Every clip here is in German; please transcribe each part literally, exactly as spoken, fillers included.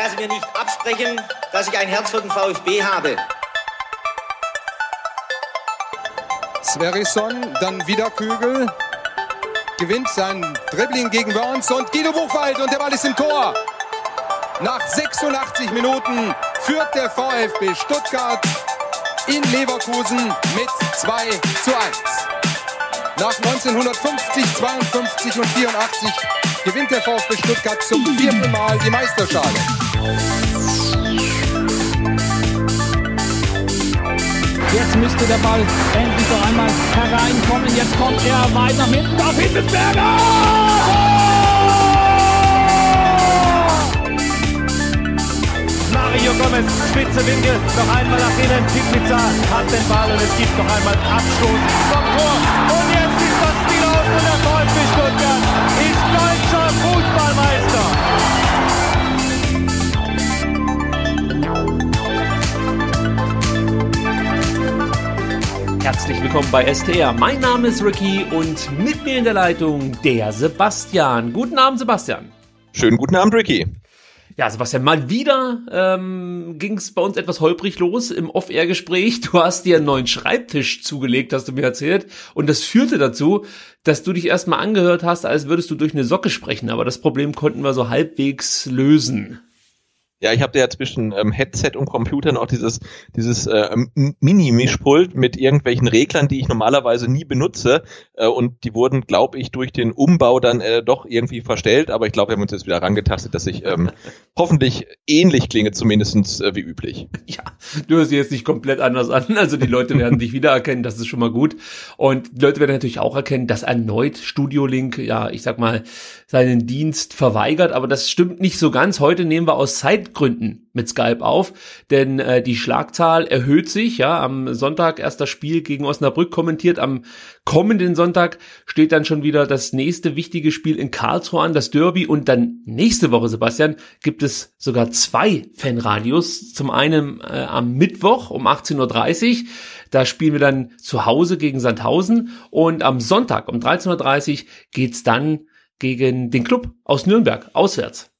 lasse mir nicht absprechen, dass ich ein Herz für den VfB habe. Sverrisson, dann wieder Kügel, gewinnt sein Dribbling gegen Wörns und Guido Buchwald und der Ball ist im Tor. Nach sechsundachtzig Minuten führt der VfB Stuttgart in Leverkusen mit zwei zu eins. Nach neunzehnhundertfünfzig, zweiundfünfzig und vierundachtzig gewinnt der VfB Stuttgart zum vierten Mal die Meisterschale. Jetzt müsste der Ball endlich noch einmal hereinkommen. Jetzt kommt er weiter mit auf Hitzelsberger! Mario Gomez, spitze Winkel, noch einmal nach innen. Pizza hat den Ball und es gibt noch einmal Abstoß vom Tor. Und jetzt und der VfB Stuttgart ist deutscher Fußballmeister. Herzlich willkommen bei S T R. Mein Name ist Ricky und mit mir in der Leitung der Sebastian. Guten Abend, Sebastian. Schönen guten Abend, Ricky. Ja, Sebastian, mal wieder ähm, ging es bei uns etwas holprig los im Off-Air-Gespräch. Du hast dir einen neuen Schreibtisch zugelegt, hast du mir erzählt. Und das führte dazu, dass du dich erstmal angehört hast, als würdest du durch eine Socke sprechen. Aber das Problem konnten wir so halbwegs lösen. Ja, ich habe ja zwischen ähm, Headset und Computer noch dieses dieses äh, Mini-Mischpult mit irgendwelchen Reglern, die ich normalerweise nie benutze. Äh, und die wurden, glaube ich, durch den Umbau dann äh, doch irgendwie verstellt. Aber ich glaube, wir haben uns jetzt wieder rangetastet, dass ich ähm, hoffentlich ähnlich klinge, zumindest äh, wie üblich. Ja, du hörst dich jetzt nicht komplett anders an. Also die Leute werden dich wiedererkennen, das ist schon mal gut. Und die Leute werden natürlich auch erkennen, dass erneut Studiolink, ja, ich sag mal, seinen Dienst verweigert. Aber das stimmt nicht so ganz. Heute nehmen wir aus Zeit Gründen mit Skype auf, denn äh, die Schlagzahl erhöht sich, ja, am Sonntag erst das Spiel gegen Osnabrück kommentiert, am kommenden Sonntag steht dann schon wieder das nächste wichtige Spiel in Karlsruhe an, das Derby, und dann nächste Woche, Sebastian, gibt es sogar zwei Fanradios, zum einen äh, am Mittwoch um achtzehn Uhr dreißig, da spielen wir dann zu Hause gegen Sandhausen, und am Sonntag um dreizehn Uhr dreißig geht's dann gegen den Club aus Nürnberg, auswärts.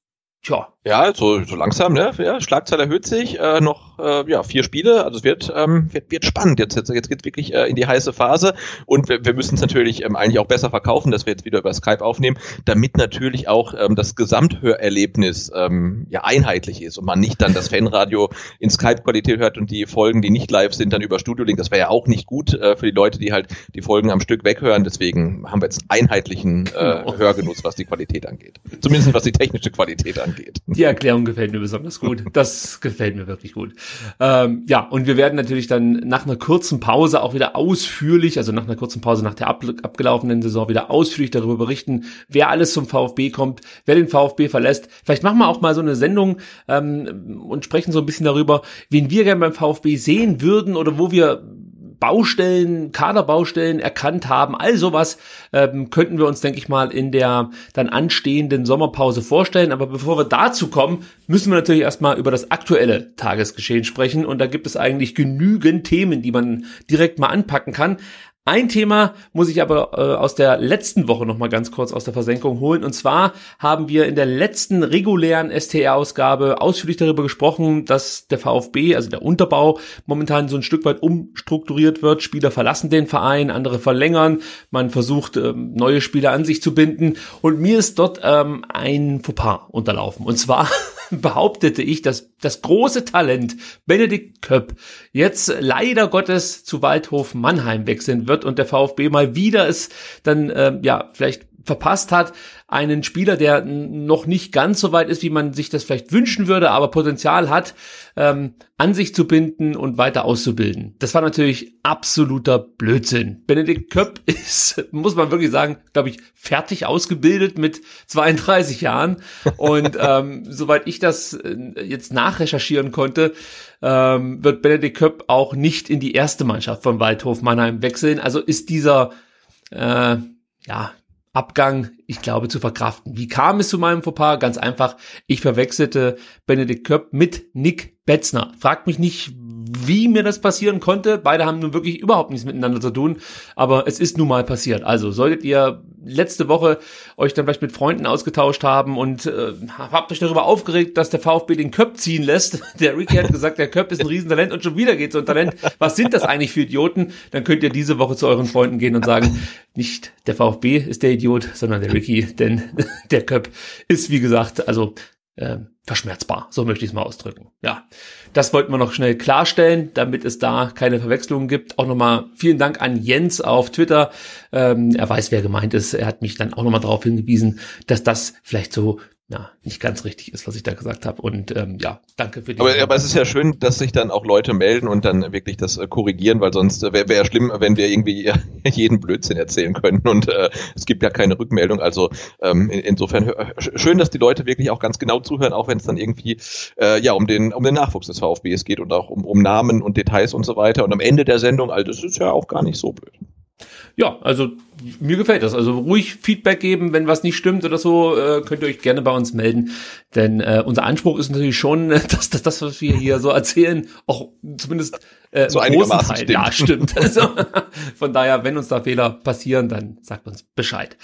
Tja. Ja, so, so langsam, ne? Ja, Schlagzahl erhöht sich, äh, noch äh, ja, vier Spiele, also es wird, ähm, wird, wird spannend, jetzt, jetzt, jetzt geht's wirklich äh, in die heiße Phase, und wir, wir müssen es natürlich ähm, eigentlich auch besser verkaufen, dass wir jetzt wieder über Skype aufnehmen, damit natürlich auch ähm, das Gesamthörerlebnis ähm, ja einheitlich ist und man nicht dann das Fanradio in Skype-Qualität hört und die Folgen, die nicht live sind, dann über Studiolink, das wäre ja auch nicht gut äh, für die Leute, die halt die Folgen am Stück weghören, deswegen haben wir jetzt einheitlichen äh, genau. Hörgenuss, was die Qualität angeht, zumindest was die technische Qualität angeht. Die Erklärung gefällt mir besonders gut. Das gefällt mir wirklich gut. Ähm, ja, und wir werden natürlich dann nach einer kurzen Pause auch wieder ausführlich, also nach einer kurzen Pause nach der ab, abgelaufenen Saison wieder ausführlich darüber berichten, wer alles zum VfB kommt, wer den VfB verlässt. Vielleicht machen wir auch mal so eine Sendung ähm, und sprechen so ein bisschen darüber, wen wir gerne beim VfB sehen würden oder wo wir Baustellen, Kaderbaustellen erkannt haben, all sowas ähm, könnten wir uns, denke ich mal, in der dann anstehenden Sommerpause vorstellen. Aber bevor wir dazu kommen, müssen wir natürlich erstmal über das aktuelle Tagesgeschehen sprechen. Und da gibt es eigentlich genügend Themen, die man direkt mal anpacken kann. Ein Thema muss ich aber äh, aus der letzten Woche nochmal ganz kurz aus der Versenkung holen. Und zwar haben wir in der letzten regulären S T R-Ausgabe ausführlich darüber gesprochen, dass der VfB, also der Unterbau, momentan so ein Stück weit umstrukturiert wird. Spieler verlassen den Verein, andere verlängern. Man versucht, ähm, neue Spieler an sich zu binden. Und mir ist dort ähm, ein Fauxpas unterlaufen. Und zwar behauptete ich, dass das große Talent Benedikt Köpp jetzt leider Gottes zu Waldhof Mannheim wechseln wird und der VfB mal wieder es dann äh, ja vielleicht verpasst hat, einen Spieler, der noch nicht ganz so weit ist, wie man sich das vielleicht wünschen würde, aber Potenzial hat, ähm, an sich zu binden und weiter auszubilden. Das war natürlich absoluter Blödsinn. Benedikt Köpp ist, muss man wirklich sagen, glaube ich, fertig ausgebildet mit zweiunddreißig Jahren. Und ähm, soweit ich das jetzt nachrecherchieren konnte, ähm, wird Benedikt Köpp auch nicht in die erste Mannschaft von Waldhof Mannheim wechseln. Also ist dieser, äh, ja, Abgang, ich glaube, zu verkraften. Wie kam es zu meinem Fauxpas? Ganz einfach, ich verwechselte Benedikt Köpp mit Nick Betzner. Fragt mich nicht, wie mir das passieren konnte. Beide haben nun wirklich überhaupt nichts miteinander zu tun, aber es ist nun mal passiert. Also solltet ihr letzte Woche euch dann vielleicht mit Freunden ausgetauscht haben und äh, habt euch darüber aufgeregt, dass der VfB den Köpp ziehen lässt. Der Ricky hat gesagt, der Köpp ist ein Riesentalent und schon wieder geht so ein Talent. Was sind das eigentlich für Idioten? Dann könnt ihr diese Woche zu euren Freunden gehen und sagen, nicht der VfB ist der Idiot, sondern der Ricky, denn der Köpp ist, wie gesagt, also äh, verschmerzbar, so möchte ich es mal ausdrücken. Ja, das wollten wir noch schnell klarstellen, damit es da keine Verwechslungen gibt. Auch nochmal vielen Dank an Jens auf Twitter. Ähm, er weiß, wer gemeint ist. Er hat mich dann auch nochmal darauf hingewiesen, dass das vielleicht so ja, nicht ganz richtig ist, was ich da gesagt habe. Und ähm, ja, danke für die... Aber, aber es ist ja schön, dass sich dann auch Leute melden und dann wirklich das äh, korrigieren, weil sonst äh, wäre wär schlimm, wenn wir irgendwie jeden Blödsinn erzählen können und äh, es gibt ja keine Rückmeldung. Also ähm, in, insofern schön, dass die Leute wirklich auch ganz genau zuhören, auch wenn es dann irgendwie äh, ja um den um den Nachwuchs des VfBs geht und auch um, um Namen und Details und so weiter. Und am Ende der Sendung, also das ist ja auch gar nicht so blöd. Ja, also mir gefällt das. Also ruhig Feedback geben, wenn was nicht stimmt oder so, äh, könnt ihr euch gerne bei uns melden. Denn äh, unser Anspruch ist natürlich schon, dass, dass das, was wir hier so erzählen, auch zumindest äh, so großen Teil stimmt. Ja, stimmt. Also, von daher, wenn uns da Fehler passieren, dann sagt uns Bescheid.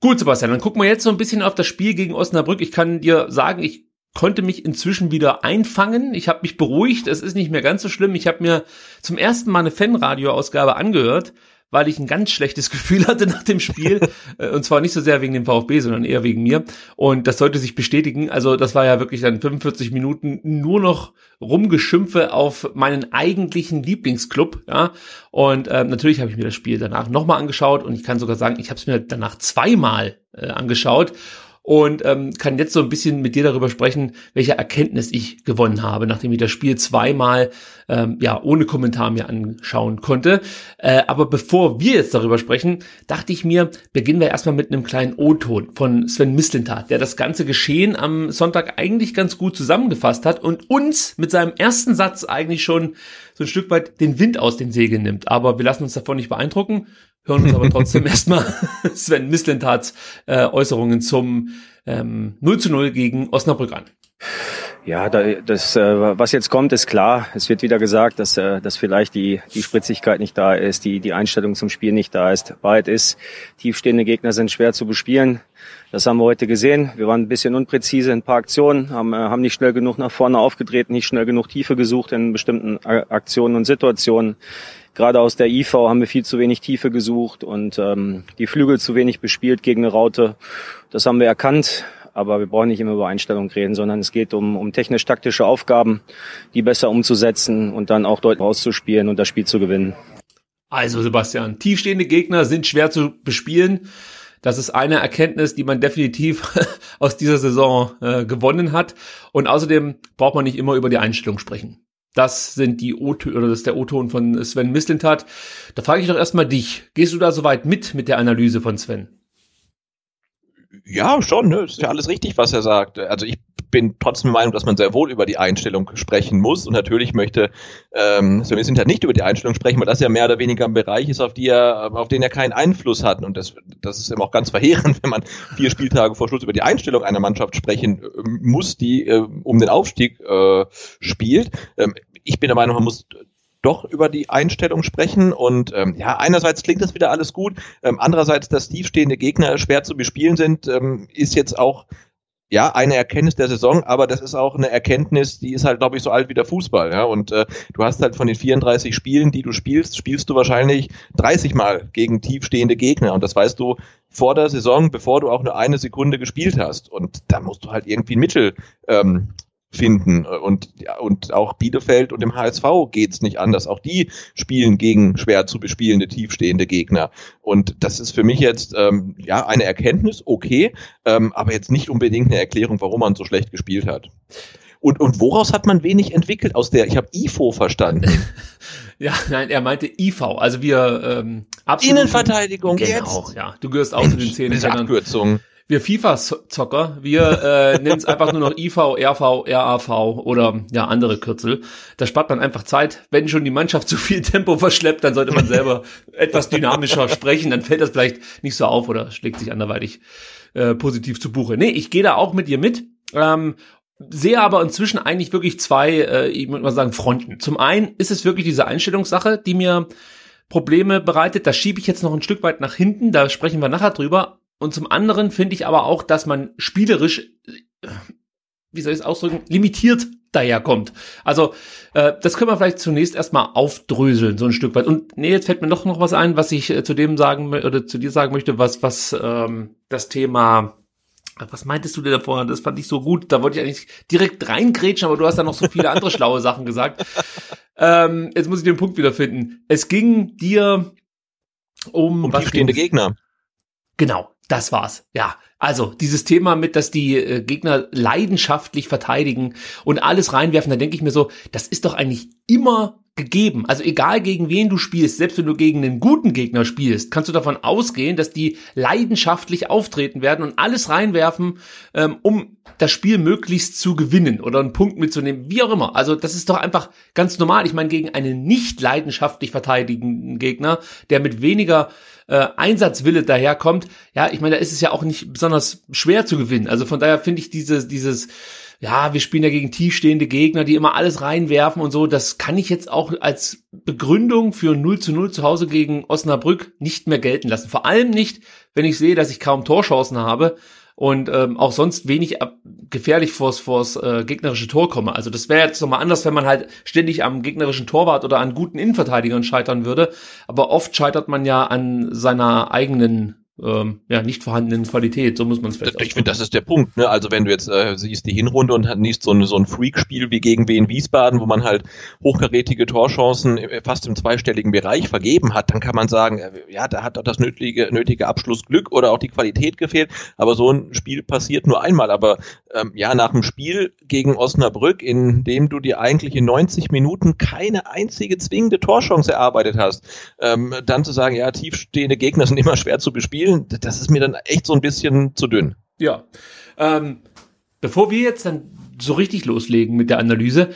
Gut, Sebastian, dann gucken wir jetzt so ein bisschen auf das Spiel gegen Osnabrück. Ich kann dir sagen, ich konnte mich inzwischen wieder einfangen. Ich habe mich beruhigt. Es ist nicht mehr ganz so schlimm. Ich habe mir zum ersten Mal eine Fanradio-Ausgabe angehört, weil ich ein ganz schlechtes Gefühl hatte nach dem Spiel. Und zwar nicht so sehr wegen dem VfB, sondern eher wegen mir. Und das sollte sich bestätigen. Also das war ja wirklich dann fünfundvierzig Minuten nur noch Rumgeschimpfe auf meinen eigentlichen Lieblingsclub. Ja. Und äh, natürlich habe ich mir das Spiel danach nochmal angeschaut. Und ich kann sogar sagen, ich habe es mir danach zweimal äh, angeschaut. Und ähm, kann jetzt so ein bisschen mit dir darüber sprechen, welche Erkenntnis ich gewonnen habe, nachdem ich das Spiel zweimal ähm, ja ohne Kommentar mir anschauen konnte. Äh, aber bevor wir jetzt darüber sprechen, dachte ich mir, beginnen wir erstmal mit einem kleinen O-Ton von Sven Mislintat, der das ganze Geschehen am Sonntag eigentlich ganz gut zusammengefasst hat und uns mit seinem ersten Satz eigentlich schon so ein Stück weit den Wind aus den Segeln nimmt. Aber wir lassen uns davon nicht beeindrucken. Hören uns aber trotzdem erstmal Sven Mislintats äh, Äußerungen zum ähm, null zu null gegen Osnabrück an. Ja, da, das, äh, was jetzt kommt, ist klar. Es wird wieder gesagt, dass, äh, dass vielleicht die, die Spritzigkeit nicht da ist, die, die Einstellung zum Spiel nicht da ist. Wahrheit ist, tiefstehende Gegner sind schwer zu bespielen. Das haben wir heute gesehen. Wir waren ein bisschen unpräzise in ein paar Aktionen, haben, äh, haben nicht schnell genug nach vorne aufgedreht, nicht schnell genug Tiefe gesucht in bestimmten Aktionen und Situationen. Gerade aus der I V haben wir viel zu wenig Tiefe gesucht und ähm, die Flügel zu wenig bespielt gegen eine Raute. Das haben wir erkannt, aber wir brauchen nicht immer über Einstellung reden, sondern es geht um, um technisch-taktische Aufgaben, die besser umzusetzen und dann auch deutlich rauszuspielen und das Spiel zu gewinnen. Also Sebastian, tiefstehende Gegner sind schwer zu bespielen. Das ist eine Erkenntnis, die man definitiv aus dieser Saison äh, gewonnen hat. Und außerdem braucht man nicht immer über die Einstellung sprechen. Das sind die O-Töne, oder das ist der O-Ton von Sven Mislintat. Da frage ich doch erstmal dich. Gehst du da soweit mit mit der Analyse von Sven? Ja, schon, ne? Ist ja alles richtig, was er sagt. Also ich bin trotzdem der Meinung, dass man sehr wohl über die Einstellung sprechen muss und natürlich möchte ähm, Sven Mislintat nicht über die Einstellung sprechen, weil das ja mehr oder weniger ein Bereich ist, auf, die er, auf den er keinen Einfluss hat und das, das ist eben auch ganz verheerend, wenn man vier Spieltage vor Schluss über die Einstellung einer Mannschaft sprechen äh, muss, die äh, um den Aufstieg äh, spielt. Ähm, ich bin der Meinung, man muss doch über die Einstellung sprechen und ähm, ja, einerseits klingt das wieder alles gut, ähm, andererseits, dass tiefstehende Gegner schwer zu bespielen sind, ähm, ist jetzt auch ja, eine Erkenntnis der Saison, aber das ist auch eine Erkenntnis, die ist halt, glaube ich, so alt wie der Fußball. Ja? Und äh, du hast halt von den vierunddreißig Spielen, die du spielst, spielst du wahrscheinlich dreißig Mal gegen tiefstehende Gegner. Und das weißt du vor der Saison, bevor du auch nur eine Sekunde gespielt hast. Und da musst du halt irgendwie ein Mittel ähm, finden. Und, ja, und auch Bielefeld und dem H S V geht's nicht anders. Auch die spielen gegen schwer zu bespielende, tiefstehende Gegner. Und das ist für mich jetzt ähm, ja eine Erkenntnis, okay, ähm, aber jetzt nicht unbedingt eine Erklärung, warum man so schlecht gespielt hat. Und, und woraus hat man wenig entwickelt? Aus der, ich habe I F O verstanden. Ja, nein, er meinte I V. Also wir ähm, absolut Innenverteidigung genau, jetzt. Genau, ja. Du gehörst auch Mensch, zu den zehn. Diese Abkürzung. Wir FIFA-Zocker, wir äh, nennen es einfach nur noch I V, R V, R A V oder ja andere Kürzel. Da spart man einfach Zeit. Wenn schon die Mannschaft zu viel Tempo verschleppt, dann sollte man selber etwas dynamischer sprechen. Dann fällt das vielleicht nicht so auf oder schlägt sich anderweitig äh, positiv zu Buche. Nee, ich gehe da auch mit dir mit. Ähm, sehe aber inzwischen eigentlich wirklich zwei, äh, ich würde mal sagen, Fronten. Zum einen ist es wirklich diese Einstellungssache, die mir Probleme bereitet. Da schiebe ich jetzt noch ein Stück weit nach hinten, da sprechen wir nachher drüber. Und zum anderen finde ich aber auch, dass man spielerisch, wie soll ich es ausdrücken, limitiert daherkommt. Also äh, das können wir vielleicht zunächst erstmal aufdröseln, so ein Stück weit. Und nee, jetzt fällt mir doch noch was ein, was ich äh, zu dem sagen oder zu dir sagen möchte, was was ähm, das Thema. Was meintest du denn da vorher? Das fand ich so gut. Da wollte ich eigentlich direkt reingrätschen, aber du hast da noch so viele andere schlaue Sachen gesagt. Ähm, jetzt muss ich den Punkt wiederfinden. Es ging dir um, um was stehende Gegner. Genau, das war's. Ja, also dieses Thema mit, dass die äh, Gegner leidenschaftlich verteidigen und alles reinwerfen, da denke ich mir so, das ist doch eigentlich immer gegeben. Also egal gegen wen du spielst, selbst wenn du gegen einen guten Gegner spielst, kannst du davon ausgehen, dass die leidenschaftlich auftreten werden und alles reinwerfen, ähm, um das Spiel möglichst zu gewinnen oder einen Punkt mitzunehmen, wie auch immer. Also das ist doch einfach ganz normal. Ich meine, gegen einen nicht leidenschaftlich verteidigenden Gegner, der mit weniger Äh, Einsatzwille daherkommt, ja, ich meine, da ist es ja auch nicht besonders schwer zu gewinnen. Also von daher finde ich dieses, dieses, ja, wir spielen ja gegen tiefstehende Gegner, die immer alles reinwerfen und so, das kann ich jetzt auch als Begründung für null zu null zu Hause gegen Osnabrück nicht mehr gelten lassen. Vor allem nicht, wenn ich sehe, dass ich kaum Torchancen habe und ähm, auch sonst wenig ab- gefährlich vors, vors äh, gegnerische Tor komme. Also das wäre jetzt nochmal anders, wenn man halt ständig am gegnerischen Torwart oder an guten Innenverteidigern scheitern würde. Aber oft scheitert man ja an seiner eigenen, ähm, ja, nicht vorhandenen Qualität. So muss man es vielleicht ausdrücken. Ich finde, das ist der Punkt, ne? Also wenn du jetzt äh, siehst die Hinrunde und hat nicht so ein, so ein Freak-Spiel wie gegen Wien Wiesbaden, wo man halt hochkarätige Torchancen fast im zweistelligen Bereich vergeben hat, dann kann man sagen, ja, da hat auch das nötige, nötige Abschlussglück oder auch die Qualität gefehlt. Aber so ein Spiel passiert nur einmal. Aber ähm, ja, nach dem Spiel gegen Osnabrück, in dem du dir eigentlich in neunzig Minuten keine einzige zwingende Torchance erarbeitet hast, ähm, dann zu sagen, ja, tiefstehende Gegner sind immer schwer zu bespielen, das ist mir dann echt so ein bisschen zu dünn. Ja, ähm, bevor wir jetzt dann so richtig loslegen mit der Analyse,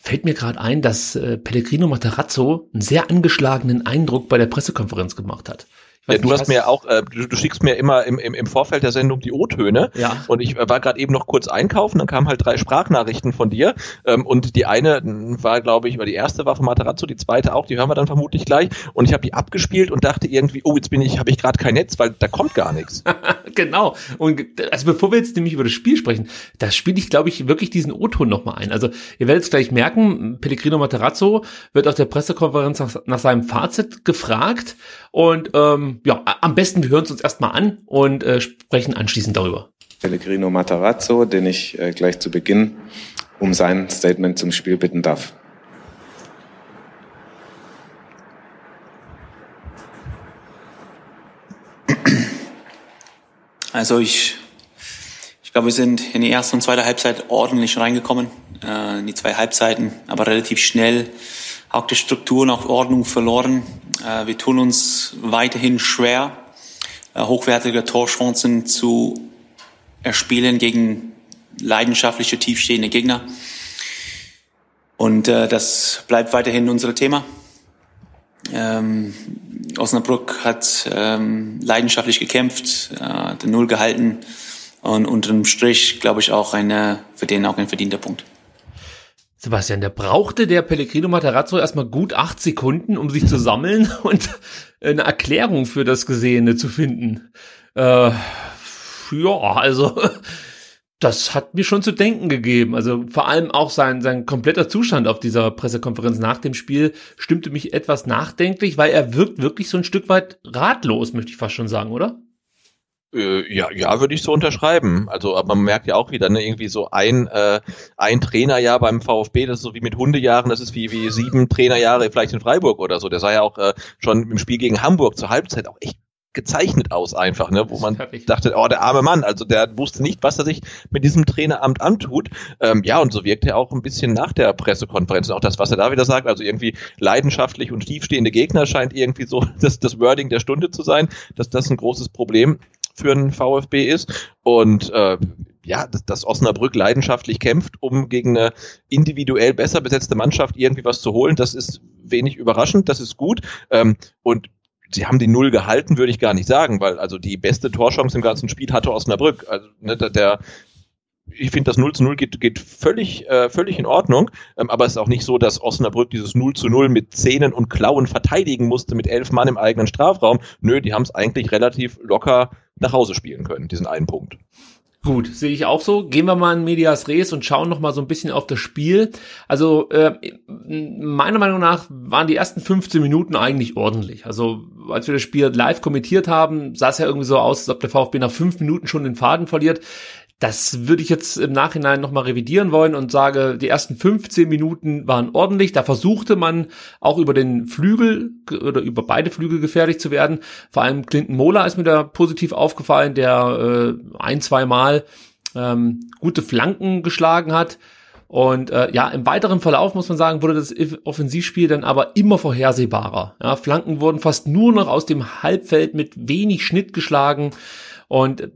fällt mir gerade ein, dass äh, Pellegrino Matarazzo einen sehr angeschlagenen Eindruck bei der Pressekonferenz gemacht hat. Ja, du hast mir auch, äh, du, du schickst mir immer im, im, im Vorfeld der Sendung die O-Töne, ja. Und ich äh, war gerade eben noch kurz einkaufen, dann kamen halt drei Sprachnachrichten von dir, ähm, und die eine war, glaube ich, oder die erste war von Matarazzo, die zweite auch, die hören wir dann vermutlich gleich, und ich habe die abgespielt und dachte irgendwie, oh, jetzt bin ich, habe ich gerade kein Netz, weil da kommt gar nichts. Genau, und also bevor wir jetzt nämlich über das Spiel sprechen, da spiele ich, glaube ich, wirklich diesen O-Ton nochmal ein. Also ihr werdet es gleich merken, Pellegrino Matarazzo wird auf der Pressekonferenz nach, nach seinem Fazit gefragt und ähm, ja, am besten wir hören es uns erstmal an und äh, sprechen anschließend darüber. Pellegrino Matarazzo, den ich äh, gleich zu Beginn um sein Statement zum Spiel bitten darf. Also ich, ich glaube, wir sind in die erste und zweite Halbzeit ordentlich reingekommen, äh, in die zwei Halbzeiten, aber relativ schnell auch die Struktur und auch Ordnung verloren. Wir tun uns weiterhin schwer, hochwertige Torchancen zu erspielen gegen leidenschaftliche, tiefstehende Gegner. Und das bleibt weiterhin unser Thema. Osnabrück hat leidenschaftlich gekämpft, den Null gehalten und unterm Strich, glaube ich, auch eine, für den auch ein verdienter Punkt. Sebastian, der brauchte der Pellegrino Matarazzo erstmal gut acht Sekunden, um sich zu sammeln und eine Erklärung für das Gesehene zu finden. Äh, ja, also das hat mir schon zu denken gegeben. Also vor allem auch sein, sein kompletter Zustand auf dieser Pressekonferenz nach dem Spiel stimmte mich etwas nachdenklich, weil er wirkt wirklich so ein Stück weit ratlos, möchte ich fast schon sagen, oder? Ja, ja, würde ich so unterschreiben. Also, aber man merkt ja auch wieder, ne, irgendwie so ein äh, ein Trainerjahr beim VfB, das ist so wie mit Hundejahren, das ist wie wie sieben Trainerjahre vielleicht in Freiburg oder so. Der sah ja auch äh, schon im Spiel gegen Hamburg zur Halbzeit auch echt gezeichnet aus einfach, ne, wo man dachte, oh, der arme Mann, also der wusste nicht, was er sich mit diesem Traineramt antut. Ähm, ja, und so wirkt er auch ein bisschen nach der Pressekonferenz. Und auch das, was er da wieder sagt, also irgendwie leidenschaftlich und tiefstehende Gegner scheint irgendwie so das, das Wording der Stunde zu sein, dass das ein großes Problem für einen VfB ist. Und äh, ja, dass, dass Osnabrück leidenschaftlich kämpft, um gegen eine individuell besser besetzte Mannschaft irgendwie was zu holen, das ist wenig überraschend, das ist gut. Ähm, und sie haben die Null gehalten, würde ich gar nicht sagen, weil also die beste Torchance im ganzen Spiel hatte Osnabrück. Also ne, der ich finde, das null zu null geht, geht völlig, äh, völlig in Ordnung. Ähm, aber es ist auch nicht so, dass Osnabrück dieses null zu null mit Zähnen und Klauen verteidigen musste mit elf Mann im eigenen Strafraum. Nö, die haben es eigentlich relativ locker nach Hause spielen können, diesen einen Punkt. Gut, sehe ich auch so. Gehen wir mal in Medias Res und schauen nochmal so ein bisschen auf das Spiel. Also äh, meiner Meinung nach waren die ersten fünfzehn Minuten eigentlich ordentlich. Also als wir das Spiel live kommentiert haben, sah es ja irgendwie so aus, als ob der VfB nach fünf Minuten schon den Faden verliert. Das würde ich jetzt im Nachhinein nochmal revidieren wollen und sage, die ersten fünfzehn Minuten waren ordentlich. Da versuchte man auch über den Flügel oder über beide Flügel gefährlich zu werden. Vor allem Clinton Mola ist mir da positiv aufgefallen, der äh, ein, zwei Mal ähm, gute Flanken geschlagen hat. Und äh, ja, im weiteren Verlauf, muss man sagen, wurde das Offensivspiel dann aber immer vorhersehbarer. Ja, Flanken wurden fast nur noch aus dem Halbfeld mit wenig Schnitt geschlagen und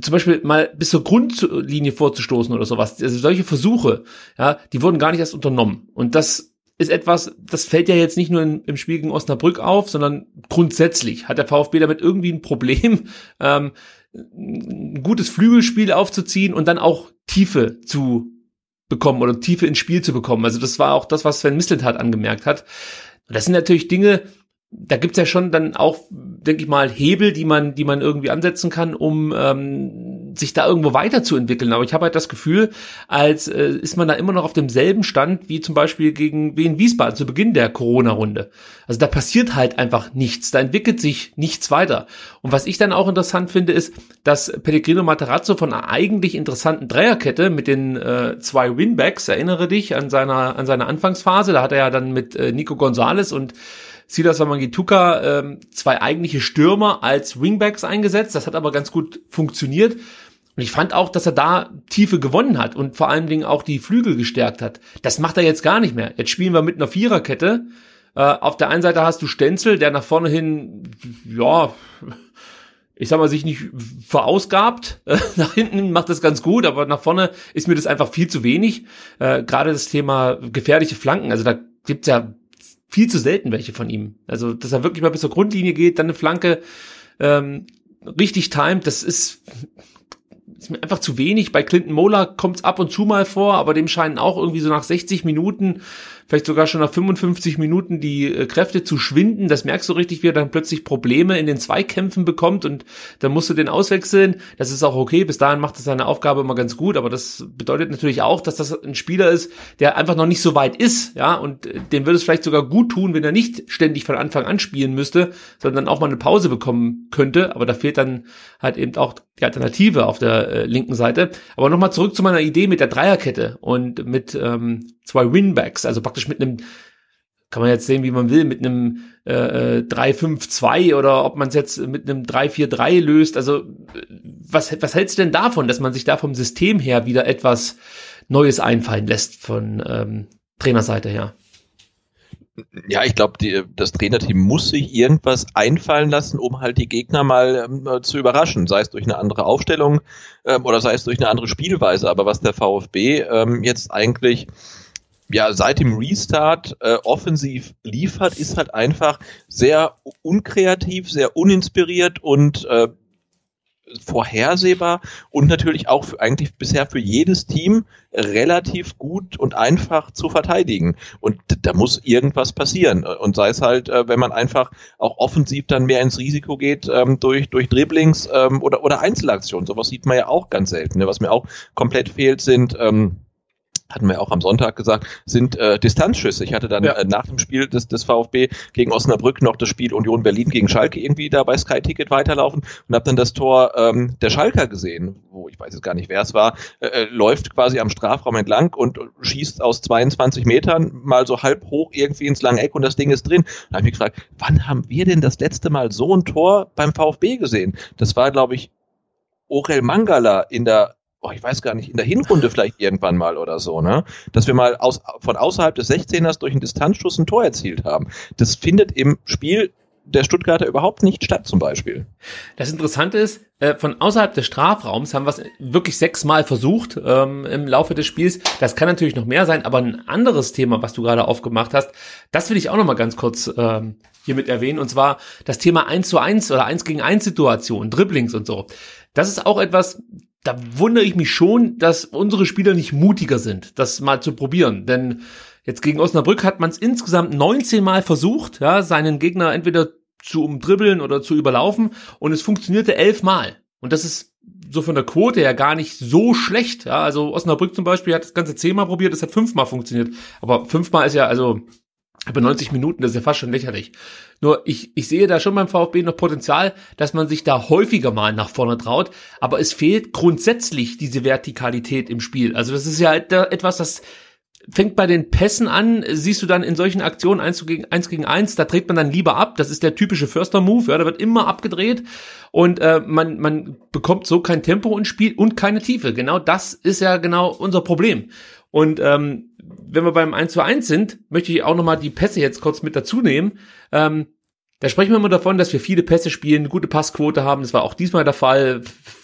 zum Beispiel mal bis zur Grundlinie vorzustoßen oder sowas. Also solche Versuche, ja, die wurden gar nicht erst unternommen. Und das ist etwas, das fällt ja jetzt nicht nur in, im Spiel gegen Osnabrück auf, sondern grundsätzlich hat der VfB damit irgendwie ein Problem, ähm, ein gutes Flügelspiel aufzuziehen und dann auch Tiefe zu bekommen oder Tiefe ins Spiel zu bekommen. Also das war auch das, was Sven Mislintat angemerkt hat. Und das sind natürlich Dinge, da gibt's ja schon dann auch, denke ich mal, Hebel, die man, die man irgendwie ansetzen kann, um ähm, sich da irgendwo weiterzuentwickeln. Aber ich habe halt das Gefühl, als äh, ist man da immer noch auf demselben Stand wie zum Beispiel gegen Wien Wiesbaden zu Beginn der Corona-Runde. Also da passiert halt einfach nichts, da entwickelt sich nichts weiter. Und was ich dann auch interessant finde, ist, dass Pellegrino Matarazzo von einer eigentlich interessanten Dreierkette mit den äh, zwei Winbacks, erinnere dich an seiner an seine Anfangsphase, da hat er ja dann mit äh, Nico Gonzalez und Silas ähm zwei eigentliche Stürmer als Wingbacks eingesetzt. Das hat aber ganz gut funktioniert. Und ich fand auch, dass er da Tiefe gewonnen hat und vor allen Dingen auch die Flügel gestärkt hat. Das macht er jetzt gar nicht mehr. Jetzt spielen wir mit einer Viererkette. Äh, auf der einen Seite hast du Stenzel, der nach vorne hin, ja, ich sag mal, sich nicht verausgabt. Äh, nach hinten macht das ganz gut, aber nach vorne ist mir das einfach viel zu wenig. Äh, gerade das Thema gefährliche Flanken. Also da gibt's ja viel zu selten welche von ihm. Also, dass er wirklich mal bis zur Grundlinie geht, dann eine Flanke ähm, richtig timed, das ist, ist mir einfach zu wenig. Bei Clinton Mola kommt es ab und zu mal vor, aber dem scheinen auch irgendwie so nach sechzig Minuten, vielleicht sogar schon nach fünfundfünfzig Minuten die äh, Kräfte zu schwinden. Das merkst du richtig, wie er dann plötzlich Probleme in den Zweikämpfen bekommt und dann musst du den auswechseln. Das ist auch okay, bis dahin macht er seine Aufgabe immer ganz gut, aber das bedeutet natürlich auch, dass das ein Spieler ist, der einfach noch nicht so weit ist, ja, und äh, dem würde es vielleicht sogar gut tun, wenn er nicht ständig von Anfang an spielen müsste, sondern auch mal eine Pause bekommen könnte, aber da fehlt dann halt eben auch die Alternative auf der äh, linken Seite. Aber nochmal zurück zu meiner Idee mit der Dreierkette und mit ähm, zwei Winbacks, also praktisch mit einem, kann man jetzt sehen, wie man will, mit einem äh, drei fünf zwei oder ob man es jetzt mit einem drei vier drei löst. Also was, was hältst du denn davon, dass man sich da vom System her wieder etwas Neues einfallen lässt von ähm, Trainerseite her? Ja, ich glaube, das Trainerteam muss sich irgendwas einfallen lassen, um halt die Gegner mal ähm, zu überraschen, sei es durch eine andere Aufstellung ähm, oder sei es durch eine andere Spielweise. Aber was der VfB ähm, jetzt eigentlich ja seit dem Restart äh, offensiv liefert, ist halt einfach sehr unkreativ, sehr uninspiriert und äh, vorhersehbar und natürlich auch für, eigentlich bisher für jedes Team relativ gut und einfach zu verteidigen. Und da muss irgendwas passieren. Und sei es halt, wenn man einfach auch offensiv dann mehr ins Risiko geht ähm, durch durch Dribblings ähm, oder oder Einzelaktionen. Sowas sieht man ja auch ganz selten. Ne? Was mir auch komplett fehlt, sind ähm, hatten wir auch am Sonntag gesagt, sind äh, Distanzschüsse. Ich hatte dann ja. äh, nach dem Spiel des, des VfB gegen Osnabrück noch das Spiel Union Berlin gegen Schalke irgendwie da bei Sky Ticket weiterlaufen und habe dann das Tor ähm, der Schalker gesehen, wo ich weiß jetzt gar nicht, wer es war, äh, läuft quasi am Strafraum entlang und schießt aus zweiundzwanzig Metern mal so halb hoch irgendwie ins lange Eck und das Ding ist drin. Da habe ich mich gefragt, wann haben wir denn das letzte Mal so ein Tor beim VfB gesehen? Das war, glaube ich, Orel Mangala in der Oh, ich weiß gar nicht, in der Hinrunde vielleicht irgendwann mal oder so, ne? Dass wir mal aus, von außerhalb des sechzehners durch einen Distanzschuss ein Tor erzielt haben. Das findet im Spiel der Stuttgarter überhaupt nicht statt, zum Beispiel. Das Interessante ist, äh, von außerhalb des Strafraums haben wir es wirklich sechsmal versucht ähm, im Laufe des Spiels. Das kann natürlich noch mehr sein, aber ein anderes Thema, was du gerade aufgemacht hast, das will ich auch noch mal ganz kurz ähm, hiermit erwähnen, und zwar das Thema eins zu eins oder eins gegen eins Situationen, Dribblings und so. Das ist auch etwas, da wundere ich mich schon, dass unsere Spieler nicht mutiger sind, das mal zu probieren. Denn jetzt gegen Osnabrück hat man es insgesamt neunzehn Mal versucht, ja, seinen Gegner entweder zu umdribbeln oder zu überlaufen. Und es funktionierte elf Mal. Und das ist so von der Quote her gar nicht so schlecht. Ja, also Osnabrück zum Beispiel hat das Ganze zehnmal probiert, es hat fünfmal funktioniert. Aber fünfmal ist ja, also über neunzig Minuten, das ist ja fast schon lächerlich. Nur ich ich sehe da schon beim VfB noch Potenzial, dass man sich da häufiger mal nach vorne traut. Aber es fehlt grundsätzlich diese Vertikalität im Spiel. Also das ist ja etwas, das fängt bei den Pässen an, siehst du dann in solchen Aktionen eins gegen eins, gegen eins, da dreht man dann lieber ab, das ist der typische Förster-Move, ja, da wird immer abgedreht und äh, man man bekommt so kein Tempo ins Spiel und keine Tiefe, genau das ist ja genau unser Problem. Und ähm, wenn wir beim eins zu eins sind, möchte ich auch nochmal die Pässe jetzt kurz mit dazu nehmen, ähm, da sprechen wir immer davon, dass wir viele Pässe spielen, eine gute Passquote haben. Das war auch diesmal der Fall.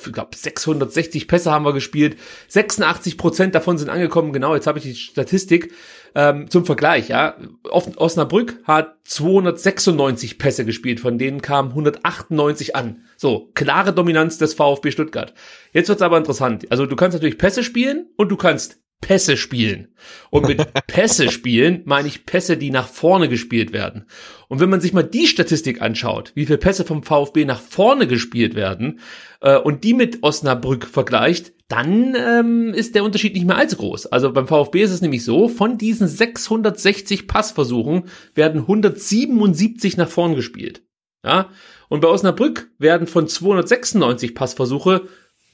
Ich glaube, sechshundertsechzig Pässe haben wir gespielt. sechsundachtzig Prozent davon sind angekommen. Genau, jetzt habe ich die Statistik ähm, zum Vergleich. Ja, Osnabrück hat zweihundertsechsundneunzig Pässe gespielt. Von denen kamen hundertachtundneunzig an. So, klare Dominanz des VfB Stuttgart. Jetzt wird's aber interessant. Also du kannst natürlich Pässe spielen und du kannst Pässe spielen. Und mit Pässe spielen meine ich Pässe, die nach vorne gespielt werden. Und wenn man sich mal die Statistik anschaut, wie viele Pässe vom VfB nach vorne gespielt werden äh, und die mit Osnabrück vergleicht, dann ähm, ist der Unterschied nicht mehr allzu groß. Also beim VfB ist es nämlich so, von diesen sechshundertsechzig Passversuchen werden hundertsiebenundsiebzig nach vorne gespielt. Ja? Und bei Osnabrück werden von zweihundertsechsundneunzig Passversuche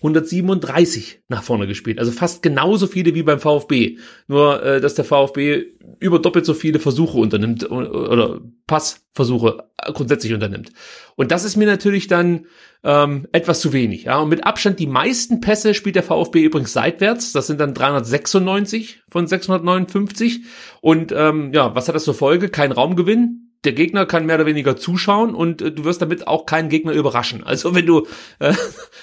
hundertsiebenunddreißig nach vorne gespielt. Also fast genauso viele wie beim VfB. Nur, äh, dass der VfB über doppelt so viele Versuche unternimmt oder Passversuche grundsätzlich unternimmt. Und das ist mir natürlich dann ähm, etwas zu wenig. Ja? Und mit Abstand die meisten Pässe spielt der VfB übrigens seitwärts. Das sind dann dreihundertsechsundneunzig von sechshundertneunundfünfzig. Und ähm, ja, was hat das zur Folge? Kein Raumgewinn. Der Gegner kann mehr oder weniger zuschauen und äh, du wirst damit auch keinen Gegner überraschen. Also wenn du äh,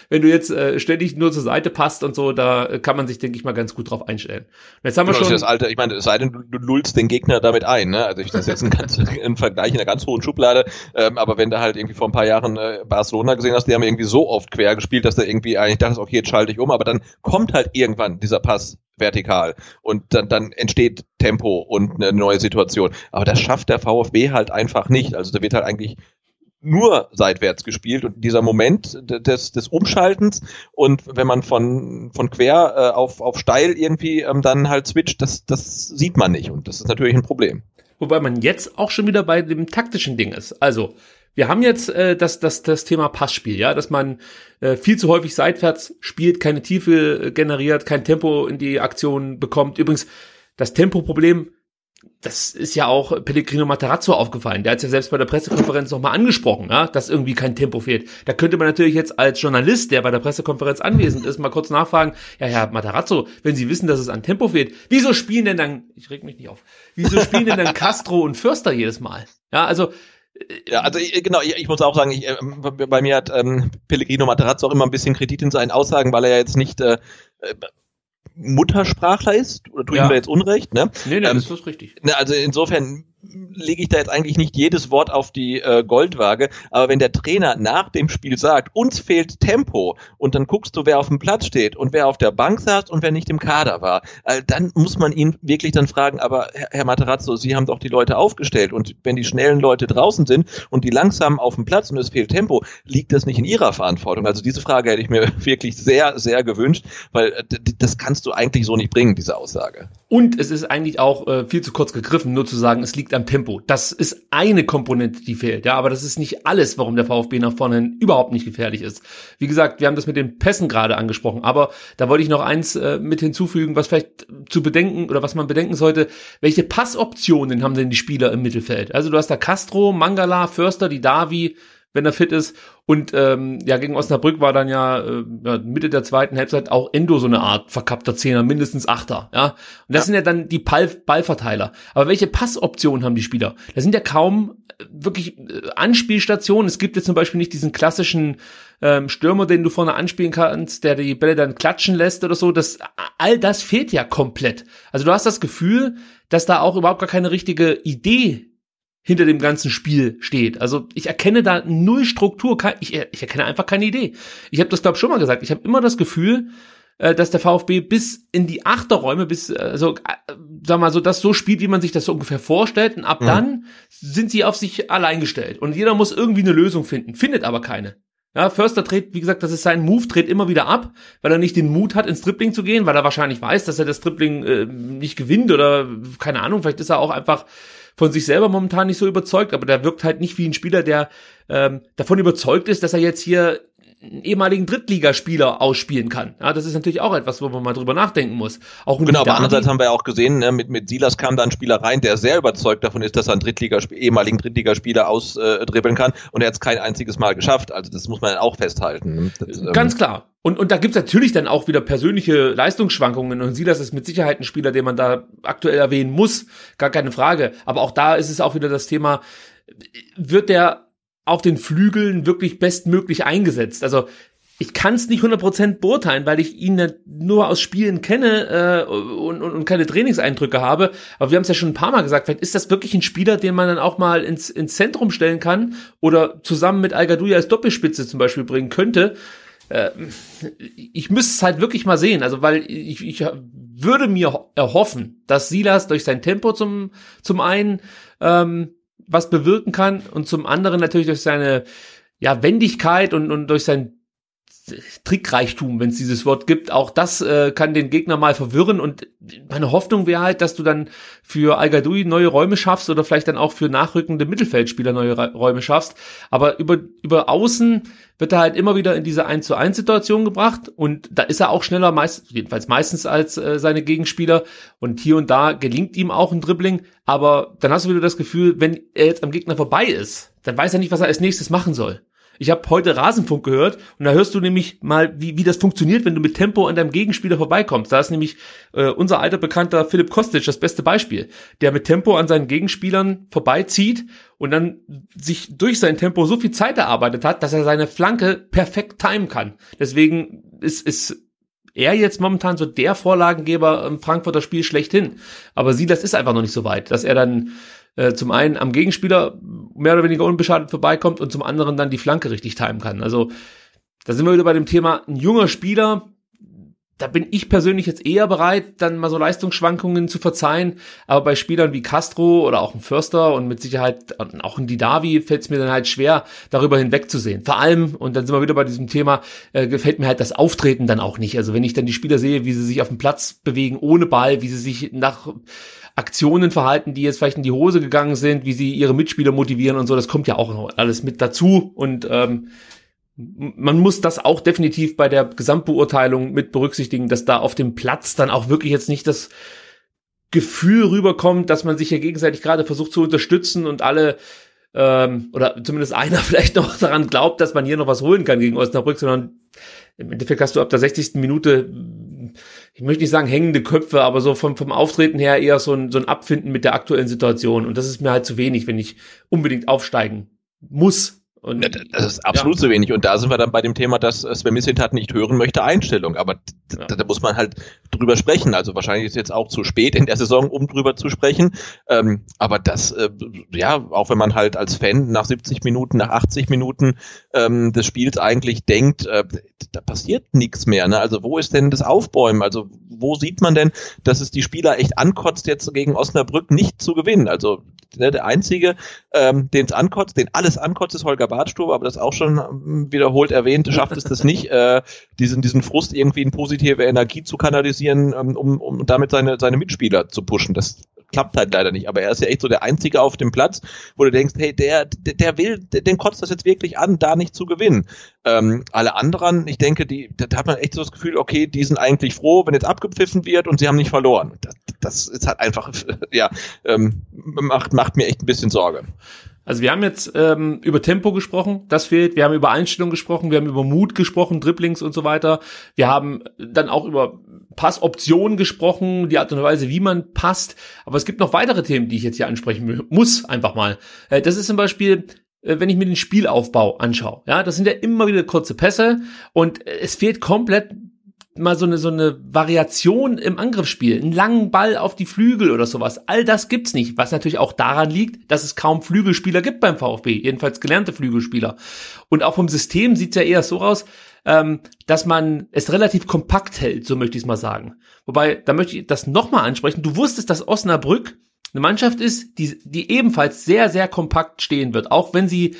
wenn du jetzt äh, ständig nur zur Seite passt und so, da äh, kann man sich, denke ich mal, ganz gut drauf einstellen. Und jetzt haben wir genau, schon das alte, ich meine, es sei denn, du lullst den Gegner damit ein. Ne? Also ich das jetzt ein ganz im Vergleich in einer ganz hohen Schublade. Ähm, aber wenn du halt irgendwie vor ein paar Jahren äh, Barcelona gesehen hast, die haben irgendwie so oft quer gespielt, dass du irgendwie eigentlich dachtest, okay, jetzt schalte ich um. Aber dann kommt halt irgendwann dieser Pass vertikal und dann, dann entsteht Tempo und eine neue Situation. Aber das schafft der VfB halt einfach nicht. Also da wird halt eigentlich nur seitwärts gespielt und dieser Moment des, des Umschaltens und wenn man von, von quer äh, auf, auf steil irgendwie ähm, dann halt switcht, das, das sieht man nicht und das ist natürlich ein Problem. Wobei man jetzt auch schon wieder bei dem taktischen Ding ist. Also wir haben jetzt äh, das, das, das Thema Passspiel, ja, dass man äh, viel zu häufig seitwärts spielt, keine Tiefe äh, generiert, kein Tempo in die Aktion bekommt. Übrigens, das Tempoproblem, das ist ja auch Pellegrino Matarazzo aufgefallen. Der hat es ja selbst bei der Pressekonferenz nochmal angesprochen, ja, dass irgendwie kein Tempo fehlt. Da könnte man natürlich jetzt als Journalist, der bei der Pressekonferenz anwesend ist, mal kurz nachfragen, ja, Herr Matarazzo, wenn Sie wissen, dass es an Tempo fehlt, wieso spielen denn dann, ich reg mich nicht auf, wieso spielen denn dann Castro und Förster jedes Mal? Ja, also Ja, also ich, genau, ich, ich muss auch sagen, ich, äh, bei mir hat ähm, Pellegrino Matarazzo auch immer ein bisschen Kredit in seinen Aussagen, weil er ja jetzt nicht äh, Muttersprachler ist, oder tue ja. ich mir jetzt Unrecht, ne? Nee, nee, ähm, das ist richtig. Ne, also insofern lege ich da jetzt eigentlich nicht jedes Wort auf die äh, Goldwaage, aber wenn der Trainer nach dem Spiel sagt, uns fehlt Tempo und dann guckst du, wer auf dem Platz steht und wer auf der Bank saß und wer nicht im Kader war, äh, dann muss man ihn wirklich dann fragen, aber Herr, Herr Matarazzo, Sie haben doch die Leute aufgestellt und wenn die schnellen Leute draußen sind und die langsamen auf dem Platz und es fehlt Tempo, liegt das nicht in Ihrer Verantwortung? Also diese Frage hätte ich mir wirklich sehr, sehr gewünscht, weil äh, das kannst du eigentlich so nicht bringen, diese Aussage. Und es ist eigentlich auch äh, viel zu kurz gegriffen, nur zu sagen, es liegt am Tempo. Das ist eine Komponente, die fehlt, ja, aber das ist nicht alles, warum der VfB nach vorne hin überhaupt nicht gefährlich ist. Wie gesagt, wir haben das mit den Pässen gerade angesprochen, aber da wollte ich noch eins äh, mit hinzufügen, was vielleicht zu bedenken oder was man bedenken sollte, welche Passoptionen haben denn die Spieler im Mittelfeld? Also du hast da Castro, Mangala, Förster, die Davi, wenn er fit ist. Und ähm, ja, gegen Osnabrück war dann ja äh, Mitte der zweiten Halbzeit auch Endo so eine Art verkappter Zehner, mindestens Achter. Ja? Und das ja. sind ja dann die Ballverteiler. Aber welche Passoptionen haben die Spieler? Da sind ja kaum äh, wirklich äh, Anspielstationen. Es gibt jetzt zum Beispiel nicht diesen klassischen ähm, Stürmer, den du vorne anspielen kannst, der die Bälle dann klatschen lässt oder so. Das, all das fehlt ja komplett. Also du hast das Gefühl, dass da auch überhaupt gar keine richtige Idee hinter dem ganzen Spiel steht. Also ich erkenne da null Struktur, ich, ich erkenne einfach keine Idee. Ich habe das, glaube ich, schon mal gesagt. Ich habe immer das Gefühl, dass der VfB bis in die Achterräume, bis, also, sag mal so, das so spielt, wie man sich das so ungefähr vorstellt, und ab mhm. dann sind sie auf sich allein gestellt. Und jeder muss irgendwie eine Lösung finden, findet aber keine. Ja, Förster dreht, wie gesagt, das ist sein Move, dreht immer wieder ab, weil er nicht den Mut hat, ins Dribbling zu gehen, weil er wahrscheinlich weiß, dass er das Dribbling äh, nicht gewinnt oder, keine Ahnung, vielleicht ist er auch einfach von sich selber momentan nicht so überzeugt, aber der wirkt halt nicht wie ein Spieler, der ähm, davon überzeugt ist, dass er jetzt hier einen ehemaligen Drittligaspieler ausspielen kann. Ja, das ist natürlich auch etwas, wo man mal drüber nachdenken muss. Auch genau, aber andererseits haben wir ja auch gesehen, ne, mit, mit Silas kam da ein Spieler rein, der sehr überzeugt davon ist, dass er einen Drittligasp- ehemaligen Drittligaspieler ausdribbeln äh, kann, und er hat es kein einziges Mal geschafft. Also das muss man auch festhalten. Das, ähm Ganz klar. Und, und da gibt's natürlich dann auch wieder persönliche Leistungsschwankungen, und Silas ist mit Sicherheit ein Spieler, den man da aktuell erwähnen muss, gar keine Frage. Aber auch da ist es auch wieder das Thema, wird der auf den Flügeln wirklich bestmöglich eingesetzt. Also ich kann es nicht hundert Prozent beurteilen, weil ich ihn nur aus Spielen kenne äh, und, und, und keine Trainingseindrücke habe. Aber wir haben es ja schon ein paar Mal gesagt, vielleicht ist das wirklich ein Spieler, den man dann auch mal ins, ins Zentrum stellen kann oder zusammen mit Al-Gadouja als Doppelspitze zum Beispiel bringen könnte. Äh, ich müsste es halt wirklich mal sehen, also weil ich, ich würde mir erhoffen, dass Silas durch sein Tempo zum, zum einen ähm, was bewirken kann und zum anderen natürlich durch seine ja Wendigkeit und und durch sein Trickreichtum, wenn es dieses Wort gibt, auch das äh, kann den Gegner mal verwirren, und meine Hoffnung wäre halt, dass du dann für Al-Gadoui neue Räume schaffst oder vielleicht dann auch für nachrückende Mittelfeldspieler neue Ra- Räume schaffst, aber über über außen wird er halt immer wieder in diese eins zu eins Situation gebracht, und da ist er auch schneller, meist, jedenfalls meistens als äh, seine Gegenspieler, und hier und da gelingt ihm auch ein Dribbling, aber dann hast du wieder das Gefühl, wenn er jetzt am Gegner vorbei ist, dann weiß er nicht, was er als nächstes machen soll. Ich habe heute Rasenfunk gehört, und da hörst du nämlich mal, wie wie das funktioniert, wenn du mit Tempo an deinem Gegenspieler vorbeikommst. Da ist nämlich äh, unser alter Bekannter Philipp Kostic das beste Beispiel, der mit Tempo an seinen Gegenspielern vorbeizieht und dann sich durch sein Tempo so viel Zeit erarbeitet hat, dass er seine Flanke perfekt timen kann. Deswegen ist ist er jetzt momentan so der Vorlagengeber im Frankfurter Spiel schlechthin. Aber sie, das ist einfach noch nicht so weit, dass er dann zum einen am Gegenspieler mehr oder weniger unbeschadet vorbeikommt und zum anderen dann die Flanke richtig timen kann. Also da sind wir wieder bei dem Thema, ein junger Spieler, da bin ich persönlich jetzt eher bereit, dann mal so Leistungsschwankungen zu verzeihen, aber bei Spielern wie Castro oder auch ein Förster und mit Sicherheit auch ein Didavi fällt es mir dann halt schwer, darüber hinwegzusehen. Vor allem, und dann sind wir wieder bei diesem Thema, äh, gefällt mir halt das Auftreten dann auch nicht. Also wenn ich dann die Spieler sehe, wie sie sich auf dem Platz bewegen ohne Ball, wie sie sich nach Aktionen verhalten, die jetzt vielleicht in die Hose gegangen sind, wie sie ihre Mitspieler motivieren und so, das kommt ja auch noch alles mit dazu, und ähm, man muss das auch definitiv bei der Gesamtbeurteilung mit berücksichtigen, dass da auf dem Platz dann auch wirklich jetzt nicht das Gefühl rüberkommt, dass man sich hier gegenseitig gerade versucht zu unterstützen und alle ähm, oder zumindest einer vielleicht noch daran glaubt, dass man hier noch was holen kann gegen Osnabrück, sondern im Endeffekt hast du ab der sechzigsten Minute, ich möchte nicht sagen hängende Köpfe, aber so vom, vom Auftreten her eher so ein, so ein Abfinden mit der aktuellen Situation, und das ist mir halt zu wenig, wenn ich unbedingt aufsteigen muss. Und das ist absolut ja. zu wenig, und da sind wir dann bei dem Thema, dass Sven Mislintat nicht hören möchte, Einstellung, aber d- ja. da muss man halt drüber sprechen, also wahrscheinlich ist es jetzt auch zu spät in der Saison, um drüber zu sprechen, ähm, aber das, äh, ja, auch wenn man halt als Fan nach siebzig Minuten, nach achtzig Minuten ähm, des Spiels eigentlich denkt, äh, da passiert nichts mehr, ne? Also wo ist denn das Aufbäumen, also wo sieht man denn, dass es die Spieler echt ankotzt, jetzt gegen Osnabrück nicht zu gewinnen, also der Einzige, ähm, den es ankotzt, den alles ankotzt, ist Holger Badstuber, aber das auch schon wiederholt erwähnt, schafft es das nicht, äh, diesen diesen Frust irgendwie in positive Energie zu kanalisieren, ähm, um um damit seine seine Mitspieler zu pushen. Das klappt halt leider nicht, aber er ist ja echt so der Einzige auf dem Platz, wo du denkst, hey, der der, der will, den kotzt das jetzt wirklich an, da nicht zu gewinnen. Ähm, alle anderen, ich denke, die, da hat man echt so das Gefühl, okay, die sind eigentlich froh, wenn jetzt abgepfiffen wird und sie haben nicht verloren. Das, das ist halt einfach, ja, ähm, macht, macht mir echt ein bisschen Sorge. Also wir haben jetzt ähm, über Tempo gesprochen, das fehlt, wir haben über Einstellung gesprochen, wir haben über Mut gesprochen, Dribblings und so weiter, wir haben dann auch über Passoptionen gesprochen, die Art und Weise, wie man passt, aber es gibt noch weitere Themen, die ich jetzt hier ansprechen muss, einfach mal. Das ist zum Beispiel, wenn ich mir den Spielaufbau anschaue, ja, das sind ja immer wieder kurze Pässe, und es fehlt komplett mal so eine so eine Variation im Angriffsspiel, einen langen Ball auf die Flügel oder sowas. All das gibt's nicht, was natürlich auch daran liegt, dass es kaum Flügelspieler gibt beim VfB, jedenfalls gelernte Flügelspieler. Und auch vom System sieht's ja eher so aus, ähm, dass man es relativ kompakt hält, so möchte ich es mal sagen. Wobei, da möchte ich das nochmal ansprechen. Du wusstest, dass Osnabrück eine Mannschaft ist, die die ebenfalls sehr, sehr kompakt stehen wird. Auch wenn sie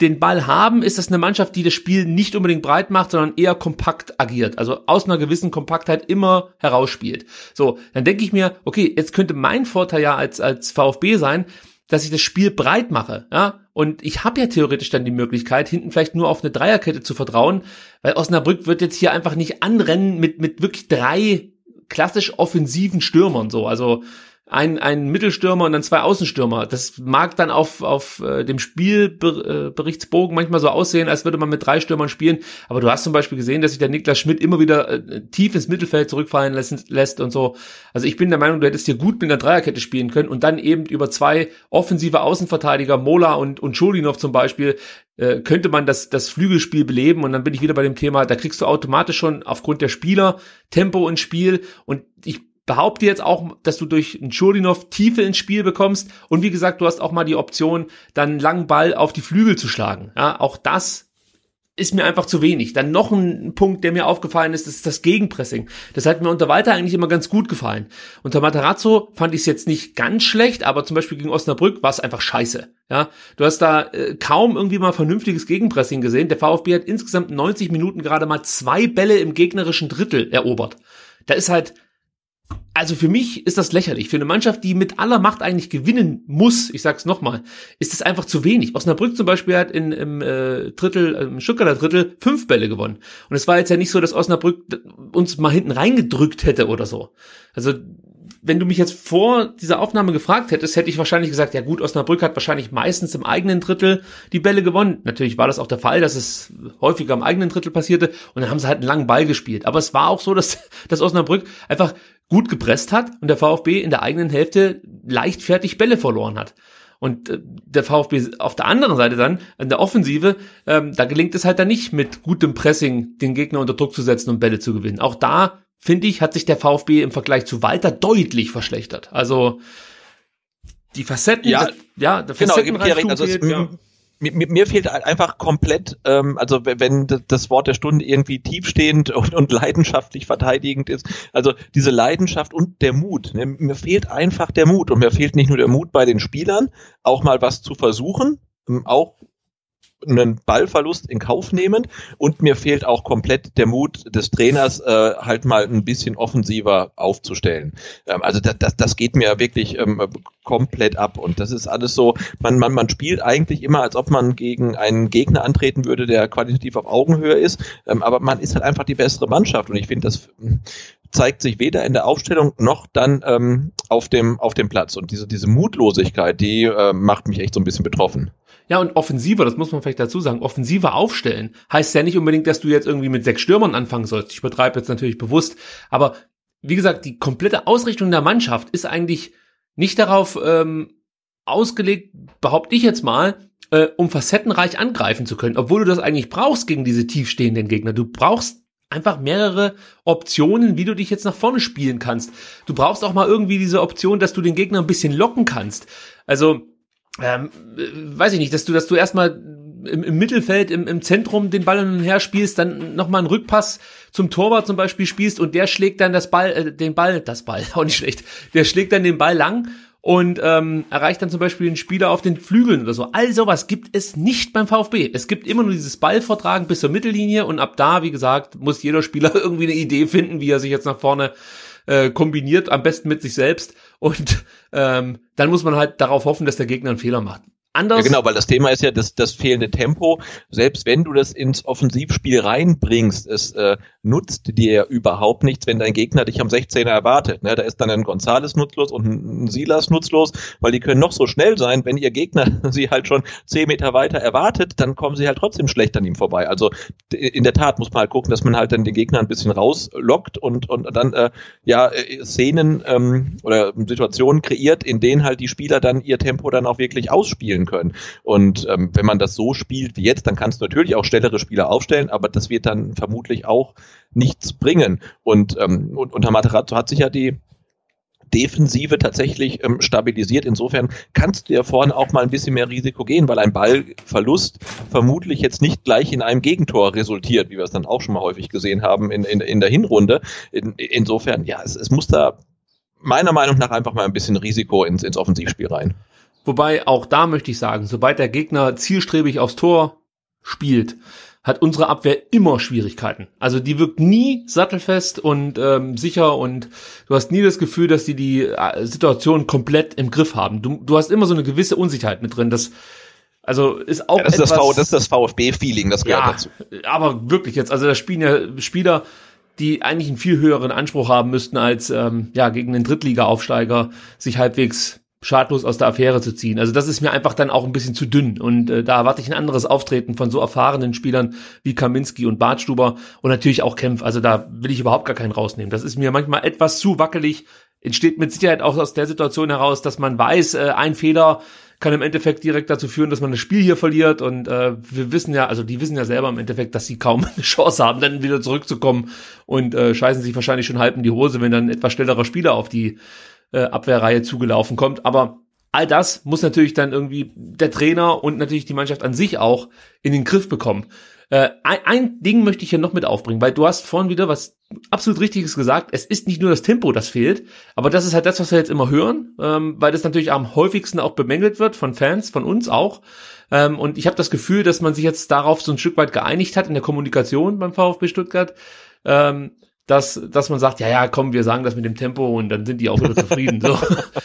den Ball haben, ist das eine Mannschaft, die das Spiel nicht unbedingt breit macht, sondern eher kompakt agiert. Also aus einer gewissen Kompaktheit immer herausspielt. So, dann denke ich mir, okay, jetzt könnte mein Vorteil ja als als VfB sein, dass ich das Spiel breit mache, ja. Und ich habe ja theoretisch dann die Möglichkeit, hinten vielleicht nur auf eine Dreierkette zu vertrauen, weil Osnabrück wird jetzt hier einfach nicht anrennen mit mit wirklich drei klassisch offensiven Stürmern so. Also Ein, ein Mittelstürmer und dann zwei Außenstürmer. Das mag dann auf auf äh, dem Spielberichtsbogen manchmal so aussehen, als würde man mit drei Stürmern spielen. Aber du hast zum Beispiel gesehen, dass sich der Niklas Schmidt immer wieder äh, tief ins Mittelfeld zurückfallen lässt, lässt und so. Also ich bin der Meinung, du hättest hier gut mit einer Dreierkette spielen können und dann eben über zwei offensive Außenverteidiger, Mola und und Schulinov zum Beispiel, äh, könnte man das das Flügelspiel beleben. Und dann bin ich wieder bei dem Thema, da kriegst du automatisch schon aufgrund der Spieler Tempo ins Spiel. Und ich behaupte jetzt auch, dass du durch einen Schulinov Tiefe ins Spiel bekommst. Und wie gesagt, du hast auch mal die Option, dann einen langen Ball auf die Flügel zu schlagen. Ja, auch das ist mir einfach zu wenig. Dann noch ein Punkt, der mir aufgefallen ist, das ist das Gegenpressing. Das hat mir unter Walter eigentlich immer ganz gut gefallen. Unter Matarazzo fand ich es jetzt nicht ganz schlecht, aber zum Beispiel gegen Osnabrück war es einfach scheiße. Ja, du hast da äh, kaum irgendwie mal vernünftiges Gegenpressing gesehen. Der VfB hat insgesamt neunzig Minuten gerade mal zwei Bälle im gegnerischen Drittel erobert. Da ist halt... Also für mich ist das lächerlich. Für eine Mannschaft, die mit aller Macht eigentlich gewinnen muss, ich sag's nochmal, ist das einfach zu wenig. Osnabrück zum Beispiel hat in, im äh, Drittel, im Stuttgarter Drittel fünf Bälle gewonnen. Und es war jetzt ja nicht so, dass Osnabrück uns mal hinten reingedrückt hätte oder so. Also wenn du mich jetzt vor dieser Aufnahme gefragt hättest, hätte ich wahrscheinlich gesagt, ja gut, Osnabrück hat wahrscheinlich meistens im eigenen Drittel die Bälle gewonnen. Natürlich war das auch der Fall, dass es häufiger im eigenen Drittel passierte. Und dann haben sie halt einen langen Ball gespielt. Aber es war auch so, dass, dass Osnabrück einfach gut gepresst hat und der VfB in der eigenen Hälfte leichtfertig Bälle verloren hat. Und äh, der VfB auf der anderen Seite dann, in der Offensive, ähm, da gelingt es halt dann nicht, mit gutem Pressing den Gegner unter Druck zu setzen und Bälle zu gewinnen. Auch da, finde ich, hat sich der VfB im Vergleich zu Walter deutlich verschlechtert. Also die Facetten, ja, das, ja der Facettenreichtum also fehlt, ja. Mir, mir fehlt einfach komplett, ähm, also wenn das Wort der Stunde irgendwie tiefstehend und, und leidenschaftlich verteidigend ist, also diese Leidenschaft und der Mut, ne? Mir fehlt einfach der Mut und mir fehlt nicht nur der Mut bei den Spielern, auch mal was zu versuchen, auch einen Ballverlust in Kauf nehmend und mir fehlt auch komplett der Mut des Trainers, äh, halt mal ein bisschen offensiver aufzustellen. Ähm, also das, das, das geht mir wirklich ähm, komplett ab und das ist alles so, man, man, man spielt eigentlich immer, als ob man gegen einen Gegner antreten würde, der qualitativ auf Augenhöhe ist, ähm, aber man ist halt einfach die bessere Mannschaft und ich finde, das zeigt sich weder in der Aufstellung noch dann ähm, auf dem auf dem Platz und diese diese Mutlosigkeit, die äh, macht mich echt so ein bisschen betroffen. Ja, und offensiver, das muss man vielleicht dazu sagen, offensiver aufstellen heißt ja nicht unbedingt, dass du jetzt irgendwie mit sechs Stürmern anfangen sollst. Ich übertreibe jetzt natürlich bewusst, aber wie gesagt, die komplette Ausrichtung der Mannschaft ist eigentlich nicht darauf ähm, ausgelegt, behaupte ich jetzt mal, äh, um facettenreich angreifen zu können, obwohl du das eigentlich brauchst gegen diese tiefstehenden Gegner. Du brauchst einfach mehrere Optionen, wie du dich jetzt nach vorne spielen kannst. Du brauchst auch mal irgendwie diese Option, dass du den Gegner ein bisschen locken kannst. Also Ähm, weiß ich nicht, dass du, dass du erstmal im, im Mittelfeld, im, im Zentrum den Ball hin und her spielst, dann nochmal einen Rückpass zum Torwart zum Beispiel spielst und der schlägt dann das Ball, äh, den Ball, das Ball, auch nicht schlecht, der schlägt dann den Ball lang und ähm, erreicht dann zum Beispiel den Spieler auf den Flügeln oder so. All sowas gibt es nicht beim VfB. Es gibt immer nur dieses Ballvertragen bis zur Mittellinie und ab da, wie gesagt, muss jeder Spieler irgendwie eine Idee finden, wie er sich jetzt nach vorne äh, kombiniert, am besten mit sich selbst. Und ähm, dann muss man halt darauf hoffen, dass der Gegner einen Fehler macht. Anders. Ja genau, weil das Thema ist ja das, das fehlende Tempo. Selbst wenn du das ins Offensivspiel reinbringst, es äh, nutzt dir überhaupt nichts, wenn dein Gegner dich am sechzehner erwartet. Ne? Da ist dann ein Gonzales nutzlos und ein Silas nutzlos, weil die können noch so schnell sein, wenn ihr Gegner sie halt schon zehn Meter weiter erwartet, dann kommen sie halt trotzdem schlecht an ihm vorbei. Also in der Tat muss man halt gucken, dass man halt dann den Gegner ein bisschen rauslockt und, und dann äh, ja Szenen ähm, oder Situationen kreiert, in denen halt die Spieler dann ihr Tempo dann auch wirklich ausspielen spielen können. Und ähm, wenn man das so spielt wie jetzt, dann kannst du natürlich auch schnellere Spieler aufstellen, aber das wird dann vermutlich auch nichts bringen. Und ähm, unter Matarazzo hat sich ja die Defensive tatsächlich ähm, stabilisiert. Insofern kannst du ja vorne auch mal ein bisschen mehr Risiko gehen, weil ein Ballverlust vermutlich jetzt nicht gleich in einem Gegentor resultiert, wie wir es dann auch schon mal häufig gesehen haben in, in, in der Hinrunde. In, insofern, ja, es, es muss da meiner Meinung nach einfach mal ein bisschen Risiko ins, ins Offensivspiel rein. Wobei, auch da möchte ich sagen, sobald der Gegner zielstrebig aufs Tor spielt, hat unsere Abwehr immer Schwierigkeiten. Also die wirkt nie sattelfest und ähm, sicher, und du hast nie das Gefühl, dass die die Situation komplett im Griff haben. Du, du hast immer so eine gewisse Unsicherheit mit drin. Das, also ist auch ja, das, etwas, ist das, v, das ist das VfB-Feeling, das gehört ja dazu. Aber wirklich jetzt, also da spielen ja Spieler, die eigentlich einen viel höheren Anspruch haben müssten, als ähm, ja gegen den Drittliga-Aufsteiger sich halbwegs schadlos aus der Affäre zu ziehen. Also das ist mir einfach dann auch ein bisschen zu dünn. Und äh, da erwarte ich ein anderes Auftreten von so erfahrenen Spielern wie Kaminski und Bartstuber und natürlich auch Kempf. Also da will ich überhaupt gar keinen rausnehmen. Das ist mir manchmal etwas zu wackelig. Entsteht mit Sicherheit auch aus der Situation heraus, dass man weiß, äh, ein Fehler kann im Endeffekt direkt dazu führen, dass man das Spiel hier verliert. Und äh, wir wissen ja, also die wissen ja selber im Endeffekt, dass sie kaum eine Chance haben, dann wieder zurückzukommen, und äh, scheißen sich wahrscheinlich schon halb in die Hose, wenn dann ein etwas schnellerer Spieler auf die Abwehrreihe zugelaufen kommt. Aber all das muss natürlich dann irgendwie der Trainer und natürlich die Mannschaft an sich auch in den Griff bekommen. Äh, ein, ein Ding möchte ich hier noch mit aufbringen, weil du hast vorhin wieder was absolut Richtiges gesagt. Es ist nicht nur das Tempo, das fehlt, aber das ist halt das, was wir jetzt immer hören, ähm, weil das natürlich am häufigsten auch bemängelt wird von Fans, von uns auch. Ähm, und ich habe das Gefühl, dass man sich jetzt darauf so ein Stück weit geeinigt hat in der Kommunikation beim VfB Stuttgart, ähm, dass dass man sagt, ja, ja, komm, wir sagen das mit dem Tempo und dann sind die auch wieder zufrieden. So.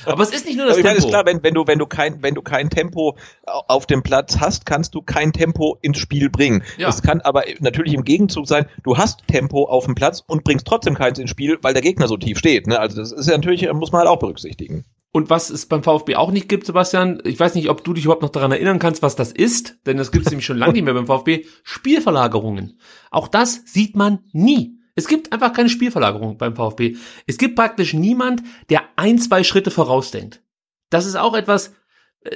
Aber es ist nicht nur das ich meine, Tempo. Ist klar, wenn, wenn du wenn du kein wenn du kein Tempo auf dem Platz hast, kannst du kein Tempo ins Spiel bringen. Ja. Es kann aber natürlich im Gegenzug sein, du hast Tempo auf dem Platz und bringst trotzdem keins ins Spiel, weil der Gegner so tief steht. Ne? Also das ist ja natürlich, muss man halt auch berücksichtigen. Und was es beim VfB auch nicht gibt, Sebastian, ich weiß nicht, ob du dich überhaupt noch daran erinnern kannst, was das ist, denn das gibt es nämlich schon lange nicht mehr beim VfB, Spielverlagerungen. Auch das sieht man nie. Es gibt einfach keine Spielverlagerung beim VfB. Es gibt praktisch niemand, der ein, zwei Schritte vorausdenkt. Das ist auch etwas,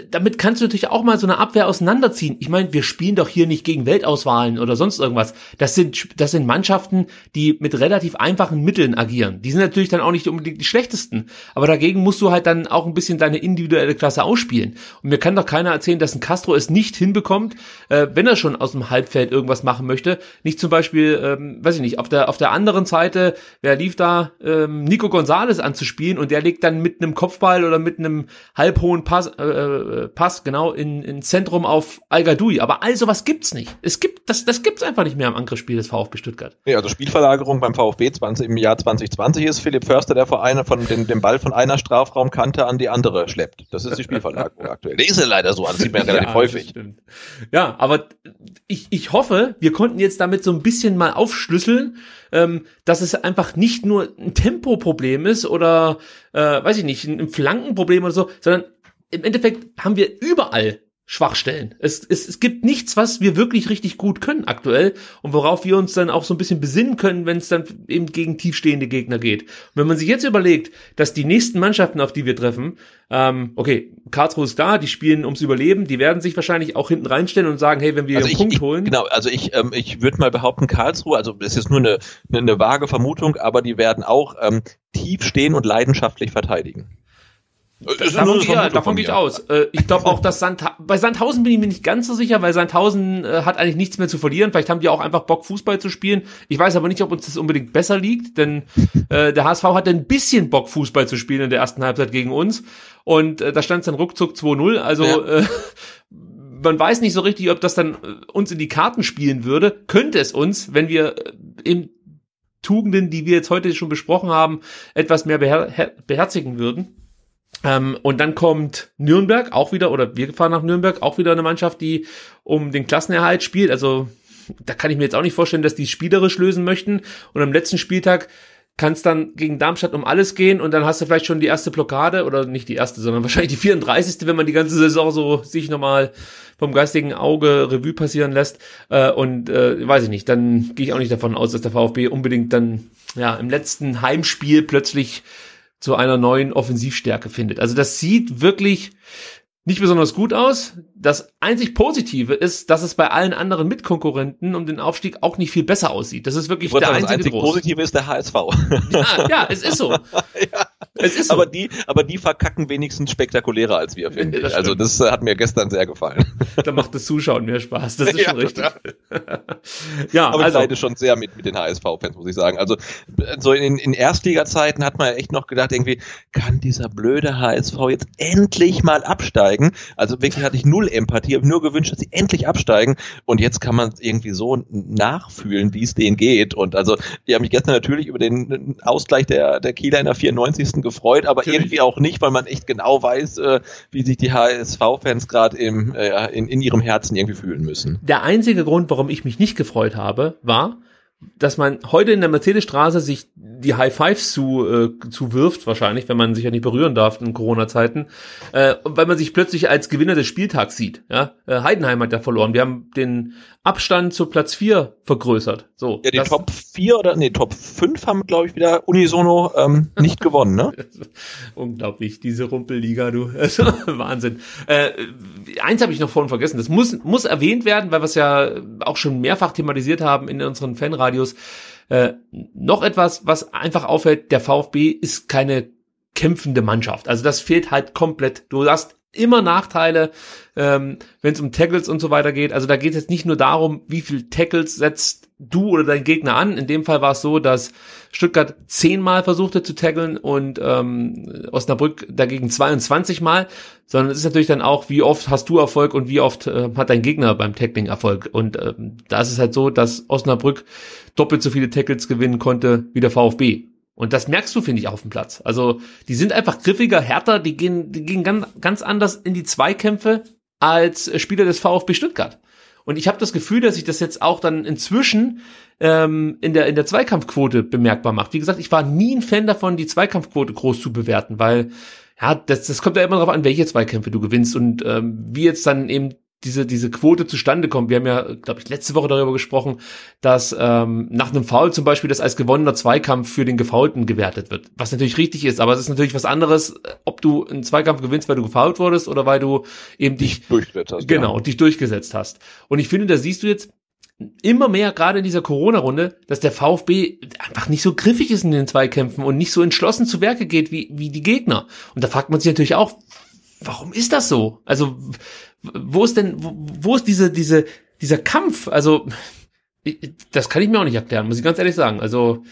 damit kannst du natürlich auch mal so eine Abwehr auseinanderziehen. Ich meine, wir spielen doch hier nicht gegen Weltauswahlen oder sonst irgendwas. Das sind, das sind Mannschaften, die mit relativ einfachen Mitteln agieren. Die sind natürlich dann auch nicht unbedingt die schlechtesten. Aber dagegen musst du halt dann auch ein bisschen deine individuelle Klasse ausspielen. Und mir kann doch keiner erzählen, dass ein Castro es nicht hinbekommt, äh, wenn er schon aus dem Halbfeld irgendwas machen möchte. Nicht zum Beispiel, ähm, weiß ich nicht, auf der, auf der anderen Seite, wer lief da, ähm, Nico Gonzalez anzuspielen, und der legt dann mit einem Kopfball oder mit einem halbhohen Pass, äh, Pass, genau, in, in Zentrum auf Al-Gadouja. Aber all sowas gibt's nicht. Es gibt, das, das gibt's einfach nicht mehr im Angriffsspiel des VfB Stuttgart. Ja, also Spielverlagerung beim VfB zwanzig, im Jahr zwanzig zwanzig ist Philipp Förster, der vor einer, von den, den Ball von einer Strafraumkante an die andere schleppt. Das ist die Spielverlagerung aktuell. Die ist ja leider so, das sieht man ja relativ ja, häufig. Stimmt. Ja, aber ich, ich hoffe, wir konnten jetzt damit so ein bisschen mal aufschlüsseln, ähm, dass es einfach nicht nur ein Tempoproblem ist oder, äh, weiß ich nicht, ein, ein Flankenproblem oder so, sondern im Endeffekt haben wir überall Schwachstellen. Es, es, es gibt nichts, was wir wirklich richtig gut können aktuell und worauf wir uns dann auch so ein bisschen besinnen können, wenn es dann eben gegen tiefstehende Gegner geht. Und wenn man sich jetzt überlegt, dass die nächsten Mannschaften, auf die wir treffen, ähm, okay, Karlsruhe ist da, die spielen ums Überleben, die werden sich wahrscheinlich auch hinten reinstellen und sagen, hey, wenn wir also einen ich, Punkt ich, holen. Genau, also ich ähm, ich würde mal behaupten, Karlsruhe, also das ist nur eine, eine, eine vage Vermutung, aber die werden auch ähm, tief stehen und leidenschaftlich verteidigen. Davon, ja, davon gehe ich aus. Äh, ich glaube auch, dass Sandha- bei Sandhausen bin ich mir nicht ganz so sicher, weil Sandhausen äh, hat eigentlich nichts mehr zu verlieren. Vielleicht haben die auch einfach Bock, Fußball zu spielen. Ich weiß aber nicht, ob uns das unbedingt besser liegt, denn äh, der H S V hatte ein bisschen Bock, Fußball zu spielen in der ersten Halbzeit gegen uns. Und äh, da stand es dann ruckzuck zwei null. Also ja. äh, man weiß nicht so richtig, ob das dann äh, uns in die Karten spielen würde. Könnte es uns, wenn wir äh, eben Tugenden, die wir jetzt heute schon besprochen haben, etwas mehr beher- her- beherzigen würden. Ähm, und dann kommt Nürnberg auch wieder, oder wir fahren nach Nürnberg, auch wieder eine Mannschaft, die um den Klassenerhalt spielt. Also da kann ich mir jetzt auch nicht vorstellen, dass die spielerisch lösen möchten. Und am letzten Spieltag kann es dann gegen Darmstadt um alles gehen und dann hast du vielleicht schon die erste Blockade, oder nicht die erste, sondern wahrscheinlich die vierunddreißigste, wenn man die ganze Saison so sich nochmal vom geistigen Auge Revue passieren lässt. Äh, und äh, weiß ich nicht, dann gehe ich auch nicht davon aus, dass der VfB unbedingt dann ja im letzten Heimspiel plötzlich zu einer neuen Offensivstärke findet. Also das sieht wirklich nicht besonders gut aus. Das einzig Positive ist, dass es bei allen anderen Mitkonkurrenten um den Aufstieg auch nicht viel besser aussieht. Das ist wirklich der einzige Trost. Das einzig Positive ist der H S V. Ja, ja, es ist so. Ja. Es ist so. Aber die, aber die verkacken wenigstens spektakulärer als wir, finde ich. Das also das hat mir gestern sehr gefallen. Da macht das Zuschauen mehr Spaß. Das ist ja schon richtig. Ja, ja, aber also, ich leide schon sehr mit mit den H S V-Fans, muss ich sagen. Also so in in Erstliga-Zeiten hat man echt noch gedacht, irgendwie kann dieser blöde H S V jetzt endlich mal absteigen. Also wirklich hatte ich null Empathie, habe nur gewünscht, dass sie endlich absteigen, und jetzt kann man irgendwie so nachfühlen, wie es denen geht. Und also die haben mich gestern natürlich über den Ausgleich der, der Kieler in der vierundneunzigsten gefreut, aber natürlich irgendwie auch nicht, weil man echt genau weiß, äh, wie sich die H S V-Fans gerade im äh, in, in ihrem Herzen irgendwie fühlen müssen. Der einzige Grund, warum ich mich nicht gefreut habe, war, dass man heute in der Mercedesstraße sich die High Fives zu äh, zuwirft, wahrscheinlich, wenn man sich ja nicht berühren darf in Corona-Zeiten, äh, weil man sich plötzlich als Gewinner des Spieltags sieht. Ja? Äh, Heidenheim hat ja verloren. Wir haben den Abstand zu Platz vier vergrößert. So, ja, die Top vier oder nee, Top fünf haben, glaube ich, wieder unisono ähm, nicht gewonnen, ne? Unglaublich, diese Rumpelliga, du. Wahnsinn. Äh, eins habe ich noch vorhin vergessen. Das muss, muss erwähnt werden, weil wir es ja auch schon mehrfach thematisiert haben in unseren Fanradios. Äh, noch etwas, was einfach auffällt, der VfB ist keine kämpfende Mannschaft. Also das fehlt halt komplett. Du hast immer Nachteile, ähm, wenn es um Tackles und so weiter geht. Also da geht es jetzt nicht nur darum, wie viel Tackles setzt du oder dein Gegner an. In dem Fall war es so, dass Stuttgart zehnmal versuchte zu tackeln und ähm, Osnabrück dagegen zweiundzwanzig Mal. Sondern es ist natürlich dann auch, wie oft hast du Erfolg und wie oft äh, hat dein Gegner beim Tackling Erfolg. Und ähm, da ist es halt so, dass Osnabrück doppelt so viele Tackles gewinnen konnte wie der VfB. Und das merkst du, finde ich, auf dem Platz. Also die sind einfach griffiger, härter, die gehen die gehen ganz, ganz anders in die Zweikämpfe als Spieler des VfB Stuttgart. Und ich habe das Gefühl, dass sich das jetzt auch dann inzwischen ähm, in der in der Zweikampfquote bemerkbar macht. Wie gesagt, ich war nie ein Fan davon, die Zweikampfquote groß zu bewerten, weil ja das, das kommt ja immer darauf an, welche Zweikämpfe du gewinnst und ähm, wie jetzt dann eben diese diese Quote zustande kommt. Wir haben ja, glaube ich, letzte Woche darüber gesprochen, dass ähm, nach einem Foul zum Beispiel das als gewonnener Zweikampf für den Gefoulten gewertet wird, was natürlich richtig ist, aber es ist natürlich was anderes, ob du einen Zweikampf gewinnst, weil du gefoult wurdest oder weil du eben dich, dich durchgesetzt hast. Genau, ja. dich durchgesetzt hast. Und ich finde, da siehst du jetzt immer mehr, gerade in dieser Corona-Runde, dass der VfB einfach nicht so griffig ist in den Zweikämpfen und nicht so entschlossen zu Werke geht wie wie die Gegner. Und da fragt man sich natürlich auch, warum ist das so? Also wo ist denn, wo, wo ist diese, diese, dieser Kampf? Also, ich, das kann ich mir auch nicht erklären, muss ich ganz ehrlich sagen. Also,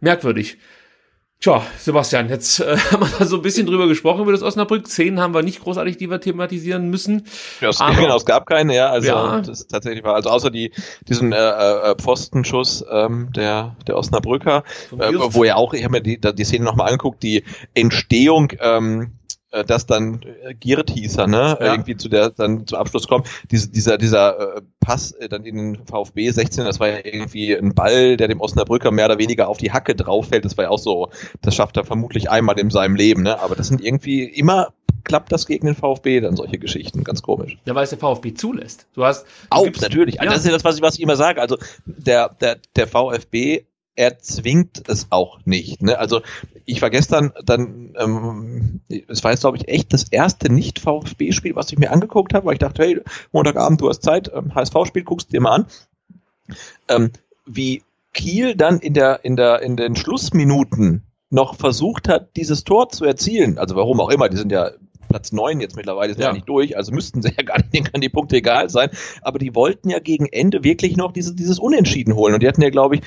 merkwürdig. Tja, Sebastian, jetzt äh, haben wir da so ein bisschen drüber gesprochen über das Osnabrück. Szenen haben wir nicht großartig, die wir thematisieren müssen. Ja, es, aber, genau, es gab keine, ja. Also ja. Das tatsächlich war, also außer die diesen äh, Pfostenschuss ähm, der der Osnabrücker, äh, wo ja auch, ich habe mir die, die Szene nochmal angeguckt, die Entstehung, ähm, dass dann Giert hieß er, ne, ja. irgendwie zu der dann zum Abschluss kommt. Diese, dieser dieser äh, Pass äh, dann in den VfB sechzehn, das war ja irgendwie ein Ball, der dem Osnabrücker mehr oder weniger auf die Hacke drauf fällt. Das war ja auch so, das schafft er vermutlich einmal in seinem Leben, ne? Aber das sind irgendwie immer klappt das gegen den VfB dann solche Geschichten, ganz komisch. Ja, weil es der VfB zulässt. Du hast du auch natürlich. Also ja. Das ist ja das, was ich was ich immer sage. Also der der der VfB er zwingt es auch nicht. Ne? Also ich war gestern dann, ähm, es war jetzt, glaube ich, echt das erste Nicht-VfB-Spiel, was ich mir angeguckt habe, weil ich dachte, hey, Montagabend, du hast Zeit, ähm, H S V-Spiel, guckst dir mal an. Ähm, wie Kiel dann in der in der in den Schlussminuten noch versucht hat, dieses Tor zu erzielen. Also warum auch immer, die sind ja Platz neun jetzt mittlerweile, ist ja nicht durch, also müssten sie ja gar nicht, denen kann die Punkte egal sein, aber die wollten ja gegen Ende wirklich noch dieses, dieses Unentschieden holen und die hatten ja, glaube ich,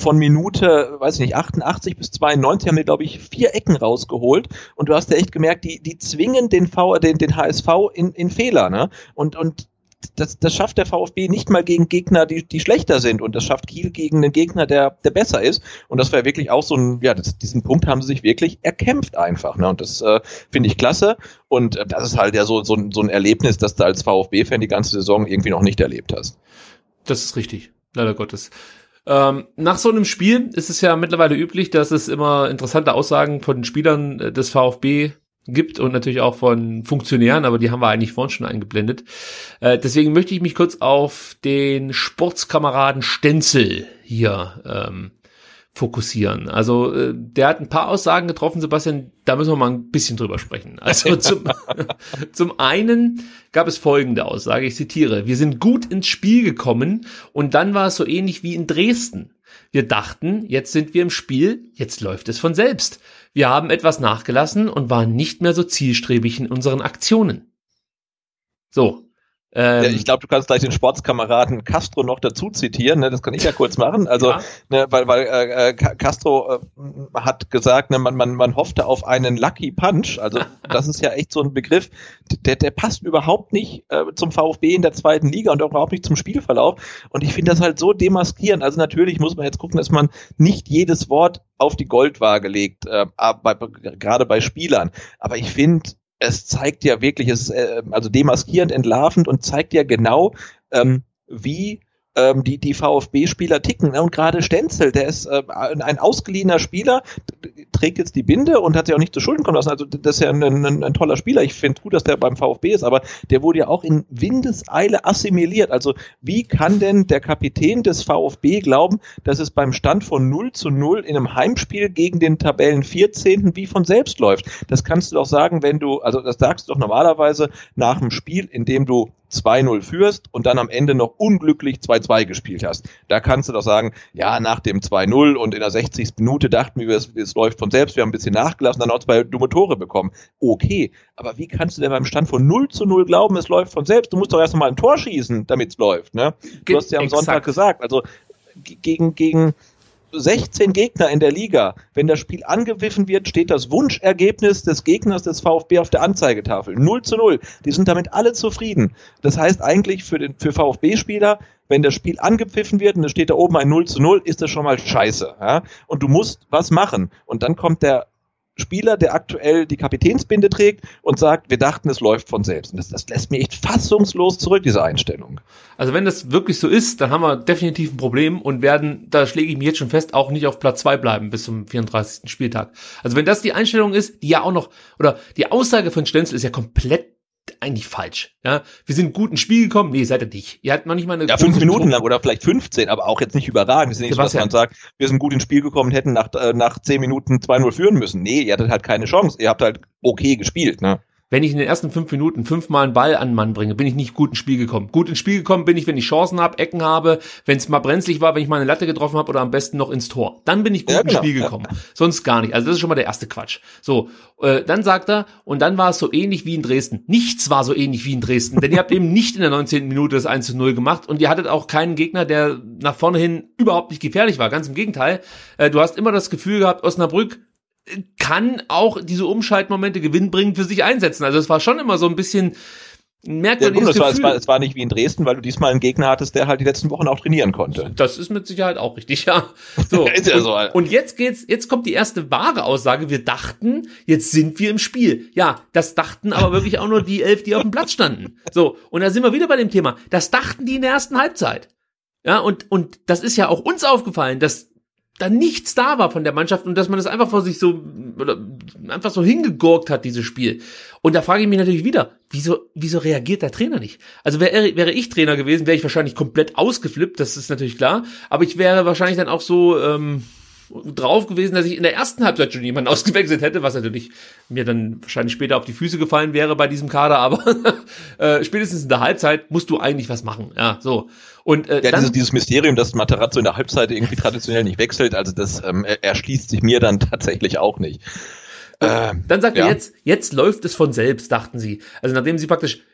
von Minute, weiß ich nicht, achtundachtzig bis zweiundneunzig haben die, glaube ich, vier Ecken rausgeholt und du hast ja echt gemerkt, die, die zwingen den, v, den, den H S V in, in Fehler, ne? Und, und Das, das schafft der VfB nicht mal gegen Gegner, die, die schlechter sind. Und das schafft Kiel gegen einen Gegner, der, der besser ist. Und das war ja wirklich auch so ein, ja, das, diesen Punkt haben sie sich wirklich erkämpft einfach. Ne? Und das äh, finde ich klasse. Und äh, das ist halt ja so, so, so ein Erlebnis, das du als VfB-Fan die ganze Saison irgendwie noch nicht erlebt hast. Das ist richtig, leider Gottes. Ähm, nach so einem Spiel ist es ja mittlerweile üblich, dass es immer interessante Aussagen von den Spielern des VfB gibt und natürlich auch von Funktionären, aber die haben wir eigentlich vorhin schon eingeblendet. Äh, deswegen möchte ich mich kurz auf den Sportskameraden Stenzel hier ähm, fokussieren. Also äh, der hat ein paar Aussagen getroffen, Sebastian, da müssen wir mal ein bisschen drüber sprechen. Also zum, zum einen gab es folgende Aussage, ich zitiere: Wir sind gut ins Spiel gekommen und dann war es so ähnlich wie in Dresden. Wir dachten, jetzt sind wir im Spiel, jetzt läuft es von selbst. Wir haben etwas nachgelassen und waren nicht mehr so zielstrebig in unseren Aktionen. So. Ähm, ja, ich glaube, du kannst gleich den Sportskameraden Castro noch dazu zitieren, ne? Das kann ich ja kurz machen. Also, ja. ne, weil, weil äh, Castro äh, hat gesagt, ne, man, man, man hoffte auf einen Lucky Punch. Also das ist ja echt so ein Begriff, der, der passt überhaupt nicht äh, zum VfB in der zweiten Liga und auch überhaupt nicht zum Spielverlauf. Und ich finde das halt so demaskierend. Also natürlich muss man jetzt gucken, dass man nicht jedes Wort auf die Goldwaage legt, äh, bei, gerade bei Spielern. Aber ich finde, es zeigt ja wirklich, es ist äh, also demaskierend, entlarvend und zeigt ja genau, ähm, wie ähm, die, die VfB-Spieler ticken. Und gerade Stenzel, der ist äh, ein ausgeliehener Spieler, trägt jetzt die Binde und hat sich auch nicht zu Schulden kommen lassen. Also das ist ja ein, ein, ein toller Spieler. Ich finde es gut, dass der beim VfB ist, aber der wurde ja auch in Windeseile assimiliert. Also wie kann denn der Kapitän des VfB glauben, dass es beim Stand von null zu null in einem Heimspiel gegen den Tabellen vierzehnten wie von selbst läuft? Das kannst du doch sagen, wenn du, also das sagst du doch normalerweise nach dem Spiel, in dem du zwei null führst und dann am Ende noch unglücklich zwei zwei gespielt hast. Da kannst du doch sagen, ja, nach dem zwei null und in der sechzigsten Minute dachten wir, es, es läuft von selbst, wir haben ein bisschen nachgelassen, dann auch zwei dumme Tore bekommen. Okay, aber wie kannst du denn beim Stand von null zu null glauben, es läuft von selbst? Du musst doch erst mal ein Tor schießen, damit es läuft, ne? Du hast ja am Exakt. Sonntag gesagt, also gegen, gegen sechzehn Gegner in der Liga, wenn das Spiel angepfiffen wird, steht das Wunschergebnis des Gegners des VfB auf der Anzeigetafel. null zu null. Die sind damit alle zufrieden. Das heißt eigentlich für den, für VfB-Spieler, wenn das Spiel angepfiffen wird und es steht da oben ein null zu null, ist das schon mal scheiße. Ja? Und du musst was machen. Und dann kommt der Spieler, der aktuell die Kapitänsbinde trägt und sagt, wir dachten, es läuft von selbst. Und das, das lässt mich echt fassungslos zurück, diese Einstellung. Also wenn das wirklich so ist, dann haben wir definitiv ein Problem und werden, da schläge ich mich jetzt schon fest, auch nicht auf Platz zwei bleiben bis zum vierunddreißigsten Spieltag. Also wenn das die Einstellung ist, die ja auch noch, oder die Aussage von Stenzel ist ja komplett eigentlich falsch. Ja, wir sind gut ins Spiel gekommen. Nee, seid ihr nicht. Ihr habt noch nicht mal eine. Ja, fünf Minuten Druck lang oder vielleicht fünfzehn, aber auch jetzt nicht überragend. Das ist nicht so, dass man sagt, wir sind gut ins Spiel gekommen, hätten nach, äh, nach zehn Minuten zwei null führen müssen. Nee, ihr hattet halt keine Chance. Ihr habt halt okay gespielt, ne? Wenn ich in den ersten fünf Minuten fünfmal einen Ball an den Mann bringe, bin ich nicht gut ins Spiel gekommen. Gut ins Spiel gekommen bin ich, wenn ich Chancen habe, Ecken habe, wenn es mal brenzlig war, wenn ich mal eine Latte getroffen habe oder am besten noch ins Tor. Dann bin ich gut ja, ins genau. Spiel gekommen. Ja. Sonst gar nicht. Also das ist schon mal der erste Quatsch. So, äh, dann sagt er, und dann war es so ähnlich wie in Dresden. Nichts war so ähnlich wie in Dresden, denn ihr habt eben nicht in der neunzehnten Minute das eins zu null gemacht und ihr hattet auch keinen Gegner, der nach vorne hin überhaupt nicht gefährlich war. Ganz im Gegenteil. Äh, du hast immer das Gefühl gehabt, Osnabrück kann auch diese Umschaltmomente gewinnbringend für sich einsetzen. Also es war schon immer so ein bisschen ein merkwürdiges ja, Gefühl. Es war, es war nicht wie in Dresden, weil du diesmal einen Gegner hattest, der halt die letzten Wochen auch trainieren konnte. Das ist mit Sicherheit auch richtig, ja. So. Ist ja so. Und, und jetzt geht's, jetzt kommt die erste wahre Aussage. Wir dachten, jetzt sind wir im Spiel. Ja, das dachten aber wirklich auch nur die elf, die auf dem Platz standen. So, und da sind wir wieder bei dem Thema. Das dachten die in der ersten Halbzeit. Ja, und und das ist ja auch uns aufgefallen, dass da nichts da war von der Mannschaft und dass man das einfach vor sich so, oder einfach so hingegurkt hat, dieses Spiel. Und da frage ich mich natürlich wieder, wieso, wieso reagiert der Trainer nicht? Also wäre, wäre ich Trainer gewesen, wäre ich wahrscheinlich komplett ausgeflippt, das ist natürlich klar, aber ich wäre wahrscheinlich dann auch so, ähm, drauf gewesen, dass ich in der ersten Halbzeit schon jemanden ausgewechselt hätte, was natürlich mir dann wahrscheinlich später auf die Füße gefallen wäre bei diesem Kader, aber äh, spätestens in der Halbzeit musst du eigentlich was machen, ja, so. Und äh, ja, dann, dieses, dieses Mysterium, dass Matarazzo in der Halbzeit irgendwie traditionell nicht wechselt, also das ähm, erschließt sich mir dann tatsächlich auch nicht. Ähm, dann sagt ja. er jetzt, jetzt läuft es von selbst, dachten sie. Also nachdem sie praktisch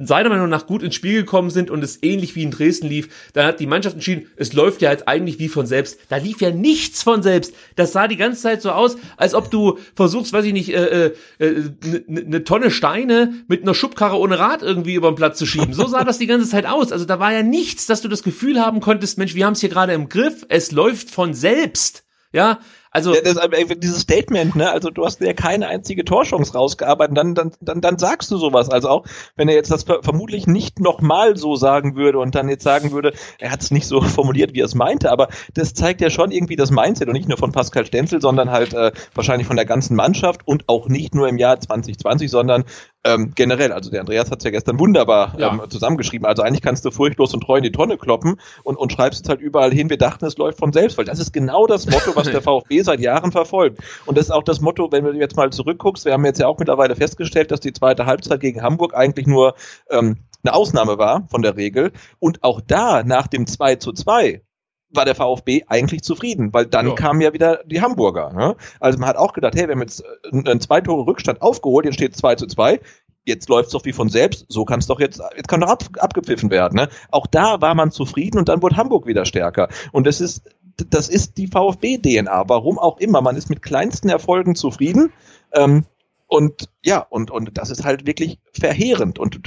seiner Meinung nach gut ins Spiel gekommen sind und es ähnlich wie in Dresden lief, dann hat die Mannschaft entschieden, es läuft ja jetzt eigentlich wie von selbst. Da lief ja nichts von selbst. Das sah die ganze Zeit so aus, als ob du versuchst, weiß ich nicht, äh, äh, ne, ne Tonne Steine mit einer Schubkarre ohne Rad irgendwie über den Platz zu schieben. So sah das die ganze Zeit aus. Also da war ja nichts, dass du das Gefühl haben konntest, Mensch, wir haben es hier gerade im Griff, es läuft von selbst. Ja, also ja, das, dieses Statement, ne? Also du hast ja keine einzige Torchance rausgearbeitet, dann dann dann dann sagst du sowas. Also auch wenn er jetzt das vermutlich nicht nochmal so sagen würde und dann jetzt sagen würde, er hat es nicht so formuliert, wie er es meinte, aber das zeigt ja schon irgendwie das Mindset und nicht nur von Pascal Stenzel, sondern halt äh, wahrscheinlich von der ganzen Mannschaft und auch nicht nur im Jahr zwanzig zwanzig, sondern ähm, generell, also der Andreas hat es ja gestern wunderbar ja. Ähm, zusammengeschrieben, also eigentlich kannst du furchtlos und treu in die Tonne kloppen und, und schreibst es halt überall hin, wir dachten, es läuft von selbst, weil das ist genau das Motto, was der VfB seit Jahren verfolgt. Und das ist auch das Motto, wenn du jetzt mal zurückguckst, wir haben jetzt ja auch mittlerweile festgestellt, dass die zweite Halbzeit gegen Hamburg eigentlich nur ähm, eine Ausnahme war von der Regel und auch da nach dem zwei zu zwei war der VfB eigentlich zufrieden, weil dann ja. kamen ja wieder die Hamburger. Ne? Also man hat auch gedacht, hey, wir haben jetzt einen Zwei-Tore-Rückstand aufgeholt, jetzt steht es zwei zu zwei, jetzt läuft es doch wie von selbst, so kann es doch jetzt, jetzt kann doch ab, abgepfiffen werden. Ne? Auch da war man zufrieden und dann wurde Hamburg wieder stärker. Und das ist, das ist die VfB-D N A, warum auch immer. Man ist mit kleinsten Erfolgen zufrieden. Ähm, und ja, und, und das ist halt wirklich verheerend. Und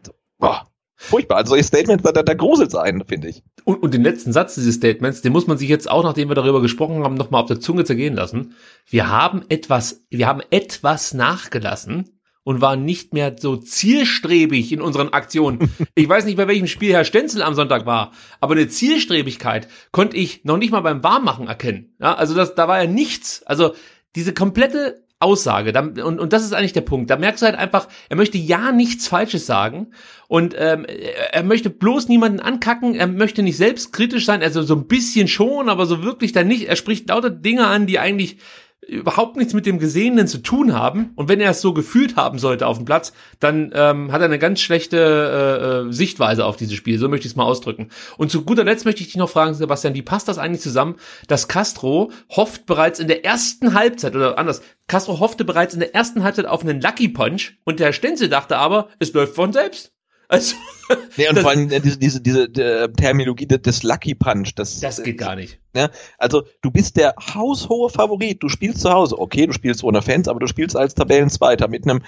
also, boah. Furchtbar, also solche Statements, da, da, da gruselt es einen, finde ich. Und, und den letzten Satz dieses Statements, den muss man sich jetzt auch, nachdem wir darüber gesprochen haben, nochmal auf der Zunge zergehen lassen. Wir haben etwas, wir haben etwas nachgelassen und waren nicht mehr so zielstrebig in unseren Aktionen. Ich weiß nicht, bei welchem Spiel Herr Stenzel am Sonntag war, aber eine Zielstrebigkeit konnte ich noch nicht mal beim Warmmachen erkennen. Ja, also das, da war ja nichts. Also diese komplette Aussage, und, und das ist eigentlich der Punkt, da merkst du halt einfach, er möchte ja nichts Falsches sagen und ähm, er möchte bloß niemanden ankacken, er möchte nicht selbstkritisch sein, also so ein bisschen schon, aber so wirklich dann nicht, er spricht lauter Dinge an, die eigentlich überhaupt nichts mit dem Gesehenen zu tun haben und wenn er es so gefühlt haben sollte auf dem Platz, dann ähm, hat er eine ganz schlechte äh, Sichtweise auf dieses Spiel, so möchte ich es mal ausdrücken. Und zu guter Letzt möchte ich dich noch fragen, Sebastian, wie passt das eigentlich zusammen, dass Castro hofft bereits in der ersten Halbzeit, oder anders, Castro hoffte bereits in der ersten Halbzeit auf einen Lucky Punch und der Stenzel dachte aber, es läuft von selbst. Also, nee, und vor allem diese, diese, diese die Terminologie des Lucky Punch. Das, das geht gar nicht. Ne? Also du bist der haushohe Favorit, du spielst zu Hause. Okay, du spielst ohne Fans, aber du spielst als Tabellenzweiter mit einem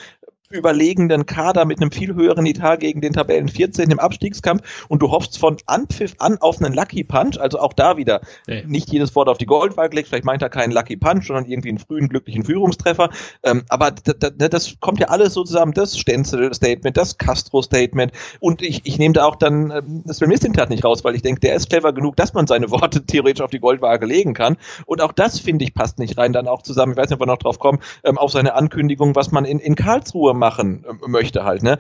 überlegenen Kader, mit einem viel höheren Etat gegen den Tabellen vierzehnten im Abstiegskampf und du hoffst von Anpfiff an auf einen Lucky Punch, also auch da wieder nee. Nicht jedes Wort auf die Goldwaage legt, vielleicht meint er keinen Lucky Punch, sondern irgendwie einen frühen glücklichen Führungstreffer, ähm, aber d- d- das kommt ja alles so zusammen, das Stenzel-Statement, das Castro-Statement und ich, ich nehme da auch dann ähm, das Sven Mislintat nicht raus, weil ich denke, der ist clever genug, dass man seine Worte theoretisch auf die Goldwaage legen kann und auch das, finde ich, passt nicht rein, dann auch zusammen, ich weiß nicht, ob wir noch drauf kommen, ähm, auf seine Ankündigung, was man in, in Karlsruhe machen möchte halt, ne?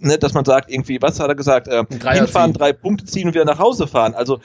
ne? Dass man sagt, irgendwie, was hat er gesagt? Äh, hinfahren, ziehen. drei Punkte ziehen und wieder nach Hause fahren. Also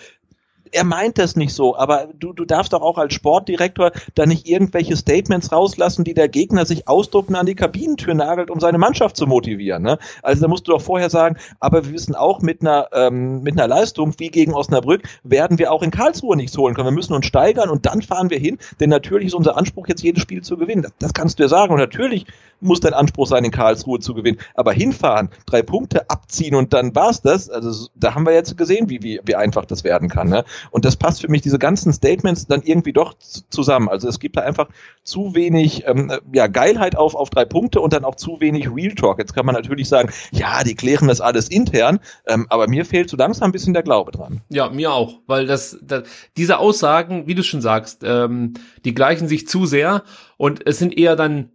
er meint das nicht so, aber du, du darfst doch auch als Sportdirektor da nicht irgendwelche Statements rauslassen, die der Gegner sich ausdrucken an die Kabinentür nagelt, um seine Mannschaft zu motivieren. Ne? Also da musst du doch vorher sagen, aber wir wissen auch, mit einer, ähm, mit einer Leistung wie gegen Osnabrück werden wir auch in Karlsruhe nichts holen können. Wir müssen uns steigern und dann fahren wir hin, denn natürlich ist unser Anspruch, jetzt jedes Spiel zu gewinnen. Das, das kannst du ja sagen und natürlich muss dein Anspruch sein, in Karlsruhe zu gewinnen. Aber hinfahren, drei Punkte abziehen und dann war's das. Also da haben wir jetzt gesehen, wie, wie, wie einfach das werden kann. Ne? Und das passt für mich, diese ganzen Statements, dann irgendwie doch zusammen. Also es gibt da einfach zu wenig ähm, ja, Geilheit auf, auf drei Punkte und dann auch zu wenig Real Talk. Jetzt kann man natürlich sagen, ja, die klären das alles intern, ähm, aber mir fehlt so langsam ein bisschen der Glaube dran. Ja, mir auch, weil das, das diese Aussagen, wie du schon sagst, ähm, die gleichen sich zu sehr und es sind eher dann,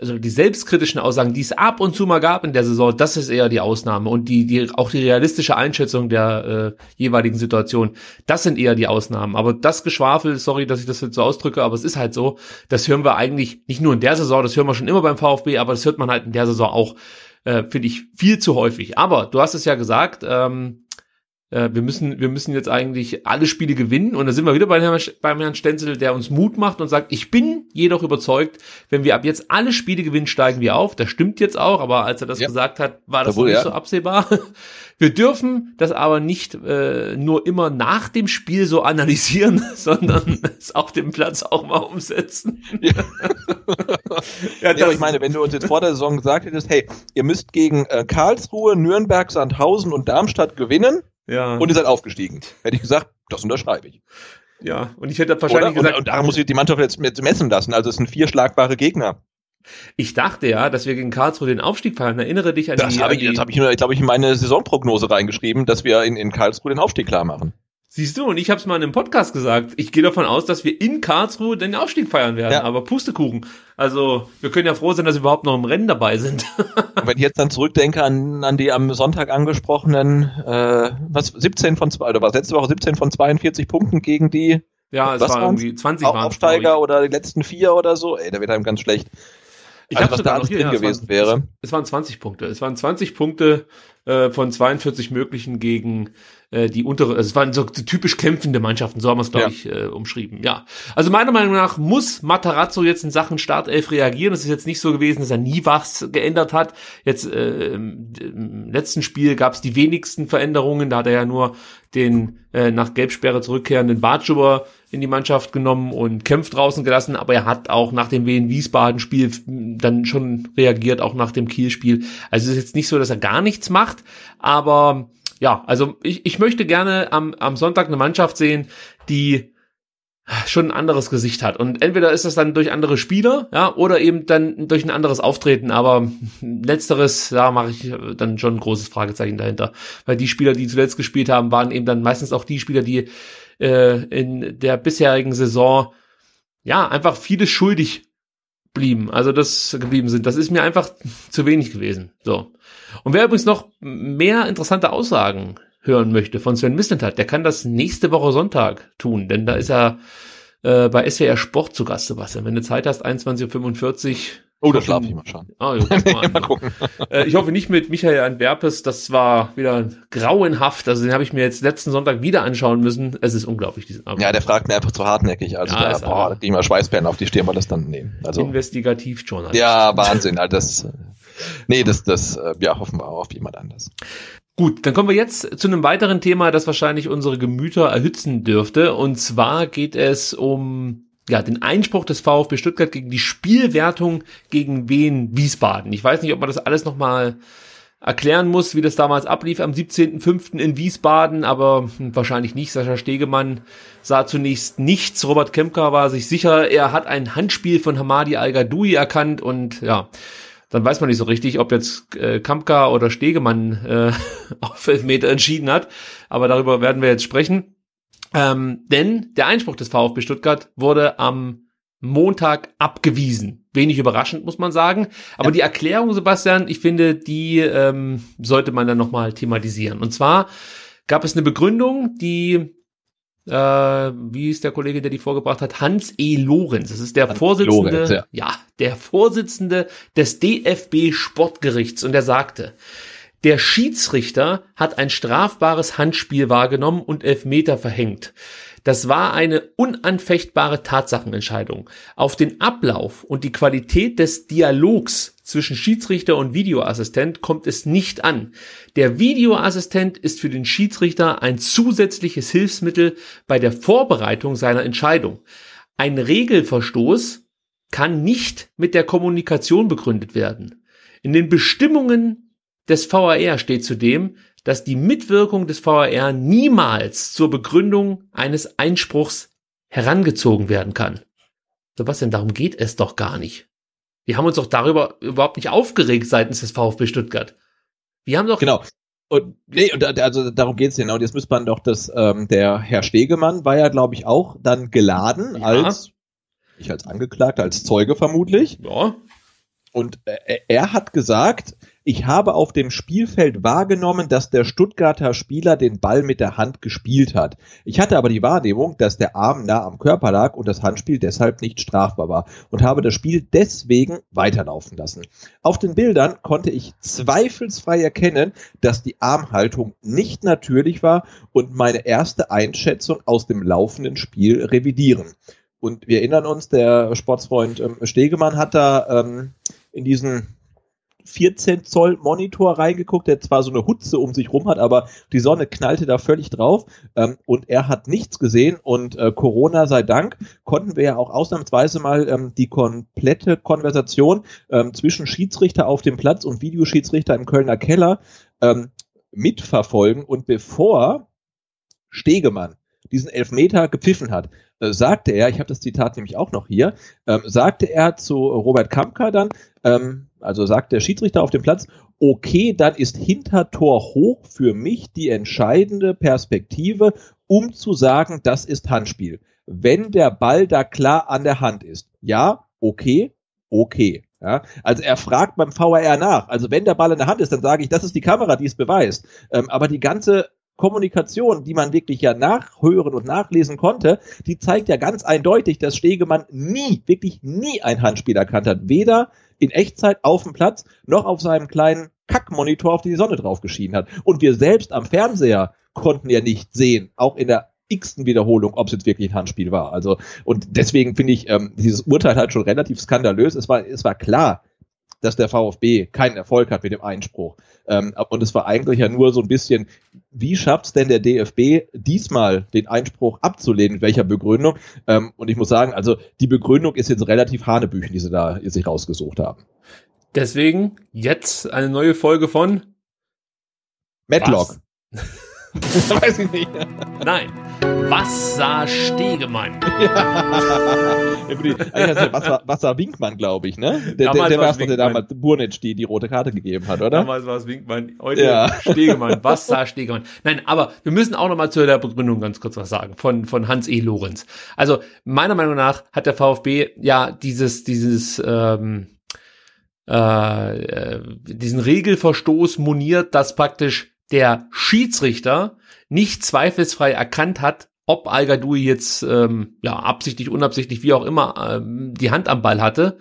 also die selbstkritischen Aussagen, die es ab und zu mal gab in der Saison, das ist eher die Ausnahme und die, die auch die realistische Einschätzung der äh, jeweiligen Situation, das sind eher die Ausnahmen, aber das Geschwafel, sorry, dass ich das jetzt so ausdrücke, aber es ist halt so, das hören wir eigentlich nicht nur in der Saison, das hören wir schon immer beim VfB, aber das hört man halt in der Saison auch, äh, finde ich, viel zu häufig, aber du hast es ja gesagt, ähm, Wir müssen, wir müssen jetzt eigentlich alle Spiele gewinnen und da sind wir wieder bei Herrn, beim Herrn Stenzel, der uns Mut macht und sagt, ich bin jedoch überzeugt, wenn wir ab jetzt alle Spiele gewinnen, steigen wir auf. Das stimmt jetzt auch, aber als er das ja. gesagt hat, war das Jawohl, noch nicht ja. so absehbar. Wir dürfen das aber nicht äh, nur immer nach dem Spiel so analysieren, sondern es auf dem Platz auch mal umsetzen. Ja, ja, ja aber ich meine, wenn du uns jetzt vor der Saison gesagt hättest, hey, ihr müsst gegen äh, Karlsruhe, Nürnberg, Sandhausen und Darmstadt gewinnen, ja. Und ihr seid aufgestiegen. Hätte ich gesagt, das unterschreibe ich. Ja, und ich hätte wahrscheinlich Oder? gesagt... Und, und daran muss ich die Mannschaft jetzt messen lassen. Also es sind vier schlagbare Gegner. Ich dachte ja, dass wir gegen Karlsruhe den Aufstieg feiern. Erinnere dich an das die... Hab ich, die das habe ich, glaube ich, in meine Saisonprognose reingeschrieben, dass wir in, in Karlsruhe den Aufstieg klar machen. Siehst du, und ich habe es mal in einem Podcast gesagt, ich gehe davon aus, dass wir in Karlsruhe den Aufstieg feiern werden, ja. aber Pustekuchen. Also wir können ja froh sein, dass wir überhaupt noch im Rennen dabei sind. Und wenn ich jetzt dann zurückdenke an, an die am Sonntag angesprochenen, äh, was siebzehn von zwei, oder was letzte Woche siebzehn von zweiundvierzig Punkten gegen die, ja, es was war irgendwie zwanzig auch waren Aufsteiger oder die letzten vier oder so, ey, da wird einem ganz schlecht. Ich also, was da alles drin gewesen wäre. Es waren zwanzig Punkte. Es waren zwanzig Punkte äh, von zweiundvierzig möglichen gegen äh, die untere. Also es waren so typisch kämpfende Mannschaften, so haben wir es, glaube ja. ich, äh, umschrieben. Ja. Also meiner Meinung nach muss Matarazzo jetzt in Sachen Startelf reagieren. Es ist jetzt nicht so gewesen, dass er nie was geändert hat. Jetzt äh, im letzten Spiel gab es die wenigsten Veränderungen. Da hat er ja nur den äh, nach Gelbsperre zurückkehrenden Bartschuber in die Mannschaft genommen und kämpft draußen gelassen, aber er hat auch nach dem Wien Wiesbaden Spiel dann schon reagiert, auch nach dem Kiel Spiel. Also es ist jetzt nicht so, dass er gar nichts macht, aber ja, also ich ich möchte gerne am am Sonntag eine Mannschaft sehen, die schon ein anderes Gesicht hat, und entweder ist das dann durch andere Spieler, ja, oder eben dann durch ein anderes Auftreten, aber letzteres, da mache ich dann schon ein großes Fragezeichen dahinter, weil die Spieler, die zuletzt gespielt haben, waren eben dann meistens auch die Spieler, die äh, in der bisherigen Saison ja einfach vieles schuldig blieben, also das geblieben sind. Das ist mir einfach zu wenig gewesen. So. Und wer übrigens noch mehr interessante Aussagen hören möchte von Sven Mislintat, der kann das nächste Woche Sonntag tun, denn da ist er äh, bei S T R Sport zu Gast, Sebastian. Wenn du Zeit hast, einundzwanzig Uhr fünfundvierzig. Oh, da schlafe ich mal schon. Ah, jo, mal mal an. Gucken. Äh, ich hoffe nicht mit Michael Antwerpes, das war wieder grauenhaft, also den habe ich mir jetzt letzten Sonntag wieder anschauen müssen. Es ist unglaublich, diesen Abend. Ja, der fragt mir einfach zu hartnäckig, also ja, da, boah, da kriege ich mal Schweißperlen auf die Stirn, weil das dann, nee. Also, Investigativjournalist. Ja, Wahnsinn, also das, nee, das, das, ja, hoffen wir auch auf jemand anders. Gut, dann kommen wir jetzt zu einem weiteren Thema, das wahrscheinlich unsere Gemüter erhitzen dürfte. Und zwar geht es um ja den Einspruch des VfB Stuttgart gegen die Spielwertung gegen Wien Wiesbaden. Ich weiß nicht, ob man das alles nochmal erklären muss, wie das damals ablief am siebzehnten fünften in Wiesbaden, aber wahrscheinlich nicht. Sascha Stegemann sah zunächst nichts. Robert Kempka war sich sicher, er hat ein Handspiel von Hamadi Al-Gadouja erkannt, und ja, dann weiß man nicht so richtig, ob jetzt äh, Kempka oder Stegemann äh, auf Elfmeter entschieden hat. Aber darüber werden wir jetzt sprechen. Ähm, denn der Einspruch des VfB Stuttgart wurde am Montag abgewiesen. Wenig überraschend, muss man sagen. Aber ja, die Erklärung, Sebastian, ich finde, die ähm, sollte man dann nochmal thematisieren. Und zwar gab es eine Begründung, die... Äh, wie ist der Kollege, der die vorgebracht hat? Hans E. Lorenz. Das ist der Hans Vorsitzende, Lorenz, ja. ja, der Vorsitzende des D F B Sportgerichts, und der sagte, der Schiedsrichter hat ein strafbares Handspiel wahrgenommen und Elfmeter verhängt. Das war eine unanfechtbare Tatsachenentscheidung. Auf den Ablauf und die Qualität des Dialogs zwischen Schiedsrichter und Videoassistent kommt es nicht an. Der Videoassistent ist für den Schiedsrichter ein zusätzliches Hilfsmittel bei der Vorbereitung seiner Entscheidung. Ein Regelverstoß kann nicht mit der Kommunikation begründet werden. In den Bestimmungen des V A R steht zudem, dass die Mitwirkung des V A R niemals zur Begründung eines Einspruchs herangezogen werden kann. Sebastian, darum geht es doch gar nicht. Wir haben uns doch darüber überhaupt nicht aufgeregt seitens des VfB Stuttgart. Wir haben doch... Genau. Und, nee, und also darum geht's genau. Und jetzt müsste man doch das, ähm, der Herr Stegemann war ja, glaube ich, auch dann geladen, ja, als, nicht als Angeklagter, als Zeuge vermutlich. Ja. Und äh, er hat gesagt... Ich habe auf dem Spielfeld wahrgenommen, dass der Stuttgarter Spieler den Ball mit der Hand gespielt hat. Ich hatte aber die Wahrnehmung, dass der Arm nah am Körper lag und das Handspiel deshalb nicht strafbar war, und habe das Spiel deswegen weiterlaufen lassen. Auf den Bildern konnte ich zweifelsfrei erkennen, dass die Armhaltung nicht natürlich war und meine erste Einschätzung aus dem laufenden Spiel revidieren. Und wir erinnern uns, der Sportsfreund ähm, Stegemann hat da ähm, in diesen... vierzehn Zoll Monitor reingeguckt, der zwar so eine Hutze um sich rum hat, aber die Sonne knallte da völlig drauf, ähm, und er hat nichts gesehen, und äh, Corona sei Dank konnten wir ja auch ausnahmsweise mal ähm, die komplette Konversation ähm, zwischen Schiedsrichter auf dem Platz und Videoschiedsrichter im Kölner Keller ähm, mitverfolgen, und bevor Stegemann diesen Elfmeter gepfiffen hat, äh, sagte er, ich habe das Zitat nämlich auch noch hier, ähm, sagte er zu Robert Kempka dann, ähm, also sagt der Schiedsrichter auf dem Platz, okay, dann ist hinter Tor hoch für mich die entscheidende Perspektive, um zu sagen, das ist Handspiel. Wenn der Ball da klar an der Hand ist. Ja, okay, okay. Ja, also er fragt beim V A R nach. Also wenn der Ball in der Hand ist, dann sage ich, das ist die Kamera, die es beweist. Ähm, aber die ganze Kommunikation, die man wirklich ja nachhören und nachlesen konnte, die zeigt ja ganz eindeutig, dass Stegemann nie, wirklich nie ein Handspiel erkannt hat. Weder in Echtzeit auf dem Platz noch auf seinem kleinen Kackmonitor, auf die die Sonne drauf geschienen hat. Und wir selbst am Fernseher konnten ja nicht sehen, auch in der x-ten Wiederholung, ob es jetzt wirklich ein Handspiel war. Also, und deswegen finde ich ähm, dieses Urteil halt schon relativ skandalös. Es war, es war klar, dass der VfB keinen Erfolg hat mit dem Einspruch. Ähm, und es war eigentlich ja nur so ein bisschen, wie schafft es denn der D F B diesmal den Einspruch abzulehnen, mit welcher Begründung? Ähm, und ich muss sagen, also die Begründung ist jetzt relativ hanebüchen, die sie da sich rausgesucht haben. Deswegen jetzt eine neue Folge von Matlock. Weiß ich nicht. Nein. Was sah Stegemann? Ja. Wasser, Wasser Winkmann, glaube ich, ne? Der, der, der war es, der damals Burnitsch die, die rote Karte gegeben hat, oder? Damals war es Winkmann, heute ja. Stegemann. Was sah Stegemann? Nein, aber wir müssen auch nochmal zu der Begründung ganz kurz was sagen von, von Hans E. Lorenz. Also meiner Meinung nach hat der VfB ja dieses, dieses ähm, äh, diesen Regelverstoß moniert, dass praktisch der Schiedsrichter nicht zweifelsfrei erkannt hat, ob Al-Gadouja jetzt ähm, ja absichtlich, unabsichtlich, wie auch immer, ähm, die Hand am Ball hatte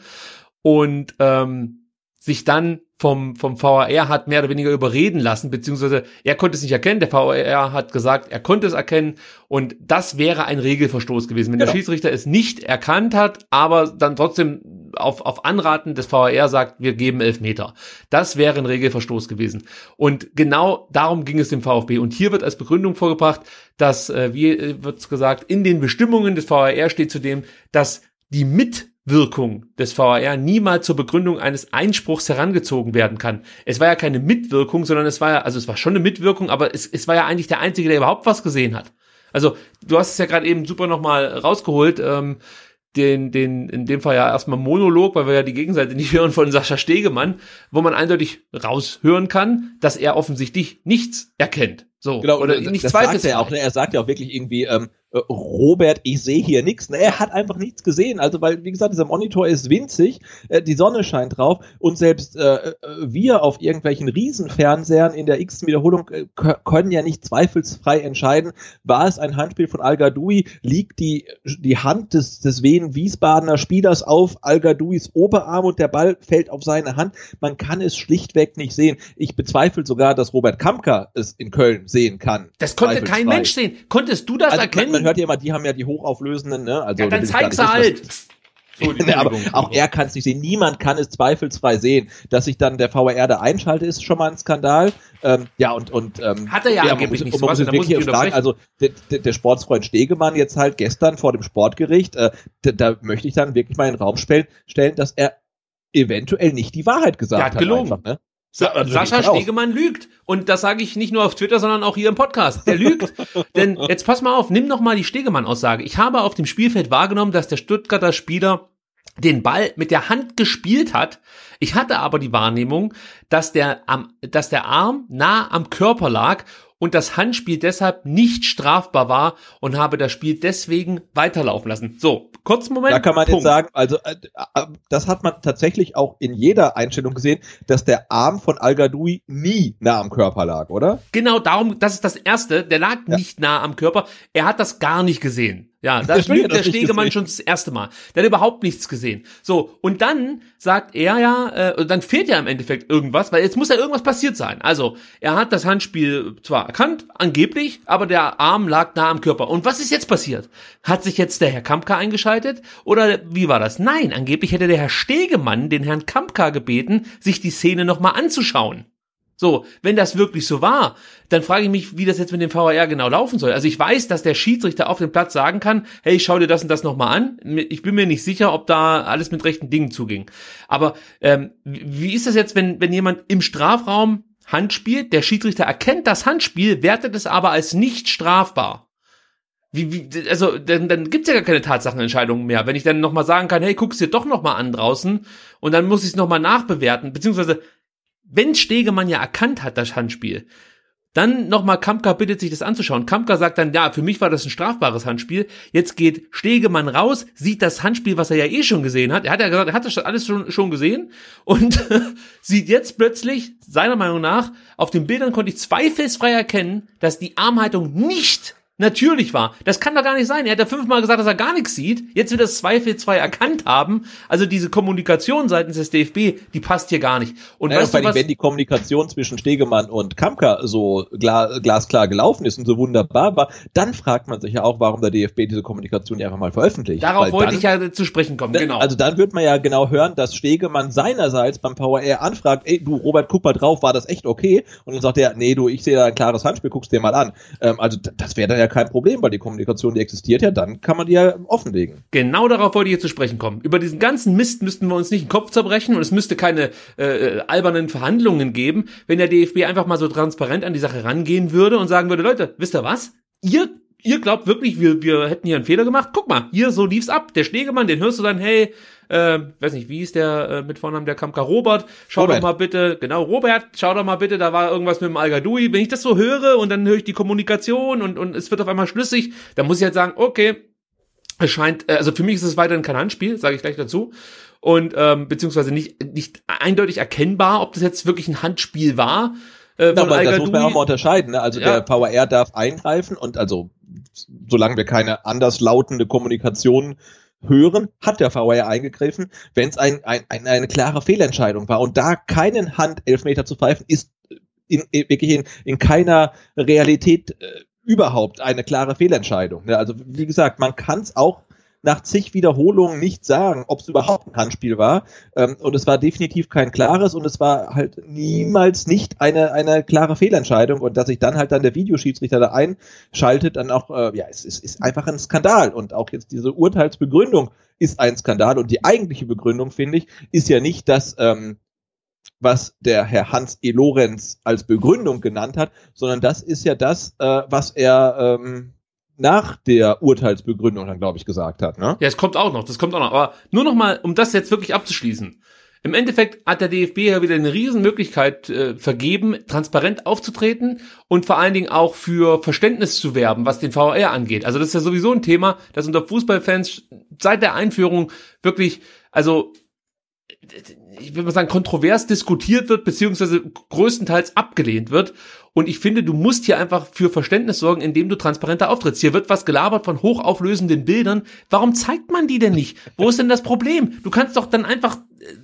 und ähm, sich dann vom vom V A R hat mehr oder weniger überreden lassen, beziehungsweise er konnte es nicht erkennen, der V A R hat gesagt, er konnte es erkennen und das wäre ein Regelverstoß gewesen, wenn genau. Der Schiedsrichter es nicht erkannt hat, aber dann trotzdem auf auf Anraten des V A R sagt, wir geben Elfmeter. Das wäre ein Regelverstoß gewesen und genau darum ging es dem VfB und hier wird als Begründung vorgebracht, dass, äh, wie wird's gesagt, in den Bestimmungen des V A R steht zudem, dass die mit Wirkung des V A R niemals zur Begründung eines Einspruchs herangezogen werden kann. Es war ja keine Mitwirkung, sondern es war ja, also es war schon eine Mitwirkung, aber es, es war ja eigentlich der Einzige, der überhaupt was gesehen hat. Also du hast es ja gerade eben super nochmal rausgeholt, ähm, den, den, in dem Fall ja erstmal Monolog, weil wir ja die Gegenseite nicht hören von Sascha Stegemann, wo man eindeutig raushören kann, dass er offensichtlich nichts erkennt. So, genau, oder nicht das sagt er auch, ne? Er sagt ja auch wirklich irgendwie, ähm, Robert, ich sehe hier nichts. Er hat einfach nichts gesehen. Also, weil, wie gesagt, dieser Monitor ist winzig, die Sonne scheint drauf und selbst äh, wir auf irgendwelchen Riesenfernsehern in der x-ten Wiederholung äh, können ja nicht zweifelsfrei entscheiden, war es ein Handspiel von Al-Gadouja, liegt die die Hand des des Wien Wiesbadener Spielers auf Al-Gadoujis Oberarm und der Ball fällt auf seine Hand. Man kann es schlichtweg nicht sehen. Ich bezweifle sogar, dass Robert Kempka es in Köln sehen kann. Das konnte kein Mensch sehen. Konntest du das also, erkennen? Man, man hört ja immer, die haben ja die hochauflösenden, ne? Also, ja, dann zeig's halt! So, nee, aber auch er kann es nicht sehen. Niemand kann es zweifelsfrei sehen. Dass sich dann der V A R da einschalte, ist schon mal ein Skandal. Ähm, ja, und, und, ähm, hat er ja, ja angeblich nicht. Man muss wirklich hier fragen, also, der, der Sportsfreund Stegemann jetzt halt gestern vor dem Sportgericht, äh, da, da möchte ich dann wirklich mal in den Raum stellen, stellen, dass er eventuell nicht die Wahrheit gesagt hat. Der hat gelogen. Einfach, ne? Sa- ja, Sascha Stegemann lügt. Und das sage ich nicht nur auf Twitter, sondern auch hier im Podcast. Der lügt. Denn jetzt pass mal auf, nimm noch mal die Stegemann-Aussage. Ich habe auf dem Spielfeld wahrgenommen, dass der Stuttgarter Spieler den Ball mit der Hand gespielt hat. Ich hatte aber die Wahrnehmung, dass der, am, dass der Arm nah am Körper lag und das Handspiel deshalb nicht strafbar war und habe das Spiel deswegen weiterlaufen lassen. So, kurzen Moment. Da kann man Punkt. Jetzt sagen, also das hat man tatsächlich auch in jeder Einstellung gesehen, dass der Arm von Al-Gadouja nie nah am Körper lag, oder? Genau, darum, das ist das Erste. Der lag ja. nicht nah am Körper. Er hat das gar nicht gesehen. Ja, das lügt der Stegemann schon das erste Mal. Der hat überhaupt nichts gesehen. So, und dann sagt er ja, äh, dann fehlt ja im Endeffekt irgendwas, weil jetzt muss ja irgendwas passiert sein. Also, er hat das Handspiel zwar erkannt, angeblich, aber der Arm lag nah am Körper. Und was ist jetzt passiert? Hat sich jetzt der Herr Kempka eingeschaltet? Oder wie war das? Nein, angeblich hätte der Herr Stegemann den Herrn Kempka gebeten, sich die Szene nochmal anzuschauen. So, wenn das wirklich so war, dann frage ich mich, wie das jetzt mit dem V A R genau laufen soll. Also ich weiß, dass der Schiedsrichter auf dem Platz sagen kann, hey, schau dir das und das nochmal an. Ich bin mir nicht sicher, ob da alles mit rechten Dingen zuging. Aber ähm, wie ist das jetzt, wenn wenn jemand im Strafraum Hand spielt, der Schiedsrichter erkennt das Handspiel, wertet es aber als nicht strafbar? Wie, wie, also dann, dann gibt's ja gar keine Tatsachenentscheidungen mehr, wenn ich dann nochmal sagen kann, hey, guck's dir doch nochmal an draußen und dann muss ich es nochmal nachbewerten, beziehungsweise wenn Stegemann ja erkannt hat, das Handspiel, dann nochmal Kempka bittet sich das anzuschauen. Kempka sagt dann, ja, für mich war das ein strafbares Handspiel. Jetzt geht Stegemann raus, sieht das Handspiel, was er ja eh schon gesehen hat. Er hat ja gesagt, er hat das alles schon, schon gesehen und sieht jetzt plötzlich, seiner Meinung nach, auf den Bildern konnte ich zweifelsfrei erkennen, dass die Armhaltung nicht natürlich war. Das kann doch gar nicht sein. Er hat ja fünfmal gesagt, dass er gar nichts sieht. Jetzt wird das zwei vier zwei erkannt haben. Also diese Kommunikation seitens des D F B, die passt hier gar nicht. Und naja, weißt du, was? Wenn die Kommunikation zwischen Stegemann und Kempka so gla- glasklar gelaufen ist und so wunderbar war, dann fragt man sich ja auch, warum der D F B diese Kommunikation nicht einfach mal veröffentlicht. Darauf Weil wollte dann, ich ja zu sprechen kommen, dann, genau. Also dann wird man ja genau hören, dass Stegemann seinerseits beim V A R anfragt, ey, du, Robert, guck mal drauf, war das echt okay? Und dann sagt er, nee, du, ich sehe da ein klares Handspiel, guck's dir mal an. Ähm, also das wäre dann ja kein Problem, weil die Kommunikation, die existiert ja, dann kann man die ja offenlegen. Genau darauf wollte ich jetzt zu sprechen kommen. Über diesen ganzen Mist müssten wir uns nicht den Kopf zerbrechen und es müsste keine äh, albernen Verhandlungen geben, wenn der D F B einfach mal so transparent an die Sache rangehen würde und sagen würde, Leute, wisst ihr was? Ihr ihr glaubt wirklich, wir wir hätten hier einen Fehler gemacht? Guck mal, hier, so lief's ab. Der Stegemann, den hörst du dann, hey, äh, weiß nicht, wie ist der äh, mit Vornamen, der Kempka, Robert, schau Robert. doch mal bitte, genau, Robert, schau doch mal bitte, da war irgendwas mit dem Al-Gadouja. Wenn ich das so höre und dann höre ich die Kommunikation und und es wird auf einmal schlüssig, dann muss ich halt sagen, okay, es scheint, also für mich ist es weiterhin kein Handspiel, sage ich gleich dazu. Und ähm, beziehungsweise nicht nicht eindeutig erkennbar, ob das jetzt wirklich ein Handspiel war. Äh, von Al-Gadouja. Das muss man auch mal unterscheiden, ne? Also ja. Der V A R darf eingreifen und also solange wir keine anderslautende Kommunikation hören, hat der V A R eingegriffen, wenn es ein, ein, ein, eine klare Fehlentscheidung war. Und da keinen Handelfmeter zu pfeifen, ist in, in, wirklich in, in keiner Realität äh, überhaupt eine klare Fehlentscheidung. Ne? Also wie gesagt, man kann es auch nach zig Wiederholungen nicht sagen, ob es überhaupt ein Handspiel war. Ähm, und es war definitiv kein klares und es war halt niemals nicht eine eine klare Fehlentscheidung. Und dass sich dann halt dann der Videoschiedsrichter da einschaltet, dann auch, äh, ja, es ist, ist einfach ein Skandal. Und auch jetzt diese Urteilsbegründung ist ein Skandal. Und die eigentliche Begründung, finde ich, ist ja nicht, dass... Ähm, was der Herr Hans E. Lorenz als Begründung genannt hat, sondern das ist ja das, äh, was er ähm, nach der Urteilsbegründung dann, glaube ich, gesagt hat. Ne? Ja, es kommt auch noch, das kommt auch noch. Aber nur noch mal, um das jetzt wirklich abzuschließen. Im Endeffekt hat der D F B ja wieder eine Riesenmöglichkeit äh, vergeben, transparent aufzutreten und vor allen Dingen auch für Verständnis zu werben, was den V A R angeht. Also das ist ja sowieso ein Thema, das unter Fußballfans seit der Einführung wirklich, also... ich will mal sagen, kontrovers diskutiert wird, beziehungsweise größtenteils abgelehnt wird. Und ich finde, du musst hier einfach für Verständnis sorgen, indem du transparenter auftrittst. Hier wird was gelabert von hochauflösenden Bildern. Warum zeigt man die denn nicht? Wo ist denn das Problem? Du kannst doch dann einfach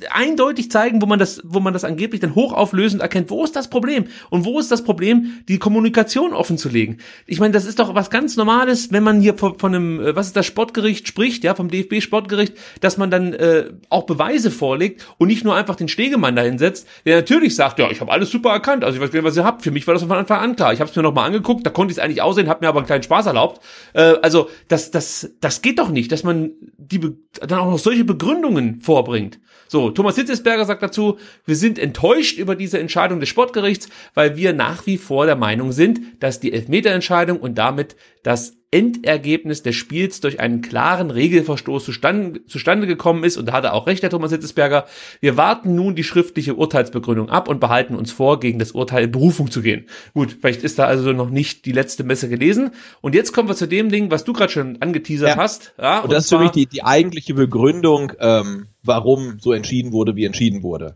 eindeutig zeigen, wo man das, wo man das angeblich dann hochauflösend erkennt. Wo ist das Problem? Und wo ist das Problem, die Kommunikation offen zu legen? Ich meine, das ist doch was ganz Normales, wenn man hier von, von einem, was ist das, Sportgericht spricht, ja, vom D F B-Sportgericht, dass man dann äh, auch Beweise vorlegt und nicht nur einfach den Stegemann dahin setzt, der natürlich sagt, ja, ich habe alles super erkannt, also ich weiß nicht, was ihr habt. Für mich war das von Anfang an klar. Ich habe es mir nochmal angeguckt, da konnte ich es eigentlich aussehen, habe mir aber einen kleinen Spaß erlaubt. Äh, also das, das, das geht doch nicht, dass man die Be- dann auch noch solche Begründungen vorbringt. So, Thomas Hitzelsberger sagt dazu, wir sind enttäuscht über diese Entscheidung des Sportgerichts, weil wir nach wie vor der Meinung sind, dass die Elfmeterentscheidung und damit das Endergebnis des Spiels durch einen klaren Regelverstoß zustande, zustande gekommen ist. Und da hat er auch recht, Herr Thomas Hitzelsberger. Wir warten nun die schriftliche Urteilsbegründung ab und behalten uns vor, gegen das Urteil in Berufung zu gehen. Gut, vielleicht ist da also noch nicht die letzte Messe gelesen. Und jetzt kommen wir zu dem Ding, was du gerade schon angeteasert ja. hast. Ja, und, und das ist für mich die, die eigentliche Begründung, ähm, warum so entschieden wurde, wie entschieden wurde.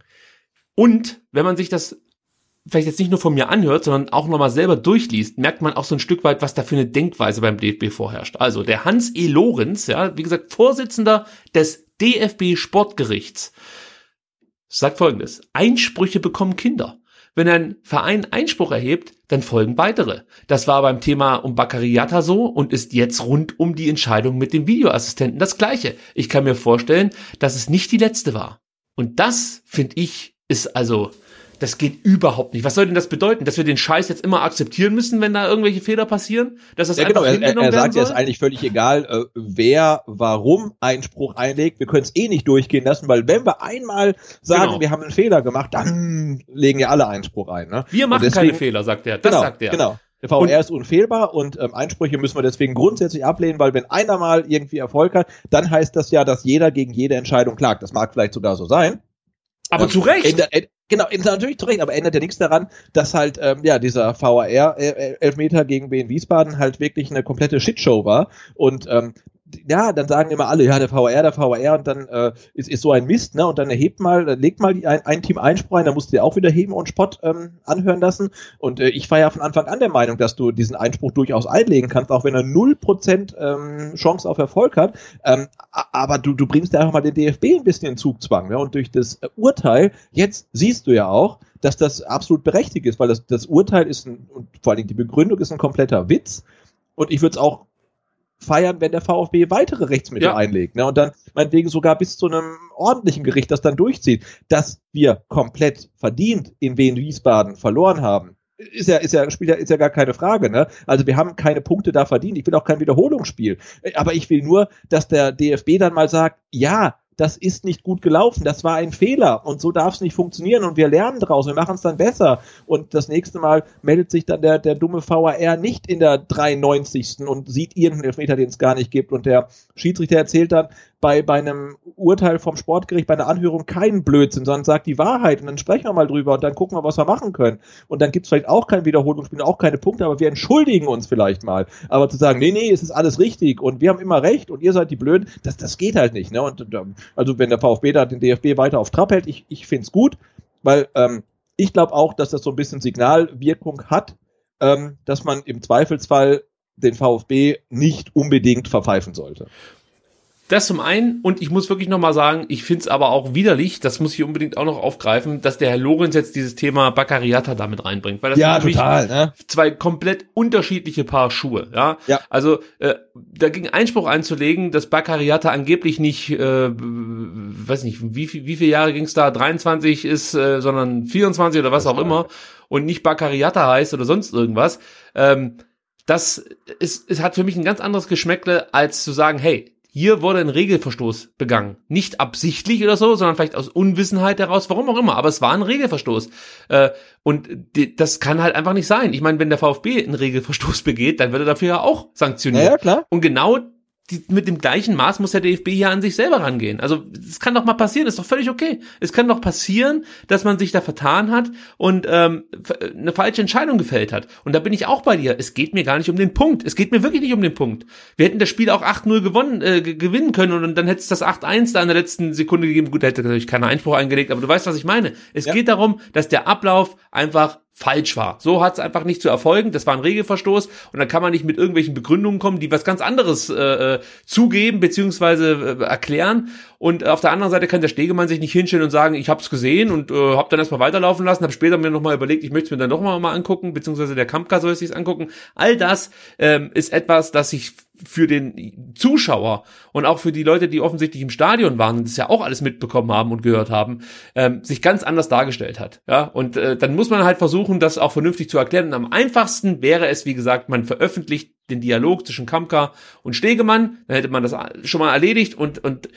Und wenn man sich das... vielleicht jetzt nicht nur von mir anhört, sondern auch nochmal selber durchliest, merkt man auch so ein Stück weit, was da für eine Denkweise beim D F B vorherrscht. Also der Hans E. Lorenz, ja, wie gesagt, Vorsitzender des D F B-Sportgerichts, sagt Folgendes: Einsprüche bekommen Kinder. Wenn ein Verein Einspruch erhebt, dann folgen weitere. Das war beim Thema um Baccarriata so und ist jetzt rund um die Entscheidung mit dem Videoassistenten das Gleiche. Ich kann mir vorstellen, dass es nicht die letzte war. Und das, finde ich, ist also... das geht überhaupt nicht. Was soll denn das bedeuten? Dass wir den Scheiß jetzt immer akzeptieren müssen, wenn da irgendwelche Fehler passieren? Dass das ja, einfach genau. hingenommen er, er sagt, soll? Es ist eigentlich völlig egal, äh, wer, warum Einspruch einlegt. Wir können es eh nicht durchgehen lassen, weil wenn wir einmal sagen, genau. wir haben einen Fehler gemacht, dann legen ja alle Einspruch ein. Ne? Wir machen deswegen keine Fehler, sagt er. Das genau, sagt er. Genau. Der V A R und ist unfehlbar und ähm, Einsprüche müssen wir deswegen grundsätzlich ablehnen, weil wenn einer mal irgendwie Erfolg hat, dann heißt das ja, dass jeder gegen jede Entscheidung klagt. Das mag vielleicht sogar so sein. Aber ähm, zu Recht. Änder, änder, genau, änder natürlich zu Recht, aber ändert ja nichts daran, dass halt ähm, ja dieser V A R-Elfmeter gegen Wien Wiesbaden halt wirklich eine komplette Shitshow war. Und ähm, ja, dann sagen immer alle, ja, der V A R, der V A R, und dann äh, ist, ist so ein Mist, ne? Und dann erhebt mal, dann legt mal die, ein, ein Team einspruch, dann musst du dir auch wieder heben und Spott ähm, anhören lassen. Und äh, ich war ja von Anfang an der Meinung, dass du diesen Einspruch durchaus einlegen kannst, auch wenn er null Prozent ähm, Chance auf Erfolg hat. Ähm, aber du, du bringst ja einfach mal den D F B ein bisschen in Zugzwang. Ne? Und durch das Urteil, jetzt siehst du ja auch, dass das absolut berechtigt ist, weil das, das Urteil ist, ein, und vor allen Dingen die Begründung ist ein kompletter Witz. Und ich würde es auch feiern, wenn der VfB weitere Rechtsmittel ja. einlegt, ne? Und dann meinetwegen sogar bis zu einem ordentlichen Gericht das dann durchzieht. Dass wir komplett verdient in Wien Wiesbaden verloren haben, ist ja, ist ja, spielt ja, ist ja gar keine Frage, ne? Also wir haben keine Punkte da verdient. Ich will auch kein Wiederholungsspiel. Aber ich will nur, dass der D F B dann mal sagt, ja, das ist nicht gut gelaufen, das war ein Fehler und so darf es nicht funktionieren und wir lernen draus, wir machen es dann besser und das nächste Mal meldet sich dann der, der dumme V A R nicht in der dreiundneunzigsten und sieht irgendeinen Elfmeter, den es gar nicht gibt und der Schiedsrichter erzählt dann bei, bei einem Urteil vom Sportgericht, bei einer Anhörung keinen Blödsinn, sondern sagt die Wahrheit und dann sprechen wir mal drüber und dann gucken wir, was wir machen können und dann gibt es vielleicht auch kein Wiederholungsspiel, auch keine Punkte, aber wir entschuldigen uns vielleicht mal, aber zu sagen, nee, nee, es ist alles richtig und wir haben immer recht und ihr seid die Blöden, das, das geht halt nicht, ne, und also wenn der VfB da den D F B weiter auf Trab hält, ich, ich finde es gut, weil ähm, ich glaube auch, dass das so ein bisschen Signalwirkung hat, ähm, dass man im Zweifelsfall den VfB nicht unbedingt verpfeifen sollte. Das zum einen, und ich muss wirklich nochmal sagen, ich finde es aber auch widerlich, das muss ich unbedingt auch noch aufgreifen, dass der Herr Lorenz jetzt dieses Thema Baccariata damit reinbringt, weil das ja, sind natürlich total, ne? zwei komplett unterschiedliche Paar Schuhe. Ja, ja. Also äh, dagegen Einspruch einzulegen, dass Baccariata angeblich nicht, äh, weiß nicht, wie, wie viele Jahre ging es da, dreiundzwanzig ist, äh, sondern vierundzwanzig oder was auch immer, und nicht Baccariata heißt oder sonst irgendwas, ähm, das ist, es hat für mich ein ganz anderes Geschmäckle, als zu sagen, hey, hier wurde ein Regelverstoß begangen. Nicht absichtlich oder so, sondern vielleicht aus Unwissenheit heraus, warum auch immer. Aber es war ein Regelverstoß. Und das kann halt einfach nicht sein. Ich meine, wenn der VfB einen Regelverstoß begeht, dann wird er dafür ja auch sanktioniert. Ja, ja, klar. Und genau die, mit dem gleichen Maß muss der D F B hier an sich selber rangehen. Also es kann doch mal passieren, ist doch völlig okay. Es kann doch passieren, dass man sich da vertan hat und ähm, eine falsche Entscheidung gefällt hat. Und da bin ich auch bei dir. Es geht mir gar nicht um den Punkt. Es geht mir wirklich nicht um den Punkt. Wir hätten das Spiel auch acht null gewonnen, äh, gewinnen können und dann hätte es das acht eins da in der letzten Sekunde gegeben. Gut, da hätte natürlich keiner Einspruch eingelegt, aber du weißt, was ich meine. Es ja. geht darum, dass der Ablauf einfach falsch war. So hat es einfach nicht zu erfolgen. Das war ein Regelverstoß und dann kann man nicht mit irgendwelchen Begründungen kommen, die was ganz anderes äh, zugeben beziehungsweise äh, erklären. Und auf der anderen Seite kann der Stegemann sich nicht hinstellen und sagen, ich habe es gesehen und äh, habe dann erstmal weiterlaufen lassen, habe später mir nochmal überlegt, ich möchte es mir dann nochmal mal angucken, beziehungsweise der Kempka soll es sich angucken. All das ähm, ist etwas, das sich für den Zuschauer und auch für die Leute, die offensichtlich im Stadion waren und das ja auch alles mitbekommen haben und gehört haben, ähm, sich ganz anders dargestellt hat. Ja, und äh, dann muss man halt versuchen, das auch vernünftig zu erklären. Und am einfachsten wäre es, wie gesagt, man veröffentlicht den Dialog zwischen Kempka und Stegemann, dann hätte man das schon mal erledigt und und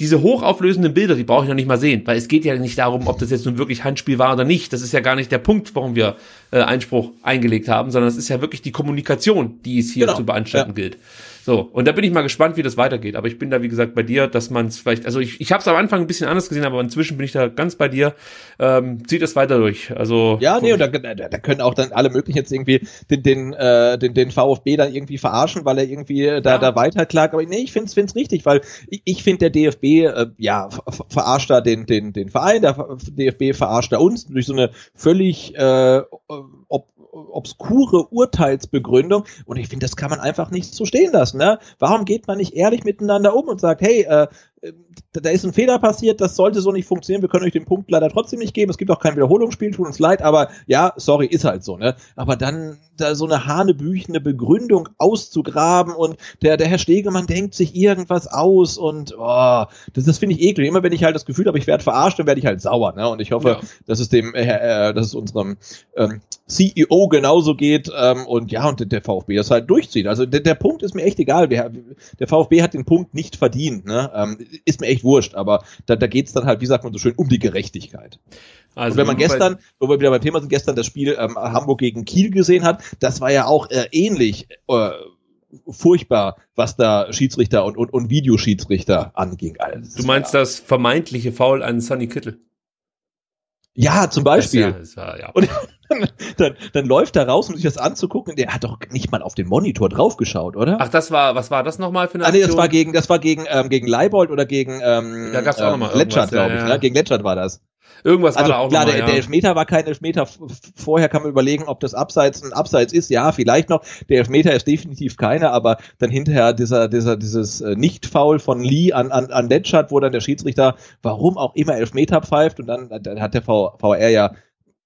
diese hochauflösenden Bilder, die brauche ich noch nicht mal sehen, weil es geht ja nicht darum, ob das jetzt nun wirklich Handspiel war oder nicht. Das ist ja gar nicht der Punkt, warum wir äh, Einspruch eingelegt haben, sondern es ist ja wirklich die Kommunikation, die es hier genau. zu beanstanden ja. gilt. So, und da bin ich mal gespannt, wie das weitergeht. Aber ich bin da, wie gesagt, bei dir, dass man es vielleicht, also ich, ich habe es am Anfang ein bisschen anders gesehen, aber inzwischen bin ich da ganz bei dir. Ähm, zieht es weiter durch. Also ja, nee, und da, da können auch dann alle möglichen jetzt irgendwie den den, äh, den den VfB dann irgendwie verarschen, weil er irgendwie da, ja. da weiterklagt. Aber nee, ich find's find's richtig, weil ich, ich finde, der D F B äh, ja verarscht da den den den Verein, der D F B verarscht da uns durch so eine völlig äh, ob obskure Urteilsbegründung und ich finde, das kann man einfach nicht so stehen lassen. Ne? Warum geht man nicht ehrlich miteinander um und sagt, hey, äh, da ist ein Fehler passiert, das sollte so nicht funktionieren, wir können euch den Punkt leider trotzdem nicht geben, es gibt auch kein Wiederholungsspiel, tut uns leid, aber ja, sorry, ist halt so, ne? Aber dann da so eine hanebüchene Begründung auszugraben und der, der Herr Stegemann denkt sich irgendwas aus und oh, das, das finde ich eklig. Immer wenn ich halt das Gefühl habe, ich werde verarscht, dann werde ich halt sauer, ne? Und ich hoffe, ja. dass es dem, äh, dass es unserem ähm, C E O genauso geht ähm, und ja, und der VfB das halt durchzieht. Also der, der Punkt ist mir echt egal, der, der VfB hat den Punkt nicht verdient, ne? Ähm, ist mir echt wurscht, aber da, da geht's dann halt, wie sagt man so schön, um die Gerechtigkeit. Also und wenn man gestern, wo wir wieder beim Thema sind, gestern das Spiel ähm, Hamburg gegen Kiel gesehen hat, das war ja auch äh, ähnlich äh, furchtbar, was da Schiedsrichter und, und, und Videoschiedsrichter anging. Also, du meinst ja. das vermeintliche Foul an Sonny Kittel? Ja, zum Beispiel. Das, ja, das war, ja. Und Dann, dann, dann läuft er raus, um sich das anzugucken. Der hat doch nicht mal auf den Monitor draufgeschaut, oder? Ach, das war, was war das nochmal für eine Aktion? Ah, nee, das war gegen, das war gegen, ähm, gegen Leibold oder gegen, ähm, da gab's auch ähm, Letschert, glaube ich, ja, ja. Ne? Gegen Letschert war das. Irgendwas also, war da auch klar, noch mal, der, ja. der Elfmeter war kein Elfmeter. Vorher kann man überlegen, ob das Abseits ein Abseits ist. Ja, vielleicht noch. Der Elfmeter ist definitiv keiner, aber dann hinterher dieser, dieser, dieses Nicht-Foul von Lee an, an, an Letschert, wo dann der Schiedsrichter, warum auch immer, Elfmeter pfeift. Und dann, dann hat der V A R ja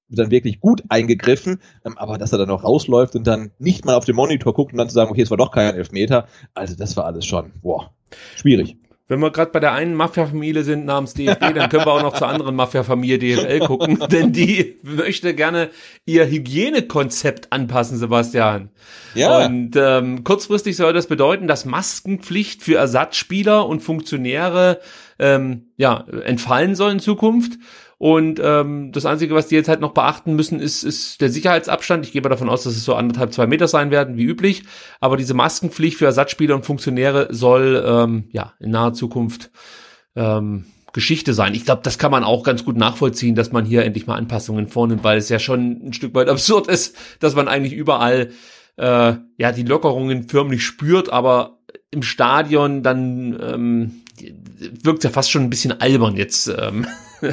dann wirklich gut eingegriffen, aber dass er dann auch rausläuft und dann nicht mal auf den Monitor guckt und dann zu sagen, okay, es war doch kein Elfmeter, also das war alles schon, boah, schwierig. Wenn wir gerade bei der einen Mafia-Familie sind namens D F B, dann können wir auch noch zur anderen Mafia-Familie D F L gucken, denn die möchte gerne ihr Hygienekonzept anpassen, Sebastian. Ja. Und ähm, kurzfristig soll das bedeuten, dass Maskenpflicht für Ersatzspieler und Funktionäre ähm, ja entfallen soll in Zukunft. Und ähm, das Einzige, was die jetzt halt noch beachten müssen, ist, ist der Sicherheitsabstand. Ich gehe mal davon aus, dass es so anderthalb, zwei Meter sein werden, wie üblich. Aber diese Maskenpflicht für Ersatzspieler und Funktionäre soll ähm, ja in naher Zukunft ähm, Geschichte sein. Ich glaube, das kann man auch ganz gut nachvollziehen, dass man hier endlich mal Anpassungen vornimmt, weil es ja schon ein Stück weit absurd ist, dass man eigentlich überall äh, ja die Lockerungen förmlich spürt, aber im Stadion dann ähm, wirkt ja fast schon ein bisschen albern jetzt ähm,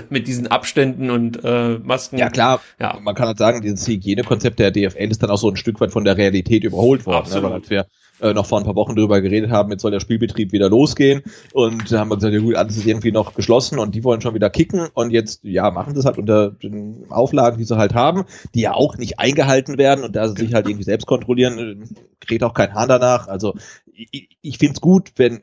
mit diesen Abständen und äh, Masken. Ja klar, ja. Man kann halt sagen, dieses Hygienekonzept der D F L ist dann auch so ein Stück weit von der Realität überholt worden. Absolut. Ne? Weil als wir äh, noch vor ein paar Wochen drüber geredet haben, jetzt soll der Spielbetrieb wieder losgehen und da haben wir gesagt, ja gut, alles ist irgendwie noch geschlossen und die wollen schon wieder kicken und jetzt, ja, machen das halt unter den Auflagen, die sie halt haben, die ja auch nicht eingehalten werden und da sie sich halt irgendwie selbst kontrollieren, kräht auch kein Hahn danach. Also ich, ich finde es gut, wenn,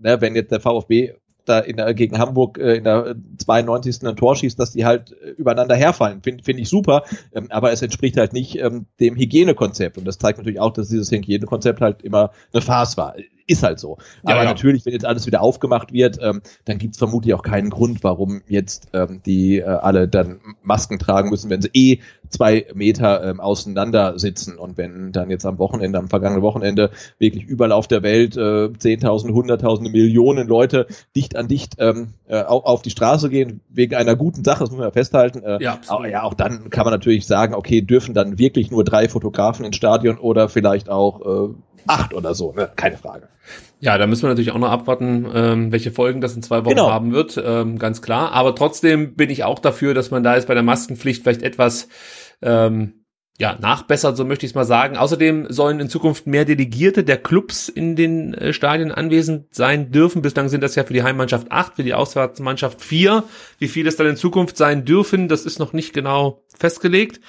ne, wenn jetzt der VfB da in der, gegen Hamburg äh, in der zweiundneunzigsten ein Tor schießt, dass die halt äh, übereinander herfallen. Finde find ich super, ähm, aber es entspricht halt nicht ähm, dem Hygienekonzept. Und das zeigt natürlich auch, dass dieses Hygienekonzept halt immer eine Farce war. Ist halt so. Aber ja, ja. Natürlich, wenn jetzt alles wieder aufgemacht wird, ähm, dann gibt es vermutlich auch keinen Grund, warum jetzt ähm, die äh, alle dann Masken tragen müssen, wenn sie eh zwei Meter ähm, auseinander sitzen. Und wenn dann jetzt am Wochenende, am vergangenen Wochenende wirklich überall auf der Welt äh, Zehntausende, Hunderttausende, Millionen Leute dicht an dicht ähm, äh, auf die Straße gehen, wegen einer guten Sache, das muss man ja festhalten. Äh, ja, aber ja, auch dann kann man natürlich sagen, okay, dürfen dann wirklich nur drei Fotografen ins Stadion oder vielleicht auch äh, acht oder so, ne? Keine Frage. Ja, da müssen wir natürlich auch noch abwarten, ähm, welche Folgen das in zwei Wochen genau. haben wird, ähm, ganz klar. Aber trotzdem bin ich auch dafür, dass man da jetzt bei der Maskenpflicht vielleicht etwas ähm, ja nachbessert, so möchte ich es mal sagen. Außerdem sollen in Zukunft mehr Delegierte der Clubs in den äh, Stadien anwesend sein dürfen. Bislang sind das ja für die Heimmannschaft acht, für die Auswärtsmannschaft vier. Wie viele es dann in Zukunft sein dürfen, das ist noch nicht genau festgelegt.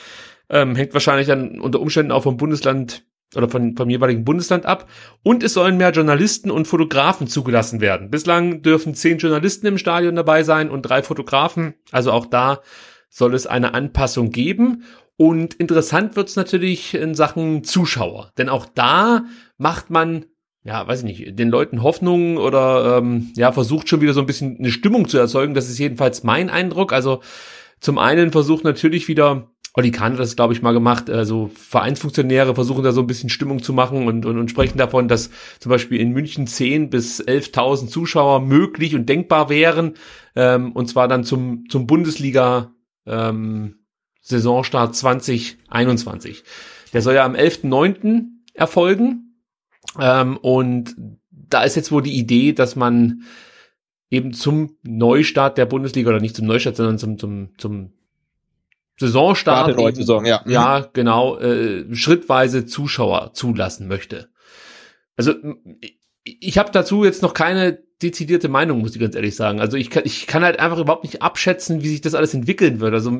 Ähm, hängt wahrscheinlich dann unter Umständen auch vom Bundesland oder von, vom jeweiligen Bundesland ab. Und es sollen mehr Journalisten und Fotografen zugelassen werden. Bislang dürfen zehn Journalisten im Stadion dabei sein und drei Fotografen. Also auch da soll es eine Anpassung geben. Und interessant wird's natürlich in Sachen Zuschauer. Denn auch da macht man, ja, weiß ich nicht, den Leuten Hoffnung oder ähm, ja versucht schon wieder so ein bisschen eine Stimmung zu erzeugen. Das ist jedenfalls mein Eindruck. Also zum einen versucht natürlich wieder Olli Kahn hat das, glaube ich, mal gemacht, also Vereinsfunktionäre versuchen da so ein bisschen Stimmung zu machen und, und, und sprechen davon, dass zum Beispiel in München zehn bis elftausend Zuschauer möglich und denkbar wären, ähm, und zwar dann zum, zum Bundesliga, ähm, Saisonstart zwanzig einundzwanzig. Der soll ja am elften neunten erfolgen, ähm, und da ist jetzt wohl die Idee, dass man eben zum Neustart der Bundesliga, oder nicht zum Neustart, sondern zum, zum, zum, Saisonstart, Start der neuen Saison, ja. ja, genau, äh, schrittweise Zuschauer zulassen möchte. Also ich habe dazu jetzt noch keine dezidierte Meinung, muss ich ganz ehrlich sagen. Also ich kann, ich kann halt einfach überhaupt nicht abschätzen, wie sich das alles entwickeln wird. Also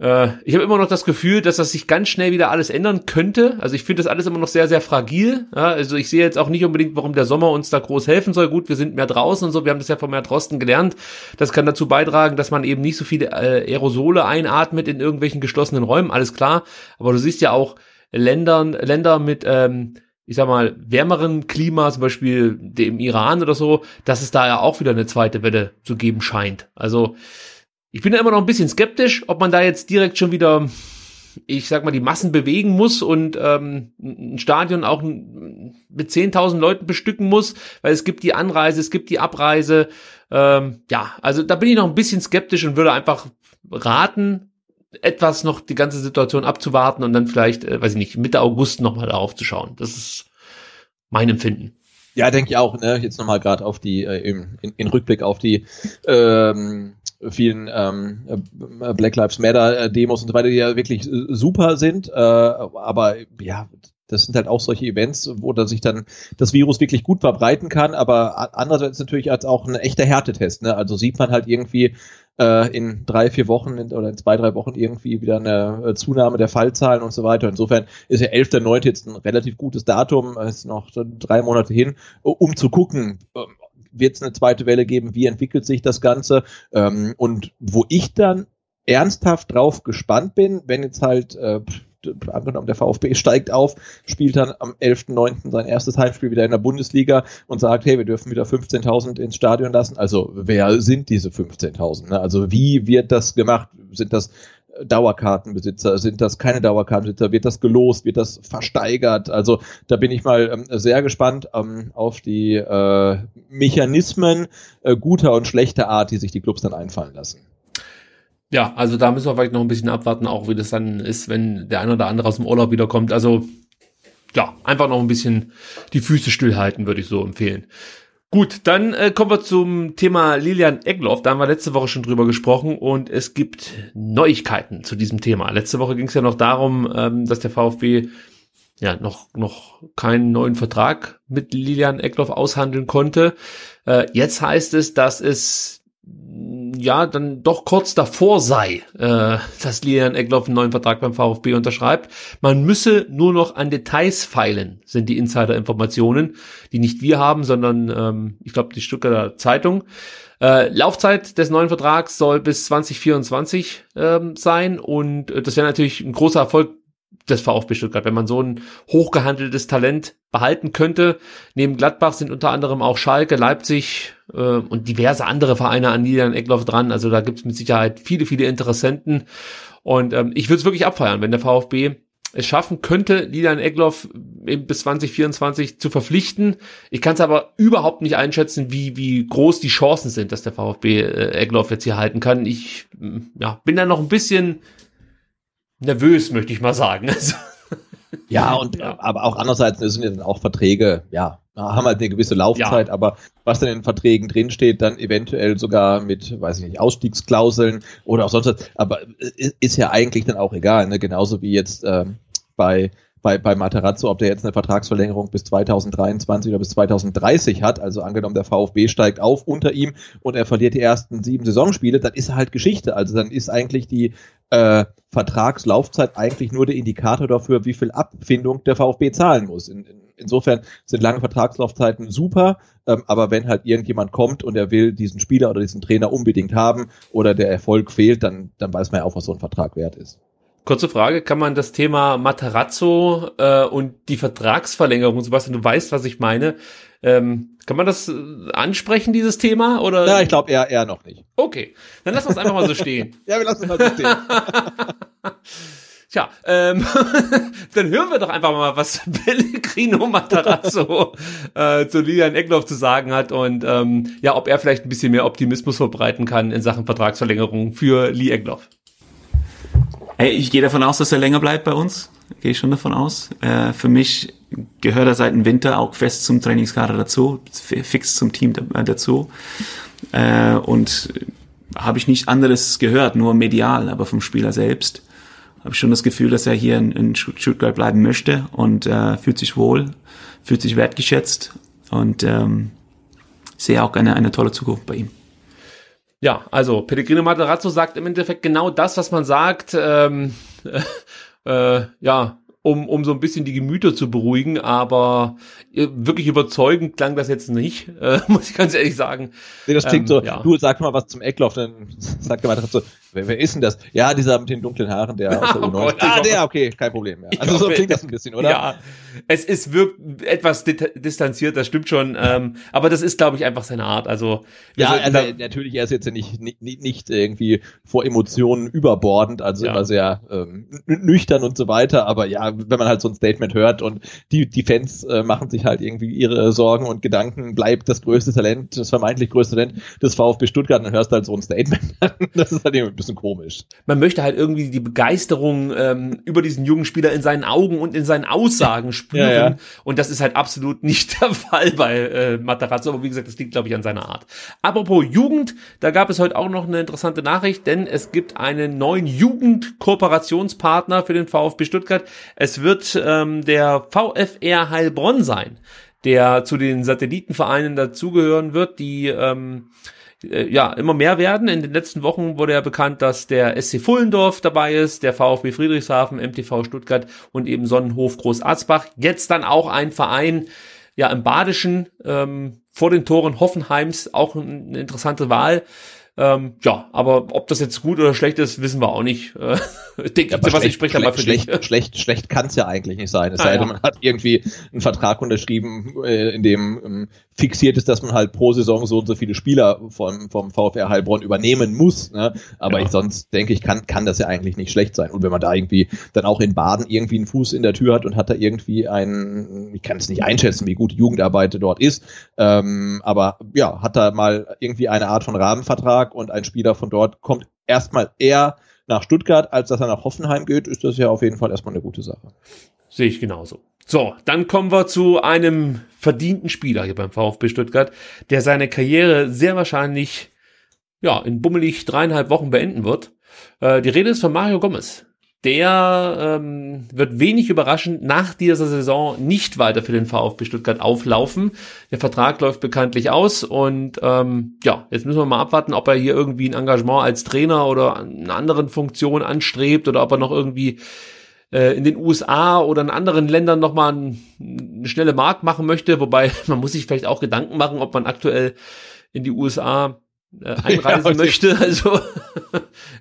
äh, ich habe immer noch das Gefühl, dass das sich ganz schnell wieder alles ändern könnte. Also ich finde das alles immer noch sehr, sehr fragil. Ja, also ich sehe jetzt auch nicht unbedingt, warum der Sommer uns da groß helfen soll. Gut, wir sind mehr draußen und so. Wir haben das ja von Herrn Drosten gelernt. Das kann dazu beitragen, dass man eben nicht so viele äh, Aerosole einatmet in irgendwelchen geschlossenen Räumen. Alles klar. Aber du siehst ja auch Ländern, Länder mit, ähm, ich sag mal, wärmeren Klima, zum Beispiel dem Iran oder so, dass es da ja auch wieder eine zweite Welle zu geben scheint. Also ich bin da immer noch ein bisschen skeptisch, ob man da jetzt direkt schon wieder, ich sag mal, die Massen bewegen muss und ähm, ein Stadion auch mit zehntausend Leuten bestücken muss, weil es gibt die Anreise, es gibt die Abreise. Ähm, ja, also da bin ich noch ein bisschen skeptisch und würde einfach raten, etwas noch die ganze Situation abzuwarten und dann vielleicht, äh, weiß ich nicht, Mitte August nochmal darauf zu schauen. Das ist mein Empfinden. Ja, denke ich auch, ne? Jetzt nochmal gerade auf die, äh, in, in Rückblick auf die ähm, vielen ähm, Black Lives Matter-Demos und so weiter, die ja wirklich super sind. Äh, aber ja, das sind halt auch solche Events, wo da sich dann das Virus wirklich gut verbreiten kann, aber andererseits natürlich als auch ein echter Härtetest, ne? Also sieht man halt irgendwie äh, in drei, vier Wochen in, oder in zwei, drei Wochen irgendwie wieder eine Zunahme der Fallzahlen und so weiter. Insofern ist ja elfter neunter jetzt ein relativ gutes Datum, ist noch drei Monate hin, um zu gucken, wird es eine zweite Welle geben, wie entwickelt sich das Ganze, ähm, und wo ich dann ernsthaft drauf gespannt bin, wenn jetzt halt äh, angenommen, der VfB steigt auf, spielt dann am elfter neunter sein erstes Heimspiel wieder in der Bundesliga und sagt, hey, wir dürfen wieder fünfzehntausend ins Stadion lassen. Also wer sind diese fünfzehntausend? Ne? Also wie wird das gemacht? Sind das Dauerkartenbesitzer? Sind das keine Dauerkartenbesitzer? Wird das gelost? Wird das versteigert? Also da bin ich mal ähm, sehr gespannt ähm, auf die äh, Mechanismen äh, guter und schlechter Art, die sich die Clubs dann einfallen lassen. Ja, also da müssen wir vielleicht noch ein bisschen abwarten, auch wie das dann ist, wenn der eine oder andere aus dem Urlaub wiederkommt. Also ja, einfach noch ein bisschen die Füße stillhalten, würde ich so empfehlen. Gut, dann äh, kommen wir zum Thema Lilian Eggloff. Da haben wir letzte Woche schon drüber gesprochen und es gibt Neuigkeiten zu diesem Thema. Letzte Woche ging es ja noch darum, ähm, dass der VfB ja noch noch keinen neuen Vertrag mit Lilian Eggloff aushandeln konnte. Äh, jetzt heißt es, dass es ja, dann doch kurz davor sei, äh, dass Lilian Eggloff einen neuen Vertrag beim VfB unterschreibt. Man müsse nur noch an Details feilen, sind die Insider-Informationen, die nicht wir haben, sondern ähm, ich glaube die Stuttgarter Zeitung. Äh, Laufzeit des neuen Vertrags soll bis zwanzig vierundzwanzig ähm, sein und äh, das wäre natürlich ein großer Erfolg des VfB Stuttgart, wenn man so ein hochgehandeltes Talent behalten könnte. Neben Gladbach sind unter anderem auch Schalke, Leipzig äh, und diverse andere Vereine an Lilian Eggloff dran. Also da gibt es mit Sicherheit viele, viele Interessenten. Und ähm, ich würde es wirklich abfeiern, wenn der VfB es schaffen könnte, Lilian Eggloff eben bis zwanzig vierundzwanzig zu verpflichten. Ich kann es aber überhaupt nicht einschätzen, wie wie groß die Chancen sind, dass der VfB äh, Eggloff jetzt hier halten kann. Ich ja, bin da noch ein bisschen nervös, möchte ich mal sagen. Also. Ja, und ja. aber auch andererseits sind ja dann auch Verträge, ja, haben halt eine gewisse Laufzeit, ja. aber was dann in den Verträgen drinsteht, dann eventuell sogar mit, weiß ich nicht, Ausstiegsklauseln oder auch sonst was, aber ist ja eigentlich dann auch egal, ne? Genauso wie jetzt ähm, bei Bei, bei Matarazzo, ob der jetzt eine Vertragsverlängerung bis zwanzig dreiundzwanzig oder bis zwanzig dreißig hat, also angenommen der VfB steigt auf unter ihm und er verliert die ersten sieben Saisonspiele, dann ist er halt Geschichte. Also dann ist eigentlich die äh, Vertragslaufzeit eigentlich nur der Indikator dafür, wie viel Abfindung der VfB zahlen muss. In, in, insofern sind lange Vertragslaufzeiten super, ähm, aber wenn halt irgendjemand kommt und er will diesen Spieler oder diesen Trainer unbedingt haben oder der Erfolg fehlt, dann, dann weiß man ja auch, was so ein Vertrag wert ist. Kurze Frage, kann man das Thema Matarazzo äh, und die Vertragsverlängerung, Sebastian, du weißt, was ich meine, ähm, kann man das ansprechen, dieses Thema? Oder? Ja, ich glaube eher, eher noch nicht. Okay, dann lassen wir es einfach mal so stehen. Ja, wir lassen es mal so stehen. Tja, ähm, dann hören wir doch einfach mal, was Pellegrino Matarazzo äh, zu Lilian Eggloff zu sagen hat und ähm, ja, ob er vielleicht ein bisschen mehr Optimismus verbreiten kann in Sachen Vertragsverlängerung für Lee Eggloff. Hey, ich gehe davon aus, dass er länger bleibt bei uns. Gehe ich schon davon aus. Äh, für mich gehört er seit dem Winter auch fest zum Trainingskader dazu, fix zum Team dazu. Äh, und habe ich nichts anderes gehört, nur medial, aber vom Spieler selbst. Habe ich schon das Gefühl, dass er hier in, in Stuttgart bleiben möchte und äh, fühlt sich wohl, fühlt sich wertgeschätzt und ähm, sehe auch eine, eine tolle Zukunft bei ihm. Ja, also Pellegrino Matarazzo sagt im Endeffekt genau das, was man sagt, ähm, äh, äh, ja, um um so ein bisschen die Gemüter zu beruhigen, aber wirklich überzeugend klang das jetzt nicht, äh, muss ich ganz ehrlich sagen. Nee, das klingt ähm, so, ja. Du sag mal was zum Eggloff, dann sagt der Matarazzo, wer, wer ist denn das? Ja, dieser mit den dunklen Haaren, der aus der U neunzehn. Oh ah, der, okay, kein Problem. Ja. Also so klingt das ein bisschen, oder? Ja, es ist wirkt etwas distanziert, das stimmt schon, ähm, aber das ist, glaube ich, einfach seine Art. Also ja, also, da, natürlich, er ist jetzt ja nicht, nicht, nicht irgendwie vor Emotionen überbordend, also ja. immer sehr ähm, nüchtern und so weiter, aber ja, wenn man halt so ein Statement hört und die, die Fans äh, machen sich halt irgendwie ihre Sorgen und Gedanken, bleibt das größte Talent, das vermeintlich größte Talent des VfB Stuttgart, dann hörst du halt so ein Statement. Das ist halt irgendwie bisschen komisch. Man möchte halt irgendwie die Begeisterung ähm, über diesen jungen Spieler in seinen Augen und in seinen Aussagen spüren. Ja, ja. Und das ist halt absolut nicht der Fall bei äh, Matarazzo. Aber wie gesagt, das liegt, glaube ich, an seiner Art. Apropos Jugend, da gab es heute auch noch eine interessante Nachricht, denn es gibt einen neuen Jugendkooperationspartner für den VfB Stuttgart. Es wird ähm, der VfR Heilbronn sein, der zu den Satellitenvereinen dazugehören wird, die ähm, ja immer mehr werden. In den letzten Wochen wurde ja bekannt, dass der S C Fullendorf dabei ist, der VfB Friedrichshafen, M T V Stuttgart und eben Sonnenhof Großarzbach. Jetzt dann auch ein Verein ja im Badischen ähm, vor den Toren Hoffenheims, auch eine interessante Wahl. Ähm, ja, aber ob das jetzt gut oder schlecht ist, wissen wir auch nicht. Äh, ich denke, ja, aber schlecht, spricht schlecht, aber für schlecht, dich. schlecht, schlecht kann es ja eigentlich nicht sein. Es ah, sei denn, ja. man hat irgendwie einen Vertrag unterschrieben, äh, in dem ähm, fixiert ist, dass man halt pro Saison so und so viele Spieler vom, vom VfR Heilbronn übernehmen muss. Ne? Aber ja. ich sonst denke ich, kann, kann das ja eigentlich nicht schlecht sein. Und wenn man da irgendwie dann auch in Baden irgendwie einen Fuß in der Tür hat und hat da irgendwie einen, ich kann es nicht einschätzen, wie gut die Jugendarbeit dort ist, ähm, aber ja, hat da mal irgendwie eine Art von Rahmenvertrag, und ein Spieler von dort kommt erstmal eher nach Stuttgart, als dass er nach Hoffenheim geht, ist das ja auf jeden Fall erstmal eine gute Sache. Sehe ich genauso. So, dann kommen wir zu einem verdienten Spieler hier beim VfB Stuttgart, der seine Karriere sehr wahrscheinlich ja in bummelig dreieinhalb Wochen beenden wird. Äh, die Rede ist von Mario Gomez. Der ähm, wird wenig überraschend nach dieser Saison nicht weiter für den VfB Stuttgart auflaufen. Der Vertrag läuft bekanntlich aus und ähm, ja, jetzt müssen wir mal abwarten, ob er hier irgendwie ein Engagement als Trainer oder eine anderen Funktion anstrebt oder ob er noch irgendwie äh, in den U S A oder in anderen Ländern nochmal ein, eine schnelle Mark machen möchte. Wobei, man muss sich vielleicht auch Gedanken machen, ob man aktuell in die U S A einreisen ja, möchte, also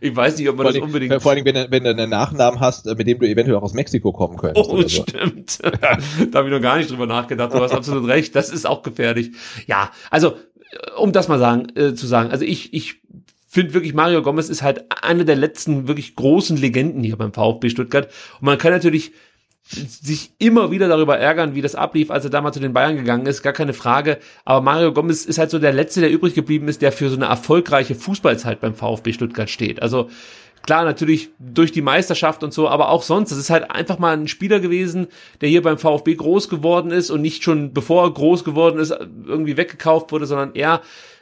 ich weiß nicht, ob man das allem, unbedingt... Vor allem, wenn du, wenn du einen Nachnamen hast, mit dem du eventuell auch aus Mexiko kommen könntest. Oh, so. Stimmt. Da habe ich noch gar nicht drüber nachgedacht, du hast absolut recht, das ist auch gefährlich. Ja, also, um das mal sagen, äh, zu sagen, also ich, ich finde wirklich, Mario Gomez ist halt eine der letzten wirklich großen Legenden hier beim VfB Stuttgart und man kann natürlich sich immer wieder darüber ärgern, wie das ablief, als er damals zu den Bayern gegangen ist, gar keine Frage, aber Mario Gomez ist halt so der Letzte, der übrig geblieben ist, der für so eine erfolgreiche Fußballzeit beim VfB Stuttgart steht, also klar, natürlich durch die Meisterschaft und so, aber auch sonst, das ist halt einfach mal ein Spieler gewesen, der hier beim VfB groß geworden ist und nicht schon bevor er groß geworden ist, irgendwie weggekauft wurde, sondern er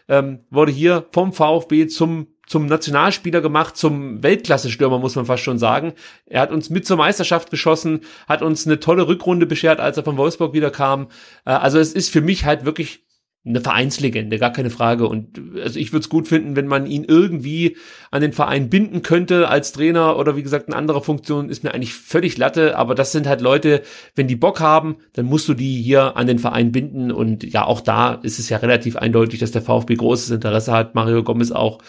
ähm, wurde hier vom VfB zum zum Nationalspieler gemacht, zum Weltklasse-Stürmer, muss man fast schon sagen. Er hat uns mit zur Meisterschaft geschossen, hat uns eine tolle Rückrunde beschert, als er von Wolfsburg wieder kam. Also es ist für mich halt wirklich eine Vereinslegende, gar keine Frage. Und also ich würde es gut finden, wenn man ihn irgendwie an den Verein binden könnte als Trainer oder wie gesagt, eine andere Funktion ist mir eigentlich völlig Latte. Aber das sind halt Leute, wenn die Bock haben, dann musst du die hier an den Verein binden. Und ja, auch da ist es ja relativ eindeutig, dass der VfB großes Interesse hat, Mario Gomez auch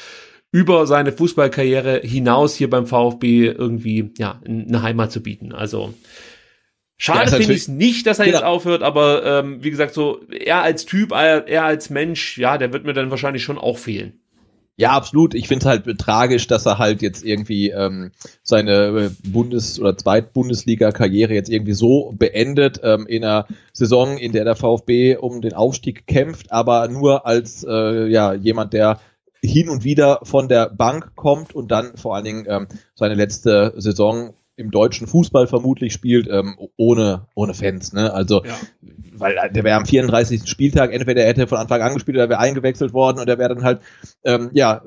über seine Fußballkarriere hinaus hier beim VfB irgendwie ja eine Heimat zu bieten. Also schade ja, finde ich es nicht, dass er ja. jetzt aufhört, aber ähm, wie gesagt, so er als Typ, er, er als Mensch, ja, der wird mir dann wahrscheinlich schon auch fehlen. Ja, absolut. Ich finde es halt tragisch, dass er halt jetzt irgendwie ähm, seine Bundes- oder Zweit-Bundesliga-Karriere jetzt irgendwie so beendet ähm, in einer Saison, in der der VfB um den Aufstieg kämpft, aber nur als äh, ja jemand, der hin und wieder von der Bank kommt und dann vor allen Dingen ähm, seine letzte Saison im deutschen Fußball vermutlich spielt, ähm, ohne ohne Fans. Ne? Also, ja. weil der wäre am vierunddreißigsten Spieltag, entweder er hätte von Anfang an gespielt oder wäre eingewechselt worden und er wäre dann halt ähm, ja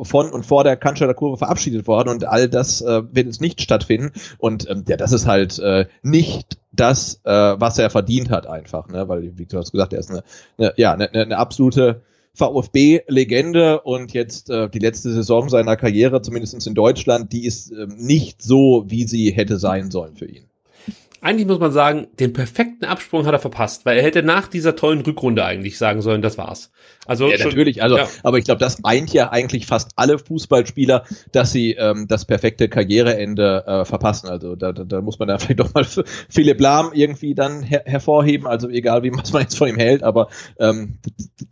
von und vor der Cannstatter Kurve verabschiedet worden und all das äh, wird jetzt nicht stattfinden. Und ähm, ja, das ist halt äh, nicht das, äh, was er verdient hat einfach. Ne? Weil, wie du hast gesagt, er ist eine, eine, ja, eine, eine absolute VfB-Legende und jetzt äh, die letzte Saison seiner Karriere, zumindest in Deutschland, die ist äh, nicht so, wie sie hätte sein sollen für ihn. Eigentlich muss man sagen, den perfekten Absprung hat er verpasst, weil er hätte nach dieser tollen Rückrunde eigentlich sagen sollen, das war's. Also ja, schon, natürlich, also, ja. aber ich glaube, das eint ja eigentlich fast alle Fußballspieler, dass sie ähm, das perfekte Karriereende äh, verpassen. Also da, da, da muss man da vielleicht doch mal Philipp Lahm irgendwie dann her- hervorheben, also egal, wie was man jetzt von ihm hält, aber ähm,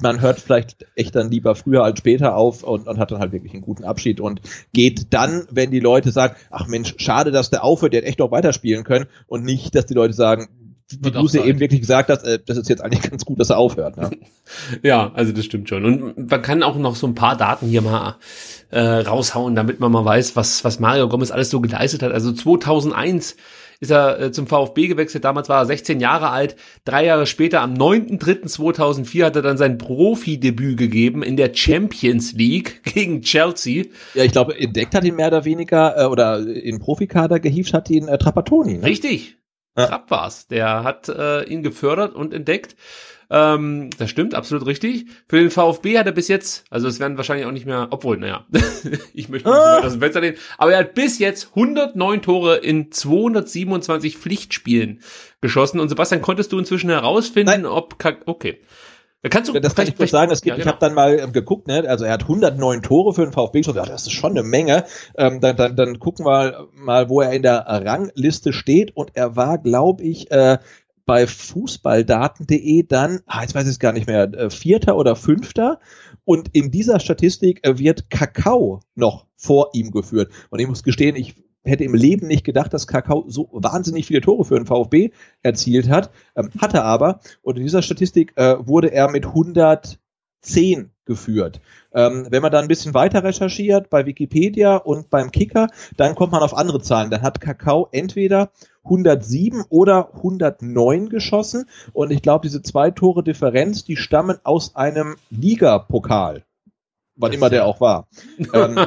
man hört vielleicht echt dann lieber früher als später auf und, und hat dann halt wirklich einen guten Abschied und geht dann, wenn die Leute sagen, ach Mensch, schade, dass der aufhört, der hätte echt noch weiterspielen können und nicht dass die Leute sagen, wie du es ja eben wirklich gesagt hast, äh, das ist jetzt eigentlich ganz gut, dass er aufhört. Ne? Ja, also das stimmt schon. Und man kann auch noch so ein paar Daten hier mal äh, raushauen, damit man mal weiß, was was Mario Gomez alles so geleistet hat. Also zweitausendeins ist er äh, zum VfB gewechselt, damals war er sechzehn Jahre alt. Drei Jahre später, am neunten dritten zweitausendvier, hat er dann sein Profidebüt gegeben in der Champions League gegen Chelsea. Ja, ich glaube, entdeckt hat ihn mehr oder weniger, äh, oder in Profikader gehievt hat ihn äh, Trapattoni. Ne? Richtig, ja. Trapp war's. Der hat äh, ihn gefördert und entdeckt. Ähm, das stimmt, absolut richtig. Für den VfB hat er bis jetzt, also es werden wahrscheinlich auch nicht mehr, obwohl, naja, ich möchte nicht so weit aus dem Fenster lehnen, aber er hat bis jetzt hundertneun Tore in zweihundertsiebenundzwanzig Pflichtspielen geschossen. Und Sebastian, konntest du inzwischen herausfinden, Nein. ob, okay. Kannst du, das kann ich kurz sagen, es gibt, ja, genau. Ich habe dann mal ähm, geguckt, ne? Also er hat hundertneun Tore für den VfB geschossen, ja, das ist schon eine Menge. Ähm, dann, dann, dann gucken wir mal, wo er in der Rangliste steht, und er war, glaube ich, äh, bei fußballdaten punkt de dann, ah, jetzt weiß ich es gar nicht mehr, äh, Vierter oder Fünfter. Und in dieser Statistik äh, wird Kakao noch vor ihm geführt. Und ich muss gestehen, ich hätte im Leben nicht gedacht, dass Kakao so wahnsinnig viele Tore für den VfB erzielt hat. Ähm, hat er aber. Und in dieser Statistik äh, wurde er mit hundertzehn geführt. Ähm, wenn man da ein bisschen weiter recherchiert, bei Wikipedia und beim Kicker, dann kommt man auf andere Zahlen. Dann hat Kakao entweder hundertsieben oder hundertneun geschossen, und ich glaube, diese zwei Tore Differenz, die stammen aus einem Ligapokal, wann immer der auch war. ähm,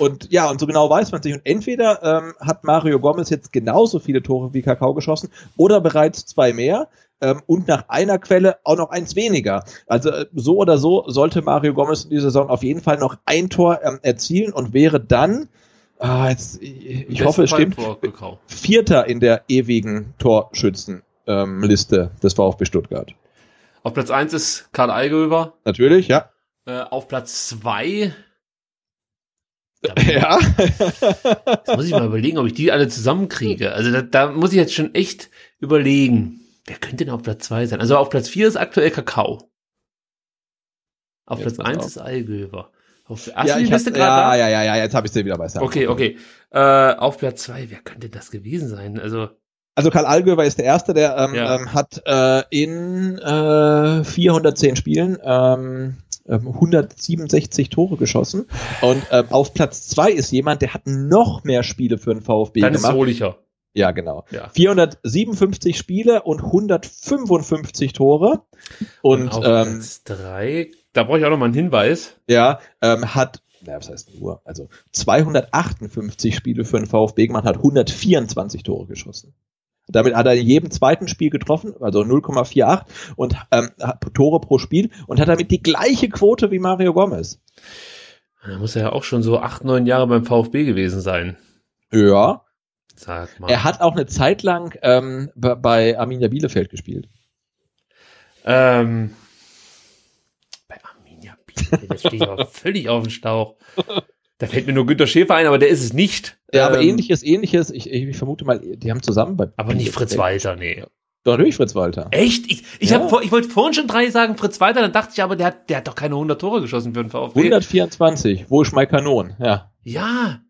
und ja, und so genau weiß man sich. Und entweder ähm, hat Mario Gomez jetzt genauso viele Tore wie Kakao geschossen oder bereits zwei mehr. Ähm, und nach einer Quelle auch noch eins weniger. Also äh, so oder so sollte Mario Gomez in dieser Saison auf jeden Fall noch ein Tor ähm, erzielen und wäre dann, ah, jetzt, ich, ich hoffe es stimmt, Vierter in der ewigen Torschützenliste ähm, des VfB Stuttgart. Auf Platz eins ist Karl Algehoeber. Natürlich, ja. Äh, auf Platz zwei... Ja. Jetzt muss ich mal überlegen, ob ich die alle zusammenkriege. Also da, da muss ich jetzt schon echt überlegen. Wer könnte denn auf Platz zwei sein? Also auf Platz vier ist aktuell Kakao. Auf jetzt Platz eins ist Algehoeber. Auf, hast ja, du die Liste gerade? Ja, ja, ja, ja, jetzt habe ich sie wieder bei Sandhausen. Okay, okay. Äh, auf Platz zwei, wer könnte das gewesen sein? Also, also Karl Algehoeber ist der Erste, der ähm, ja. ähm, hat äh, in äh, vierhundertzehn Spielen ähm, hundertsiebenundsechzig Tore geschossen. Und ähm, auf Platz zwei ist jemand, der hat noch mehr Spiele für den VfB Dann gemacht. Dann ist Solicher. Ja, genau. Ja. vierhundertsiebenundfünfzig Spiele und hundertfünfundfünfzig Tore. Und, und auf ähm, Platz drei, da brauche ich auch noch mal einen Hinweis. Ja, ähm, hat, naja, was heißt nur, also zweihundertachtundfünfzig Spiele für den VfB gemacht, hat hundertvierundzwanzig Tore geschossen. Damit hat er in jedem zweiten Spiel getroffen, also null Komma achtundvierzig und ähm, Tore pro Spiel, und hat damit die gleiche Quote wie Mario Gomez. Da muss er ja auch schon so acht, neun Jahre beim VfB gewesen sein. Ja. Sag mal. Er hat auch eine Zeit lang ähm, b- bei Arminia Bielefeld gespielt. Ähm, bei Arminia Bielefeld, das steht aber völlig auf dem Schlauch. Da fällt mir nur Günter Schäfer ein, aber der ist es nicht. Ja, ähm, aber ähnliches, ähnliches. Ich, ich vermute mal, die haben zusammen bei. Aber nicht Fritz Walter, nee. Doch, natürlich Fritz Walter. Echt? Ich, ich, ja. hab, ich wollte vorhin schon drei sagen, Fritz Walter, dann dachte ich aber, der hat, der hat doch keine hundert Tore geschossen für den VfB. hundertvierundzwanzig, wo ist mein Kanon? Ja. Ja.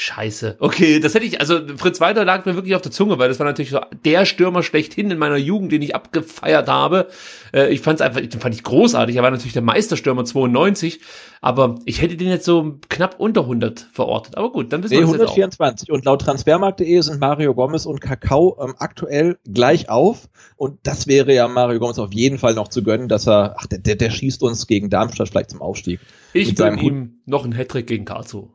Scheiße. Okay, das hätte ich, also Fritz Walter lag mir wirklich auf der Zunge, weil das war natürlich so der Stürmer schlechthin in meiner Jugend, den ich abgefeiert habe. Äh, ich fand's einfach, den fand ich großartig. Er war natürlich der Meisterstürmer zweiundneunzig, aber ich hätte den jetzt so knapp unter hundert verortet. Aber gut, dann wissen nee, wir es jetzt auch. hundertvierundzwanzig. Und laut transfermarkt punkt de sind Mario Gomez und Kakao ähm, aktuell gleich auf. Und das wäre ja Mario Gomez auf jeden Fall noch zu gönnen, dass er, ach, der, der, der schießt uns gegen Darmstadt vielleicht zum Aufstieg. Ich bin ihm noch einen Hattrick gegen Karlsruhe.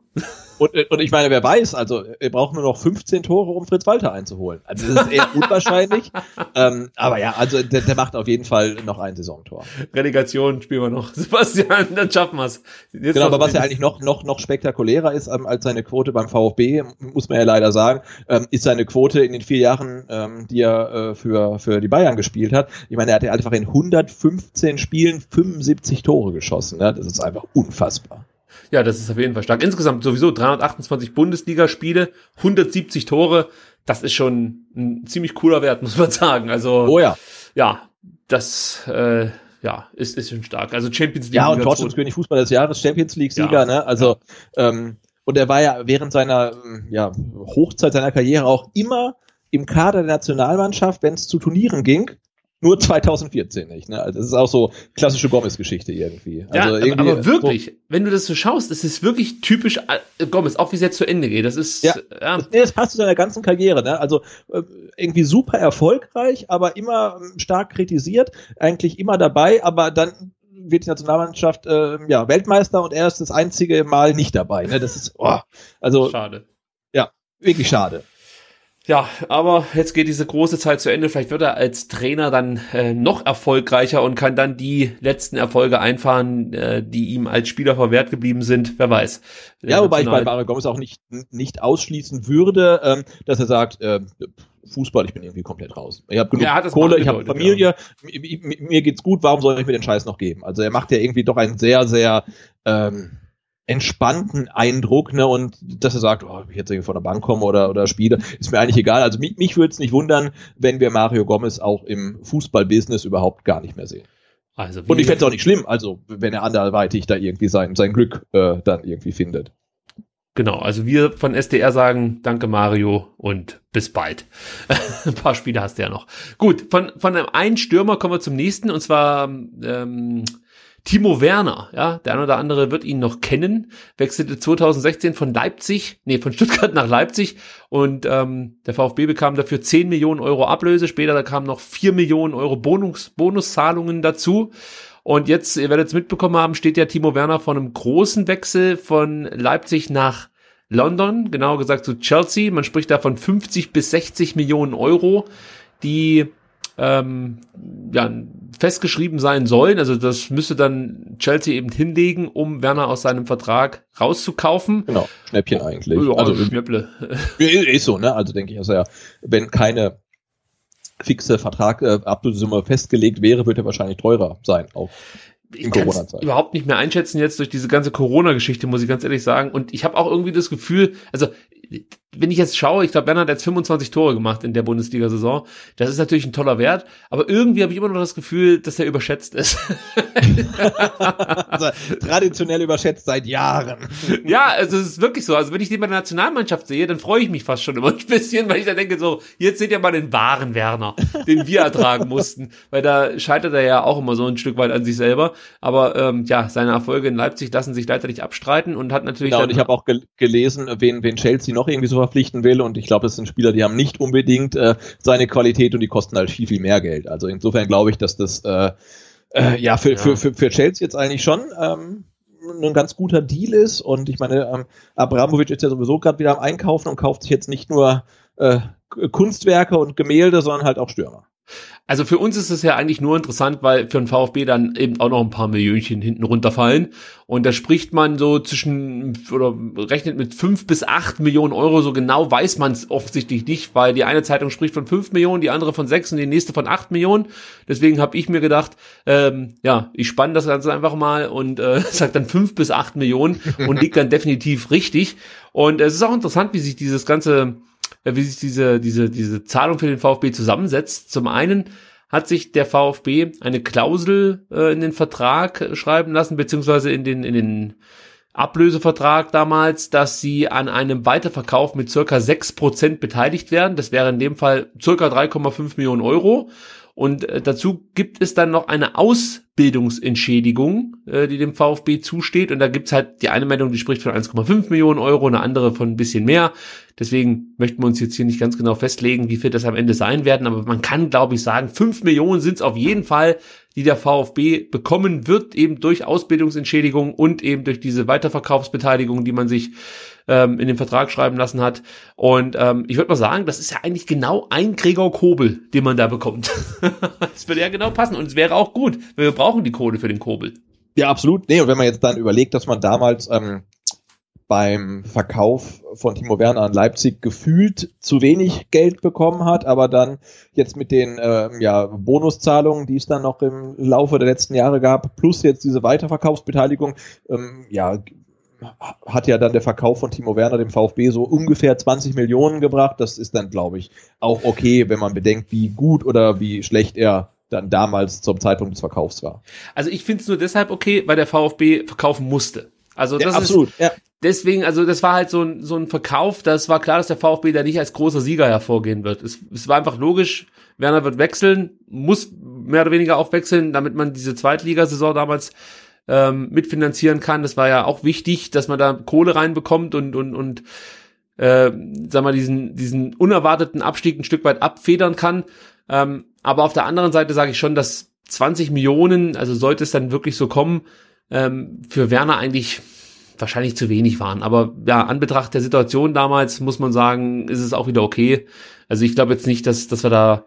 Und, und ich meine, wer weiß, also wir brauchen nur noch fünfzehn Tore, um Fritz Walter einzuholen. Also das ist eher unwahrscheinlich. ähm, aber ja, also der, der macht auf jeden Fall noch ein Saisontor. Relegation spielen wir noch. Sebastian, dann schaffen wir es. Genau, aber was ja eigentlich noch noch noch spektakulärer ist ähm, als seine Quote beim VfB, muss man ja leider sagen, ähm, ist seine Quote in den vier Jahren, ähm, die er äh, für für die Bayern gespielt hat. Ich meine, er hat ja einfach in hundertfünfzehn Spielen fünfundsiebzig Tore geschossen. Ne? Das ist einfach unfassbar. Ja, das ist auf jeden Fall stark. Insgesamt sowieso dreihundertachtundzwanzig Bundesligaspiele, hundertsiebzig Tore. Das ist schon ein ziemlich cooler Wert, muss man sagen. Also, oh ja. Ja, das äh, ja, ist, ist schon stark. Also Champions League. Ja, und Torschützenkönig Fußball des Jahres, Champions League-Sieger. Ja. Ne? Also ähm, und er war ja während seiner ja, Hochzeit seiner Karriere auch immer im Kader der Nationalmannschaft, wenn es zu Turnieren ging, nur zwanzig vierzehn nicht. Ne? Also das ist auch so klassische Gomez-Geschichte irgendwie. Also ja, irgendwie aber wirklich, so, wenn du das so schaust, es ist wirklich typisch Gomez, auch wie es jetzt zu Ende geht. Das ist ja, ja. Das, nee, das passt zu seiner ganzen Karriere. Ne? Also irgendwie super erfolgreich, aber immer stark kritisiert, eigentlich immer dabei, aber dann wird die Nationalmannschaft äh, ja, Weltmeister und er ist das einzige Mal nicht dabei. Ne? Das ist oh, also schade. Ja, wirklich schade. Ja, aber jetzt geht diese große Zeit zu Ende. Vielleicht wird er als Trainer dann äh, noch erfolgreicher und kann dann die letzten Erfolge einfahren, äh, die ihm als Spieler verwehrt geblieben sind. Wer weiß. Ja, wobei ich bei Mario Gomez auch nicht nicht ausschließen würde, ähm, dass er sagt, äh, Fußball, ich bin irgendwie komplett raus. Ich habe genug ja, Kohle, ich habe Familie, ja. mir, mir geht's gut, warum soll ich mir den Scheiß noch geben? Also er macht ja irgendwie doch einen sehr, sehr ähm, entspannten Eindruck, ne, und dass er sagt, oh, ich jetzt irgendwie von der Bank komme oder oder spiele, ist mir eigentlich egal. Also mich, mich würde es nicht wundern, wenn wir Mario Gomez auch im Fußballbusiness überhaupt gar nicht mehr sehen. Also und ich fände es auch nicht schlimm, also wenn er anderweitig da irgendwie sein sein Glück äh, dann irgendwie findet. Genau, also wir von S D R sagen, danke Mario und bis bald. Ein paar Spiele hast du ja noch. Gut, von von einem einen Stürmer kommen wir zum nächsten, und zwar ähm, Timo Werner, ja, der eine oder andere wird ihn noch kennen, wechselte zwanzig sechzehn von Leipzig, nee, von Stuttgart nach Leipzig, und ähm, der VfB bekam dafür zehn Millionen Euro Ablöse, später da kamen noch vier Millionen Euro Bonus, Bonuszahlungen dazu. Und jetzt, ihr werdet es mitbekommen haben, steht ja Timo Werner vor einem großen Wechsel von Leipzig nach London, genauer gesagt zu Chelsea. Man spricht da von fünfzig bis sechzig Millionen Euro, die ähm, ja, festgeschrieben sein sollen. Also das müsste dann Chelsea eben hinlegen, um Werner aus seinem Vertrag rauszukaufen. Genau, Schnäppchen eigentlich. Oh, also Schnäpple. Ist so, ne? Also denke ich, also ja, wenn keine fixe Vertrag, äh, Ablösesumme festgelegt wäre, wird er wahrscheinlich teurer sein, auch in Corona-Zeit. Ich kann es überhaupt nicht mehr einschätzen jetzt durch diese ganze Corona-Geschichte, muss ich ganz ehrlich sagen. Und ich habe auch irgendwie das Gefühl, also wenn ich jetzt schaue, ich glaube, Werner hat jetzt fünfundzwanzig Tore gemacht in der Bundesliga-Saison. Das ist natürlich ein toller Wert, aber irgendwie habe ich immer noch das Gefühl, dass er überschätzt ist. Also, traditionell überschätzt seit Jahren. Ja, also es ist wirklich so. Also wenn ich den bei der Nationalmannschaft sehe, dann freue ich mich fast schon immer ein bisschen, weil ich dann denke so, jetzt seht ihr mal den wahren Werner, den wir ertragen mussten, weil da scheitert er ja auch immer so ein Stück weit an sich selber. Aber ähm, ja, seine Erfolge in Leipzig lassen sich leider nicht abstreiten und hat natürlich... Genau, und ich habe auch gel- gelesen, wen, wen Chelsea noch irgendwie so verpflichten will, und ich glaube, das sind Spieler, die haben nicht unbedingt äh, seine Qualität und die kosten halt viel, viel mehr Geld. Also insofern glaube ich, dass das äh, äh, ja, für, ja. Für, für, für Chelsea jetzt eigentlich schon ähm, ein ganz guter Deal ist, und ich meine, ähm, Abramovic ist ja sowieso gerade wieder am Einkaufen und kauft sich jetzt nicht nur äh, Kunstwerke und Gemälde, sondern halt auch Stürmer. Also für uns ist es ja eigentlich nur interessant, weil für den VfB dann eben auch noch ein paar Millionchen hinten runterfallen, und da spricht man so zwischen oder rechnet mit fünf bis acht Millionen Euro, so genau weiß man es offensichtlich nicht, weil die eine Zeitung spricht von fünf Millionen, die andere von sechs und die nächste von acht Millionen, deswegen habe ich mir gedacht, ähm, ja, ich spanne das Ganze einfach mal und äh, sage dann fünf bis acht Millionen und liegt dann definitiv richtig, und es ist auch interessant, wie sich dieses ganze... wie sich diese diese diese Zahlung für den VfB zusammensetzt. Zum einen hat sich der VfB eine Klausel äh, in den Vertrag schreiben lassen, beziehungsweise in den in den Ablösevertrag damals, dass sie an einem Weiterverkauf mit circa sechs Prozent beteiligt werden. Das wäre in dem Fall circa drei Komma fünf Millionen Euro. Und äh, dazu gibt es dann noch eine Ausbildungsentschädigung, äh, die dem VfB zusteht. Und da gibt's halt die eine Meldung, die spricht von eins Komma fünf Millionen Euro, eine andere von ein bisschen mehr. Deswegen möchten wir uns jetzt hier nicht ganz genau festlegen, wie viel das am Ende sein werden. Aber man kann, glaube ich, sagen, fünf Millionen sind's auf jeden Fall, die der VfB bekommen wird, eben durch Ausbildungsentschädigung und eben durch diese Weiterverkaufsbeteiligung, die man sich ähm, in den Vertrag schreiben lassen hat. Und ähm, ich würde mal sagen, das ist ja eigentlich genau ein Gregor Kobel, den man da bekommt. Das würde ja genau passen, und es wäre auch gut, weil wir brauchen die Kohle für den Kobel. Ja, absolut. Nee, und wenn man jetzt dann überlegt, dass man damals ähm, beim Verkauf von Timo Werner an Leipzig gefühlt zu wenig Geld bekommen hat, aber dann jetzt mit den äh, ja, Bonuszahlungen, die es dann noch im Laufe der letzten Jahre gab, plus jetzt diese Weiterverkaufsbeteiligung, ähm, ja, hat ja dann der Verkauf von Timo Werner dem VfB so ungefähr zwanzig Millionen gebracht. Das ist dann, glaube ich, auch okay, wenn man bedenkt, wie gut oder wie schlecht er dann damals zum Zeitpunkt des Verkaufs war. Also ich finde es nur deshalb okay, weil der VfB verkaufen musste. Also das ja, absolut, ist, ja. deswegen, also das war halt so ein, so ein Verkauf, das war klar, dass der VfB da nicht als großer Sieger hervorgehen wird. Es, es war einfach logisch, Werner wird wechseln, muss mehr oder weniger auch wechseln, damit man diese Zweitligasaison damals ähm, mitfinanzieren kann. Das war ja auch wichtig, dass man da Kohle reinbekommt und und und äh, sag mal diesen diesen unerwarteten Abstieg ein Stück weit abfedern kann. Ähm, aber auf der anderen Seite sage ich schon, dass zwanzig Millionen, also sollte es dann wirklich so kommen, ähm, für Werner eigentlich wahrscheinlich zu wenig waren. Aber ja, an Betracht der Situation damals muss man sagen, ist es auch wieder okay. Also ich glaube jetzt nicht, dass dass wir da,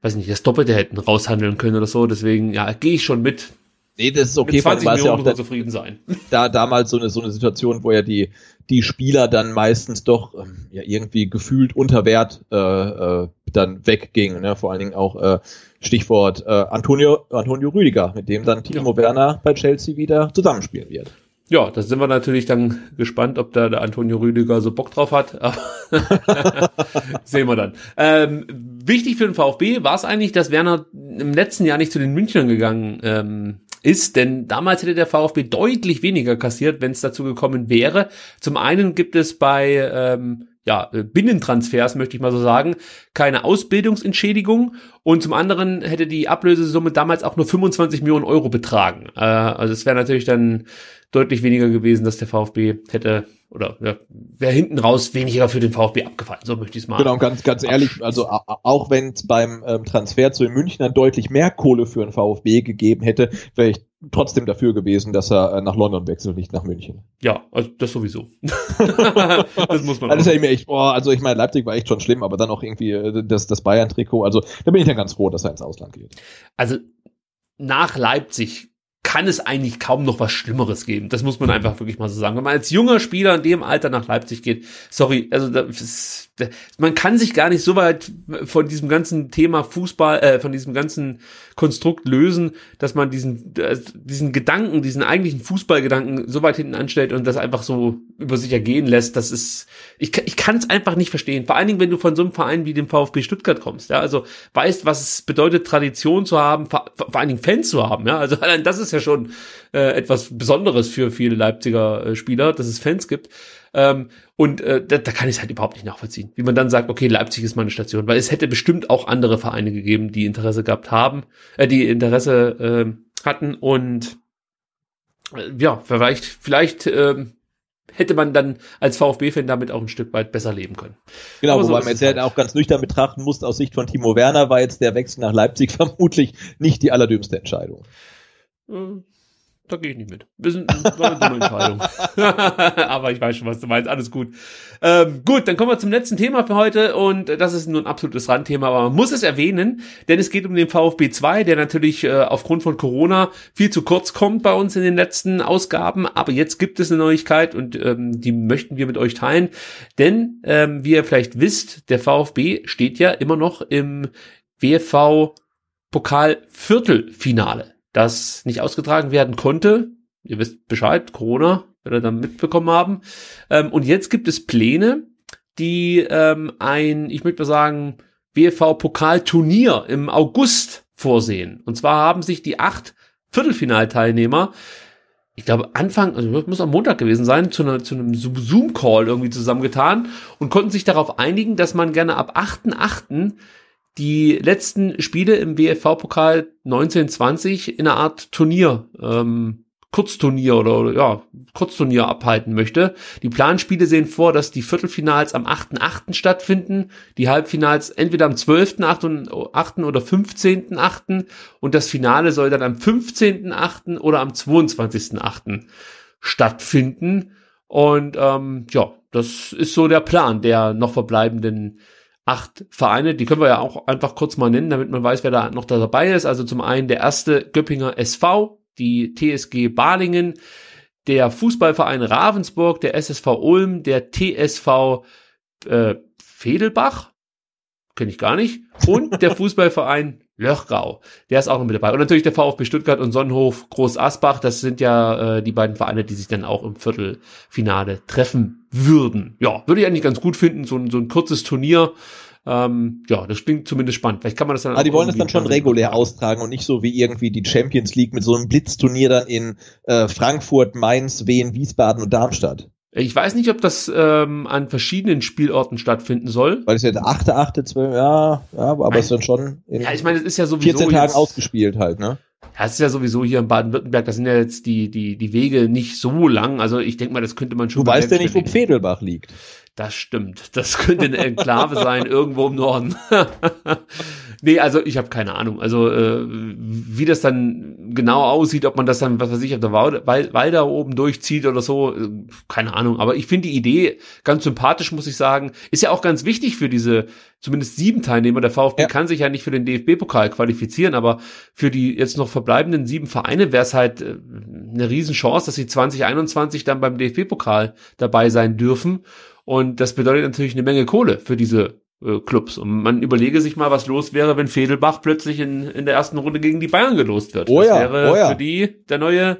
weiß nicht, das Doppelte hätten raushandeln können oder so. Deswegen, ja, gehe ich schon mit. Nee, das ist okay. Mit zwanzig Millionen muss man zufrieden sein. Da damals so eine so eine Situation, wo ja die die Spieler dann meistens doch ähm, ja irgendwie gefühlt unter Wert äh, äh, dann weggingen. Ne? Vor allen Dingen auch äh, Stichwort äh, Antonio Antonio Rüdiger, mit dem dann Timo ja. Werner bei Chelsea wieder zusammenspielen wird. Ja, da sind wir natürlich dann gespannt, ob da der Antonio Rüdiger so Bock drauf hat. Sehen wir dann. Ähm, wichtig für den VfB war es eigentlich, dass Werner im letzten Jahr nicht zu den Münchnern gegangen ähm, ist, denn damals hätte der VfB deutlich weniger kassiert, wenn es dazu gekommen wäre. Zum einen gibt es bei ähm, ja, Binnentransfers, möchte ich mal so sagen, keine Ausbildungsentschädigung und zum anderen hätte die Ablösesumme damals auch nur fünfundzwanzig Millionen Euro betragen. Äh, also es wäre natürlich dann deutlich weniger gewesen, dass der VfB hätte, oder ja, wäre hinten raus weniger für den VfB abgefallen, so möchte ich es mal. Genau, ganz ganz ehrlich, also auch wenn es beim ähm, Transfer zu den Münchnern deutlich mehr Kohle für den VfB gegeben hätte, wäre ich trotzdem dafür gewesen, dass er äh, nach London wechselt, nicht nach München. Ja, also das sowieso. Das muss man. Also, ich mir echt, oh, also ich meine, Leipzig war echt schon schlimm, aber dann auch irgendwie das, das Bayern-Trikot, also da bin ich dann ganz froh, dass er ins Ausland geht. Also nach Leipzig kann es eigentlich kaum noch was Schlimmeres geben. Das muss man einfach wirklich mal so sagen. Wenn man als junger Spieler in dem Alter nach Leipzig geht, sorry, also das ist, man kann sich gar nicht so weit von diesem ganzen Thema Fußball, äh, von diesem ganzen Konstrukt lösen, dass man diesen äh, diesen Gedanken, diesen eigentlichen Fußballgedanken so weit hinten anstellt und das einfach so über sich ergehen lässt. Das ist, ich, ich kann es einfach nicht verstehen. Vor allen Dingen, wenn du von so einem Verein wie dem VfB Stuttgart kommst, ja, also weißt, was es bedeutet, Tradition zu haben, vor, vor allen Dingen Fans zu haben, ja, also allein das ist ja schon äh, etwas Besonderes für viele Leipziger äh, Spieler, dass es Fans gibt. Ähm, und äh, da, da kann ich es halt überhaupt nicht nachvollziehen, wie man dann sagt, okay, Leipzig ist meine Station, weil es hätte bestimmt auch andere Vereine gegeben, die Interesse gehabt haben, äh, die Interesse äh, hatten und äh, ja, vielleicht, vielleicht äh, hätte man dann als VfB-Fan damit auch ein Stück weit besser leben können. Genau, so wobei man jetzt halt auch ganz nüchtern betrachten muss, aus Sicht von Timo Werner war jetzt der Wechsel nach Leipzig vermutlich nicht die allerdümmste Entscheidung. Da gehe ich nicht mit. Das war eine dumme Entscheidung. Aber ich weiß schon, was du meinst. Alles gut. Ähm, gut, dann kommen wir zum letzten Thema für heute. Und das ist nur ein absolutes Randthema, aber man muss es erwähnen, denn es geht um den VfB zwei, der natürlich äh, aufgrund von Corona viel zu kurz kommt bei uns in den letzten Ausgaben. Aber jetzt gibt es eine Neuigkeit und ähm, die möchten wir mit euch teilen. Denn, ähm, wie ihr vielleicht wisst, der VfB steht ja immer noch im W F V-Pokal-Viertelfinale. Das nicht ausgetragen werden konnte. Ihr wisst Bescheid, Corona, wenn ihr dann mitbekommen haben. Ähm, und jetzt gibt es Pläne, die ähm, ein, ich möchte mal sagen, W F V-Pokalturnier im August vorsehen. Und zwar haben sich die acht Viertelfinalteilnehmer, ich glaube Anfang, also das muss am Montag gewesen sein, zu, einer, zu einem Zoom-Call irgendwie zusammengetan und konnten sich darauf einigen, dass man gerne ab achter achter die letzten Spiele im W F V-Pokal neunzehn zwanzig in einer Art Turnier, ähm, Kurzturnier oder, oder ja, Kurzturnier abhalten möchte. Die Planspiele sehen vor, dass die Viertelfinals am achter achter stattfinden, die Halbfinals entweder am zwölfter achter oder fünfzehnter achter und das Finale soll dann am fünfzehnter achter oder am zweiundzwanzigster achter stattfinden. Und ähm, ja, das ist so der Plan der noch verbleibenden acht Vereine, die können wir ja auch einfach kurz mal nennen, damit man weiß, wer da noch da dabei ist. Also zum einen der erste Göppinger S V, die T S G Balingen, der Fußballverein Ravensburg, der S S V Ulm, der T S V äh, Vedelbach, kenne ich gar nicht, und der Fußballverein Löchgau, der ist auch noch mit dabei. Und natürlich der VfB Stuttgart und Sonnenhof Groß Asbach, das sind ja äh, die beiden Vereine, die sich dann auch im Viertelfinale treffen würden. Ja, würde ich eigentlich ganz gut finden, so ein, so ein kurzes Turnier. Ähm, ja, das klingt zumindest spannend. Vielleicht kann man das dann. Ah, die wollen das dann schon regulär austragen und nicht so wie irgendwie die Champions League mit so einem Blitzturnier dann in äh, Frankfurt, Mainz, Wien, Wiesbaden und Darmstadt. Ich weiß nicht, ob das ähm, an verschiedenen Spielorten stattfinden soll. Weil es jetzt achte achte zwölf ja, ja, aber es ist dann schon in ja, ich meine, es ist ja sowieso vierzehn Tagen ausgespielt halt, ne? Ja, es ist ja sowieso hier in Baden-Württemberg, da sind ja jetzt die, die, die Wege nicht so lang, also ich denke mal, das könnte man schon... Du weißt ja nicht, wo Pfädelbach liegt. Das stimmt, das könnte eine Enklave sein, irgendwo im Norden. Nee, also ich habe keine Ahnung, also äh, wie das dann genau aussieht, ob man das dann, was weiß ich, auf der Walder oben durchzieht oder so, äh, keine Ahnung, aber ich finde die Idee ganz sympathisch, muss ich sagen, ist ja auch ganz wichtig für diese zumindest sieben Teilnehmer, der VfB ja. kann sich ja nicht für den D F B-Pokal qualifizieren, aber für die jetzt noch verbleibenden sieben Vereine wäre es halt äh, eine Riesenchance, dass sie zwanzig einundzwanzig dann beim D F B-Pokal dabei sein dürfen. Und das bedeutet natürlich eine Menge Kohle für diese äh, Clubs. Und man überlege sich mal, was los wäre, wenn Vedelbach plötzlich in, in der ersten Runde gegen die Bayern gelost wird. Oh ja, das wäre oh ja. für die der neue,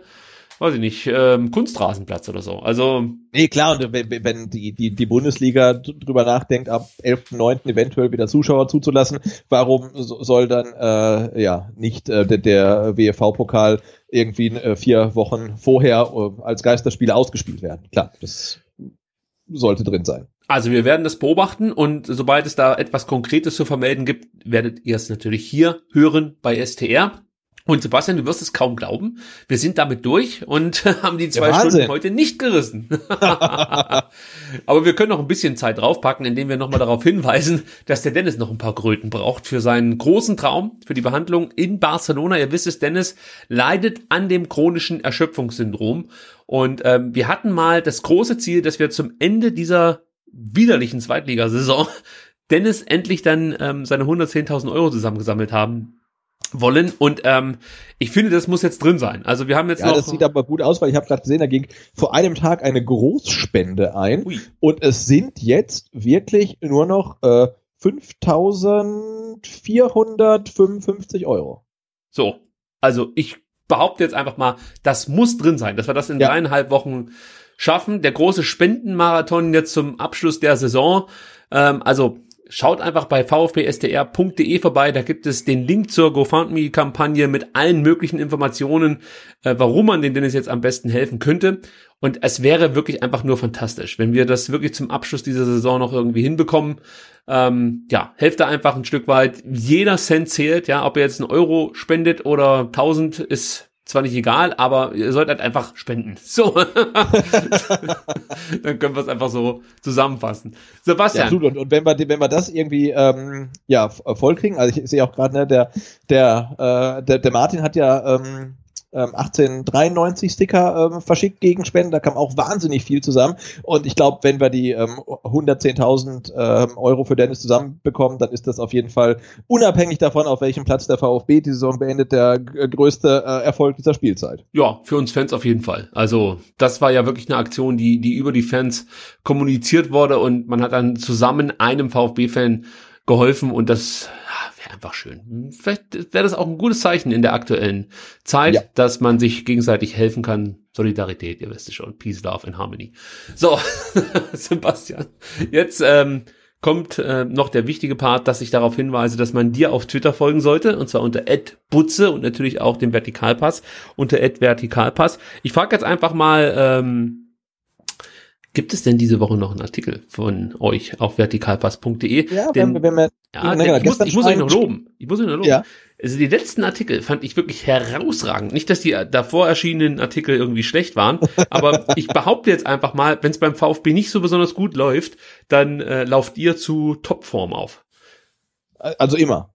weiß ich nicht, ähm, Kunstrasenplatz oder so. Also nee, klar, und wenn, wenn die, die, die Bundesliga drüber nachdenkt, ab elften neunten eventuell wieder Zuschauer zuzulassen, warum soll dann äh, ja nicht äh, der, der W F V-Pokal irgendwie äh, vier Wochen vorher äh, als Geisterspiel ausgespielt werden? Klar, das sollte drin sein. Also wir werden das beobachten und sobald es da etwas Konkretes zu vermelden gibt, werdet ihr es natürlich hier hören bei S T R. Und Sebastian, du wirst es kaum glauben, wir sind damit durch und haben die zwei ja, Stunden heute nicht gerissen. Aber wir können noch ein bisschen Zeit draufpacken, indem wir nochmal darauf hinweisen, dass der Dennis noch ein paar Kröten braucht für seinen großen Traum, für die Behandlung in Barcelona. Ihr wisst es, Dennis leidet an dem chronischen Erschöpfungssyndrom. Und ähm, wir hatten mal das große Ziel, dass wir zum Ende dieser widerlichen Zweitligasaison Dennis endlich dann ähm, seine hundertzehntausend Euro zusammengesammelt haben wollen. Und ähm, ich finde, das muss jetzt drin sein. Also wir haben jetzt ja, noch... Das sieht aber gut aus, weil ich habe gerade gesehen, da ging vor einem Tag eine Großspende ein. Ui. Und es sind jetzt wirklich nur noch äh, fünftausendvierhundertfünfundfünfzig Euro. So, also ich... behaupte jetzt einfach mal, das muss drin sein, dass wir das in ja. dreieinhalb Wochen schaffen. Der große Spendenmarathon jetzt zum Abschluss der Saison. Ähm, also schaut einfach bei v f b s t r punkt d e vorbei. Da gibt es den Link zur GoFundMe-Kampagne mit allen möglichen Informationen, äh, warum man den Dennis jetzt am besten helfen könnte. Und es wäre wirklich einfach nur fantastisch, wenn wir das wirklich zum Abschluss dieser Saison noch irgendwie hinbekommen. Ähm, ja, helft da einfach ein Stück weit. Jeder Cent zählt, ja, ob ihr jetzt einen Euro spendet oder tausend, ist zwar nicht egal, aber ihr sollt halt einfach spenden. So, dann können wir es einfach so zusammenfassen. Sebastian. Ja, absolut. Und, und wenn wir, wenn wir das irgendwie ähm, ja vollkriegen, also ich sehe auch gerade, ne, der der, äh, der der Martin hat ja ähm, achtzehnhundertdreiundneunzig Sticker ähm, verschickt gegen Spenden, da kam auch wahnsinnig viel zusammen und ich glaube, wenn wir die ähm, hundertzehntausend ähm, Euro für Dennis zusammenbekommen, dann ist das auf jeden Fall unabhängig davon, auf welchem Platz der VfB die Saison beendet, der g- größte äh, Erfolg dieser Spielzeit. Ja, für uns Fans auf jeden Fall. Also das war ja wirklich eine Aktion, die, die über die Fans kommuniziert wurde und man hat dann zusammen einem VfB-Fan geholfen und das wäre einfach schön. Vielleicht wäre das auch ein gutes Zeichen in der aktuellen Zeit, ja. dass man sich gegenseitig helfen kann. Solidarität, ihr wisst es schon. Peace, Love and Harmony. So, Sebastian, jetzt ähm, kommt äh, noch der wichtige Part, dass ich darauf hinweise, dass man dir auf Twitter folgen sollte, und zwar unter at butze und natürlich auch dem Vertikalpass, unter at vertikalpass. Ich frage jetzt einfach mal... Ähm, Gibt es denn diese Woche noch einen Artikel von euch auf vertikalpass punkt d e? Ja, denn, wenn, wenn wir, ja, denn ja, ich, muss, ich muss euch noch loben. Ich muss euch noch loben. Ja. Also die letzten Artikel fand ich wirklich herausragend. Nicht, dass die davor erschienenen Artikel irgendwie schlecht waren, aber ich behaupte jetzt einfach mal, wenn es beim VfB nicht so besonders gut läuft, dann äh, lauft ihr zu Topform auf. Also immer.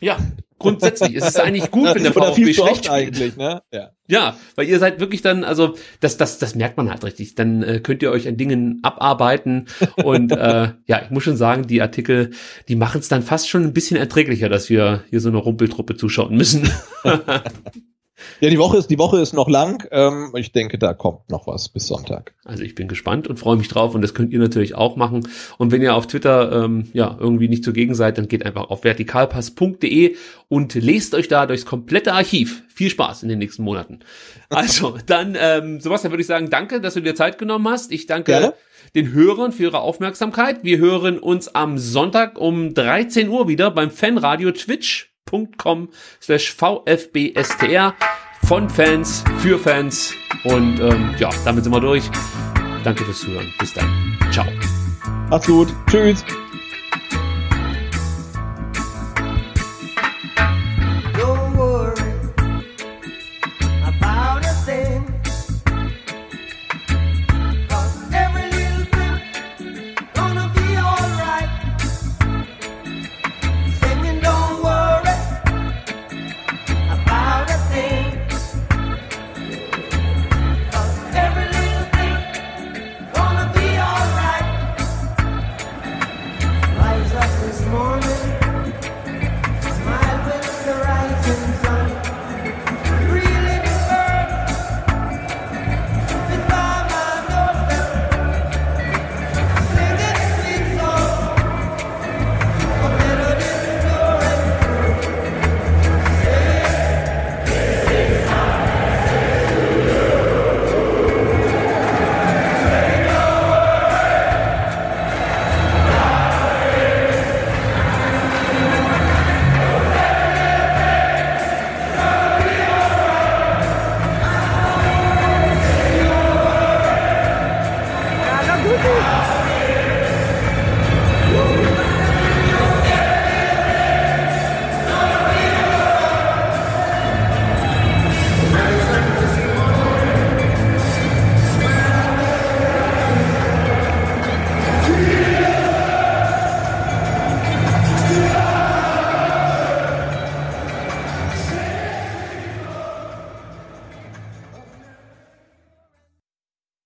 Ja, grundsätzlich. Es ist eigentlich gut, wenn der VfB schlecht spielt. Ne? Ja. ja, weil ihr seid wirklich dann, also das das, das merkt man halt richtig. Dann äh, könnt ihr euch an Dingen abarbeiten. Und äh, ja, ich muss schon sagen, die Artikel, die machen es dann fast schon ein bisschen erträglicher, dass wir hier so eine Rumpeltruppe zuschauen müssen. Ja, die Woche ist die Woche ist noch lang. Ähm, ich denke, da kommt noch was bis Sonntag. Also ich bin gespannt und freue mich drauf und das könnt ihr natürlich auch machen. Und wenn ihr auf Twitter ähm, ja irgendwie nicht zugegen seid, dann geht einfach auf vertikalpass punkt d e und lest euch da durchs komplette Archiv. Viel Spaß in den nächsten Monaten. Also dann, ähm, Sebastian, würde ich sagen, danke, dass du dir Zeit genommen hast. Ich danke Gerne. Den Hörern für ihre Aufmerksamkeit. Wir hören uns am Sonntag um dreizehn Uhr wieder beim Fanradio Twitch. .com slash VfBSTR von Fans für Fans und ähm, ja, damit sind wir durch. Danke fürs Zuhören. Bis dann. Ciao. Macht's gut. Tschüss. Woo!